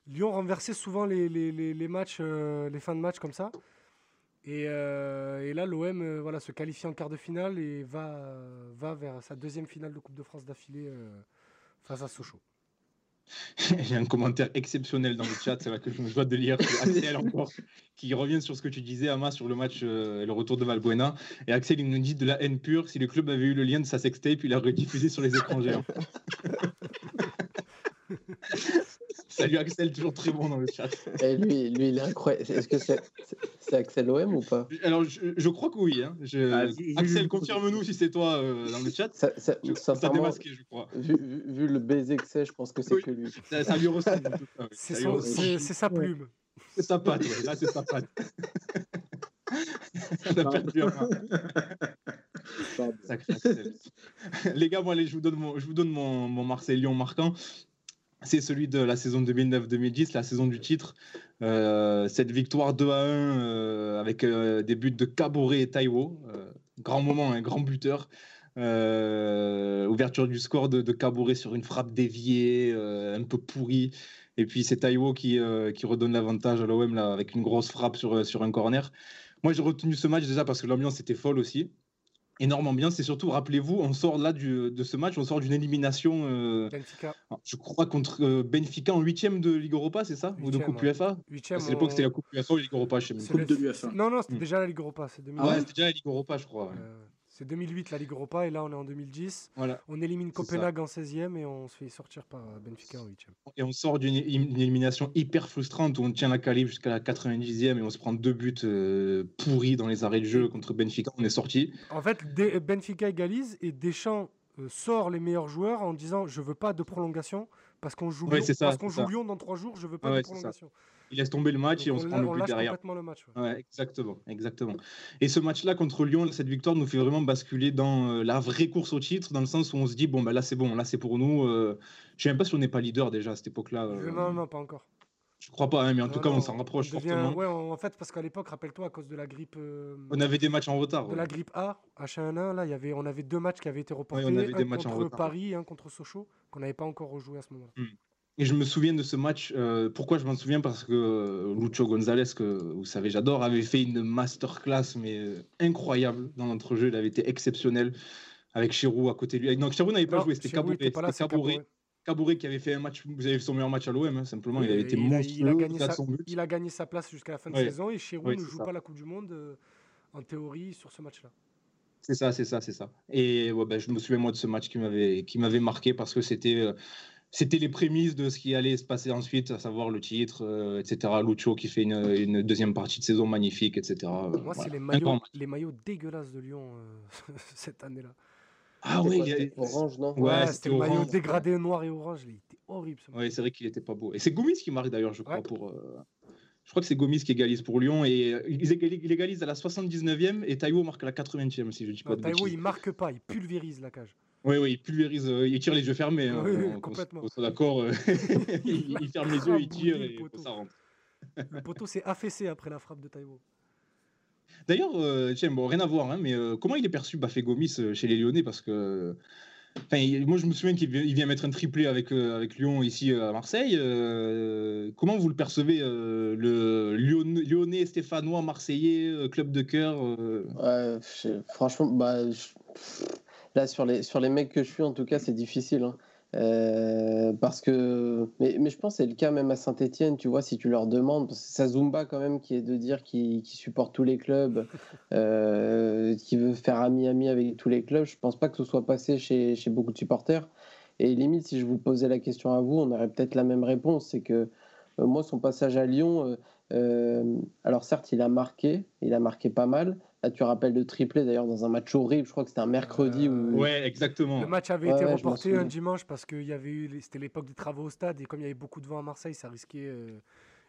Lyon renversait souvent les, les, les, les matchs, euh, les fins de match comme ça. Et, euh, et là, l'O M euh, voilà, se qualifie en quart de finale et va, va vers sa deuxième finale de Coupe de France d'affilée euh, face à Sochaux. J'ai un commentaire exceptionnel dans le chat, c'est vrai que je me dois de lire, Axel encore, qui revient sur ce que tu disais, Ama, sur le match euh, le retour de Valbuena. Et Axel, il nous dit de la haine pure, si le club avait eu le lien de sa sextape, il l'aurait diffusé sur les étrangers. Salut Axel, toujours très bon dans le chat. Et lui, lui, il est incroyable. Est-ce que c'est, c'est, c'est Axel O M ou pas? Alors, je, je crois que oui. Hein. Je, ah, si, Axel, confirme-nous si c'est toi euh, dans le chat. Ça, ça, je, ça démasqué, je crois. Vu, vu, vu le baiser que c'est, je pense que c'est oui, que lui. Ça, ça lui ressemble. En tout cas, oui. c'est, son, lui ressemble. C'est, c'est sa plume. C'est sa patte, ouais. Là, c'est sa patte. On a perdu un peu. Sacré Axel. Les gars, bon, allez, je vous donne mon, je vous donne mon, mon Marseille-Lyon marquant. C'est celui de la saison deux mille neuf deux mille dix, la saison du titre. Euh, cette victoire deux à un euh, avec euh, des buts de Caboret et Taïwo. Euh, grand moment, un hein, grand buteur. Euh, ouverture du score de, de Caboret sur une frappe déviée, euh, un peu pourrie. Et puis c'est Taïwo qui, euh, qui redonne l'avantage à l'O M là, avec une grosse frappe sur, sur un corner. Moi j'ai retenu ce match déjà parce que l'ambiance était folle aussi. Énorme ambiance, et surtout, rappelez-vous, on sort là du, de ce match, on sort d'une élimination, euh, Benfica. Je crois, contre euh, Benfica en huitième de Ligue Europa, c'est ça? huitième, ou de Coupe ouais. U F A huitième, ah, c'est l'époque, on... c'était la Coupe U F A ou Ligue Europa, je sais même. Coupe de l'U F A. Non, non, c'était mmh. déjà la Ligue Europa. C'est deux mille huit. Ah ouais, c'était déjà la Ligue Europa, je crois. Ouais. Euh, c'est deux mille huit, la Ligue Europa, et là, on est en deux mille dix. Voilà. On élimine Copenhague en seizième, et on se fait sortir par Benfica en huitième. Et on sort d'une élimination hyper frustrante, où on tient la qualif jusqu'à la quatre-vingt-dixième, et on se prend deux buts euh, pourris dans les arrêts de jeu contre Benfica. On est sorti. En fait, Benfica égalise, et Deschamps euh, sort les meilleurs joueurs en disant « Je veux pas de prolongation, parce qu'on joue, ouais, Lyon, ça, parce qu'on joue Lyon dans trois jours, je veux pas ah, de ouais, prolongation. » Il laisse tomber le match. Donc et on, on se prend le but derrière. Complètement le match, ouais. Ouais, exactement, exactement. Et ce match-là contre Lyon, cette victoire nous fait vraiment basculer dans euh, la vraie course au titre, dans le sens où on se dit bon ben là c'est bon, là c'est pour nous. Euh, je sais même pas si on n'est pas leader déjà à cette époque-là. Euh, non non pas encore. Je crois pas, hein, mais en non, tout cas non, on s'en rapproche on devient, fortement. Ouais, en fait parce qu'à l'époque, rappelle-toi, à cause de la grippe. Euh, on avait des matchs en retard. De ouais. la grippe A, H un N un, là il y avait, on avait deux matchs qui avaient été reportés. Ouais, on avait un des matchs en retard. Contre Paris, un hein, contre Sochaux, qu'on n'avait pas encore rejoué à ce moment-là. Hmm. Et je me souviens de ce match. Euh, pourquoi je m'en souviens? Parce que Lucho González, que vous savez, j'adore, avait fait une masterclass mais euh, incroyable dans l'entrejeu. Il avait été exceptionnel avec Chirou à côté de lui. Donc Chirou n'avait pas non, joué, c'était Caboret. Caboret. Caboret qui avait fait un match, vous avez vu son meilleur match à l'O M, hein, simplement. Oui, il avait été monstrueux. Il a, il, a sa, il a gagné sa place jusqu'à la fin de ouais. saison et Chirou oui, ne joue ça. pas la Coupe du Monde euh, en théorie sur ce match-là. C'est ça, c'est ça, c'est ça. Et ouais, ben, je me souviens moi de ce match qui m'avait, qui m'avait marqué parce que c'était. Euh, C'était les prémices de ce qui allait se passer ensuite, à savoir le titre, euh, et cetera. Lucho qui fait une, une deuxième partie de saison magnifique, et cetera. Euh, Moi, voilà. c'est les maillots, les maillots dégueulasses de Lyon euh, cette année-là. Ah oui, il était orange, non ? Ouais, ouais, c'était, c'était le maillot dégradé noir et orange. Il était horrible. Ce oui, c'est vrai qu'il n'était pas beau. Et c'est Gomis qui marque d'ailleurs, je crois, ouais. pour. Euh... Je crois que c'est Gomis qui égalise pour Lyon et il égalise à la soixante-dix-neuvième et Taïwo marque à la quatre-vingtième si je ne dis pas non, de bêtises. Taïwo il marque pas, il pulvérise la cage. Oui oui, il pulvérise, euh, il tire les yeux fermés. Oui, hein, oui, complètement. On, on, on, on, d'accord, euh, il, il ferme les yeux, il tire et ça rentre. Le poteau s'est affaissé après la frappe de Taïwo. D'ailleurs, euh, tiens, bon, rien à voir, hein, mais euh, comment il est perçu Bafé Gomis euh, chez les Lyonnais parce que. Euh, Enfin, moi, je me souviens qu'il vient mettre un triplé avec, euh, avec Lyon ici à Marseille. Euh, comment vous le percevez, euh, le Lyon, Lyonnais, Stéphanois, Marseillais, club de cœur euh... ouais, je, Franchement, bah, je, là, sur les, sur les mecs que je suis, en tout cas, c'est difficile. Hein. Euh, parce que, mais, mais je pense que c'est le cas même à Saint-Etienne, tu vois, si tu leur demandes, parce que c'est sa Zumba quand même qui est de dire qu'il, qu'il supporte tous les clubs, euh, qui veut faire ami-ami avec tous les clubs. Je pense pas que ce soit passé chez, chez beaucoup de supporters. Et limite, si je vous posais la question à vous, on aurait peut-être la même réponse. C'est que euh, moi, son passage à Lyon, euh, euh, alors certes, il a marqué, il a marqué pas mal. Là, tu rappelles le triplé d'ailleurs dans un match horrible, je crois que c'était un mercredi. Euh, où... Ouais, exactement. Le match avait ouais, été ouais, reporté un dimanche parce qu'il y avait eu, c'était l'époque des travaux au stade et comme il y avait beaucoup de vent à Marseille, ça risquait, euh,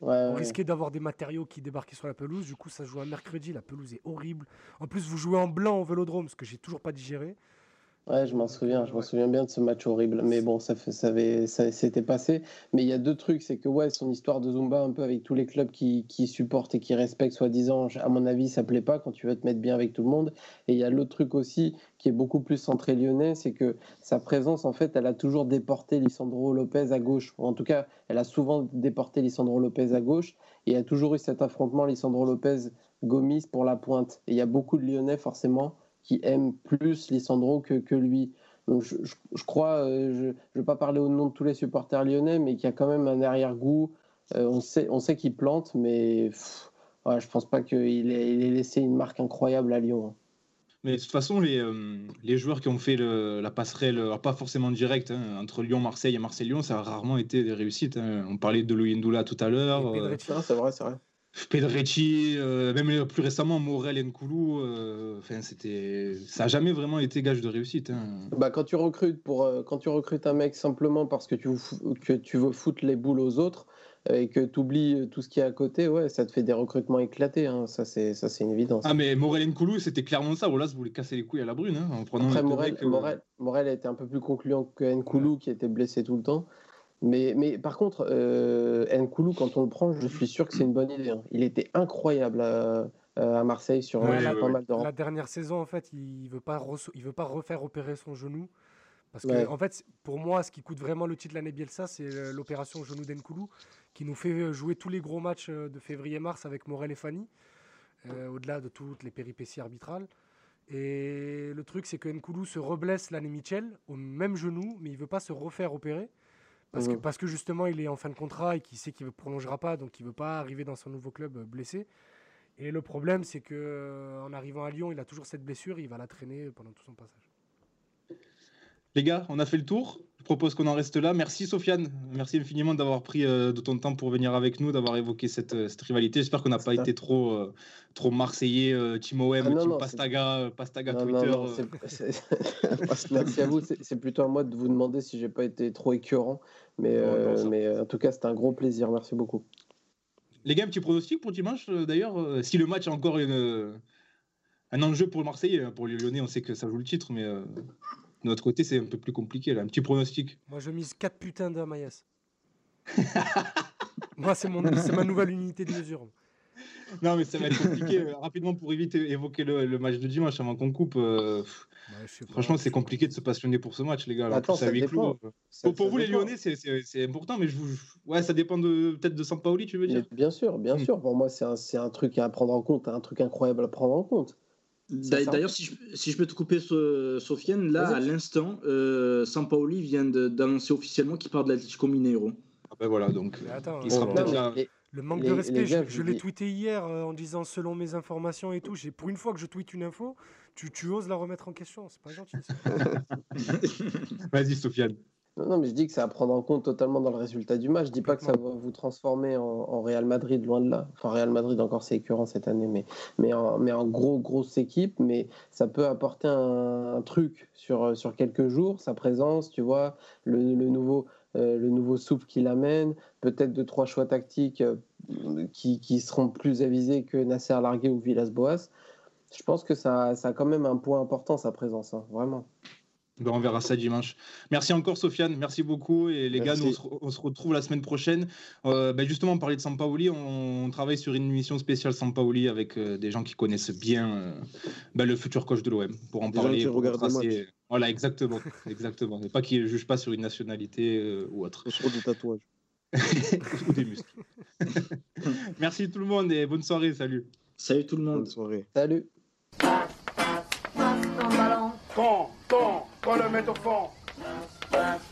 ouais, on ouais. risquait d'avoir des matériaux qui débarquaient sur la pelouse. Du coup, ça joue un mercredi, la pelouse est horrible. En plus, vous jouez en blanc au Vélodrome, ce que j'ai toujours pas digéré. Ouais, je m'en souviens, je ouais. m'en souviens bien de ce match horrible. Mais bon, ça, fait, ça, avait, ça s'était passé. Mais il y a deux trucs, c'est que ouais, son histoire de Zumba, un peu avec tous les clubs qui, qui supportent et qui respectent, soi-disant, à mon avis, ça plaît pas quand tu veux te mettre bien avec tout le monde. Et il y a l'autre truc aussi, qui est beaucoup plus centré lyonnais, c'est que sa présence, en fait, elle a toujours déporté Lisandro Lopez à gauche. En tout cas, elle a souvent déporté Lisandro Lopez à gauche. Et il y a toujours eu cet affrontement Lisandro Lopez-Gomis pour la pointe. Et il y a beaucoup de Lyonnais, forcément, qui aime plus Lisandro que, que lui. Donc je, je, je crois, euh, je ne vais pas parler au nom de tous les supporters lyonnais, mais qu'il y a quand même un arrière-goût. Euh, on sait, on sait qu'il plante, mais pff, ouais, je ne pense pas qu'il ait, il ait laissé une marque incroyable à Lyon. Hein. Mais de toute façon, les, euh, les joueurs qui ont fait le, la passerelle, pas forcément directe, hein, entre Lyon-Marseille et Marseille-Lyon, ça a rarement été des réussites. Hein. On parlait de Louis Ndoula tout à l'heure. Euh... C'est vrai, c'est vrai. Pedretti, euh, même plus récemment Morel Nkoulou, euh, enfin c'était, ça n'a jamais vraiment été gage de réussite. Hein. Bah quand tu recrutes pour, euh, quand tu recrutes un mec simplement parce que tu que tu veux foutre les boules aux autres et que tu oublies tout ce qui est à côté, ouais, ça te fait des recrutements éclatés. Hein. Ça c'est, ça c'est une évidence. Ah mais Morel Nkoulou, c'était clairement ça. Aulas voulait casser les couilles à la brune. Hein, en prenant Après Morel, que... Morel, Morel a été un peu plus concluant que Nkoulou ouais. qui était blessé tout le temps. Mais, mais par contre, euh, Nkoulou, quand on le prend, je suis sûr que c'est une bonne idée. Hein. Il était incroyable à, à Marseille sur ouais, la, ouais, pas ouais. mal de... La dernière saison, en fait, il veut pas re- il veut pas refaire opérer son genou. Parce que, ouais. en fait, pour moi, ce qui coûte vraiment le titre de l'année Bielsa, c'est l'opération au genou d'Nkoulou, qui nous fait jouer tous les gros matchs de février-mars avec Morel et Fanny, euh, au-delà de toutes les péripéties arbitrales. Et le truc, c'est que Nkoulou se reblesse l'année Mitchell, au même genou, mais il veut pas se refaire opérer. Parce que, parce que justement, il est en fin de contrat et qu'il sait qu'il ne prolongera pas, donc il ne veut pas arriver dans son nouveau club blessé. Et le problème, c'est qu'en arrivant à Lyon, il a toujours cette blessure et il va la traîner pendant tout son passage. Les gars, on a fait le tour. Je propose qu'on en reste là. Merci Sofiane. Merci infiniment d'avoir pris euh, de ton temps pour venir avec nous, d'avoir évoqué cette, cette rivalité. J'espère qu'on n'a pas ça. été trop, euh, trop marseillais, euh, Team O M, ah non, Team non, Pastaga, c'est... Pastaga non, Twitter. Non, non, c'est... c'est... Merci à vous. C'est, c'est plutôt à moi de vous demander si je n'ai pas été trop écœurant. Mais, euh, non, non, mais en tout cas, c'était un gros plaisir. Merci beaucoup. Les gars, un petit pronostic pour dimanche, d'ailleurs. Si le match a encore une... un enjeu pour le Marseillais, pour les Lyonnais, on sait que ça joue le titre, mais... Euh... De notre côté, c'est un peu plus compliqué, là. Un petit pronostic. Moi, je mise quatre putains d'un Mayas. Moi, c'est, mon, c'est ma nouvelle unité de mesure. Non, mais ça va être compliqué. Rapidement, pour éviter évoquer le, le match de dimanche avant qu'on coupe, euh, ouais, franchement, c'est compliqué de se passionner pour ce match, les gars. Attends, plus, ça huit clos. Ça, pour, pour ça vous, dépend. Les Lyonnais, c'est important, mais je vous... ouais, ça dépend peut-être de Sampaoli, tu veux dire. Mais bien sûr, bien hmm. sûr. Pour moi, c'est un, c'est un truc à prendre en compte, un truc incroyable à prendre en compte. D'ailleurs, si, si je peux te couper, Sofiane, là, à l'instant, euh, Sampaoli vient d'annoncer officiellement qu'il part de l'Atlético Mineiro. Ah ben voilà, donc attends, il sera euh, peut-être là. Le manque les, de respect, gars, je, je l'ai tweeté hier euh, en disant selon mes informations et tout. J'ai, pour une fois que je tweete une info, tu, tu oses la remettre en question, c'est pas gentil. Vas-y, Sofiane. Non, non, mais je dis que c'est à prendre en compte totalement dans le résultat du match. Je dis pas que ça va vous transformer en, en Real Madrid, loin de là. Enfin, Real Madrid encore c'est écœurant cette année, mais mais en, mais en gros grosse équipe, mais ça peut apporter un, un truc sur sur quelques jours, sa présence, tu vois, le, le nouveau euh, le nouveau souffle qu'il amène, peut-être deux trois choix tactiques euh, qui qui seront plus avisés que Nasser Largué ou Villas Boas. Je pense que ça ça a quand même un point important sa présence, hein, vraiment. Ben on verra ça dimanche. Merci encore, Sofiane. Merci beaucoup. Et les merci. Gars, nous, on, se, on se retrouve la semaine prochaine. Euh, ben justement, on parlait de Sampaoli. On, on travaille sur une émission spéciale Sampaoli avec euh, des gens qui connaissent bien euh, ben le futur coach de l'O M. Pour en des parler. Pour tracer... Voilà, exactement. exactement. Et pas qu'ils ne jugent pas sur une nationalité euh, ou autre. Sur du tatouage. Ou des muscles. Merci tout le monde et bonne soirée. Salut. Salut tout le monde. Bonne soirée. Salut. Passe, passe, passe ton ballon. Bon. Qu'on le mette au fond.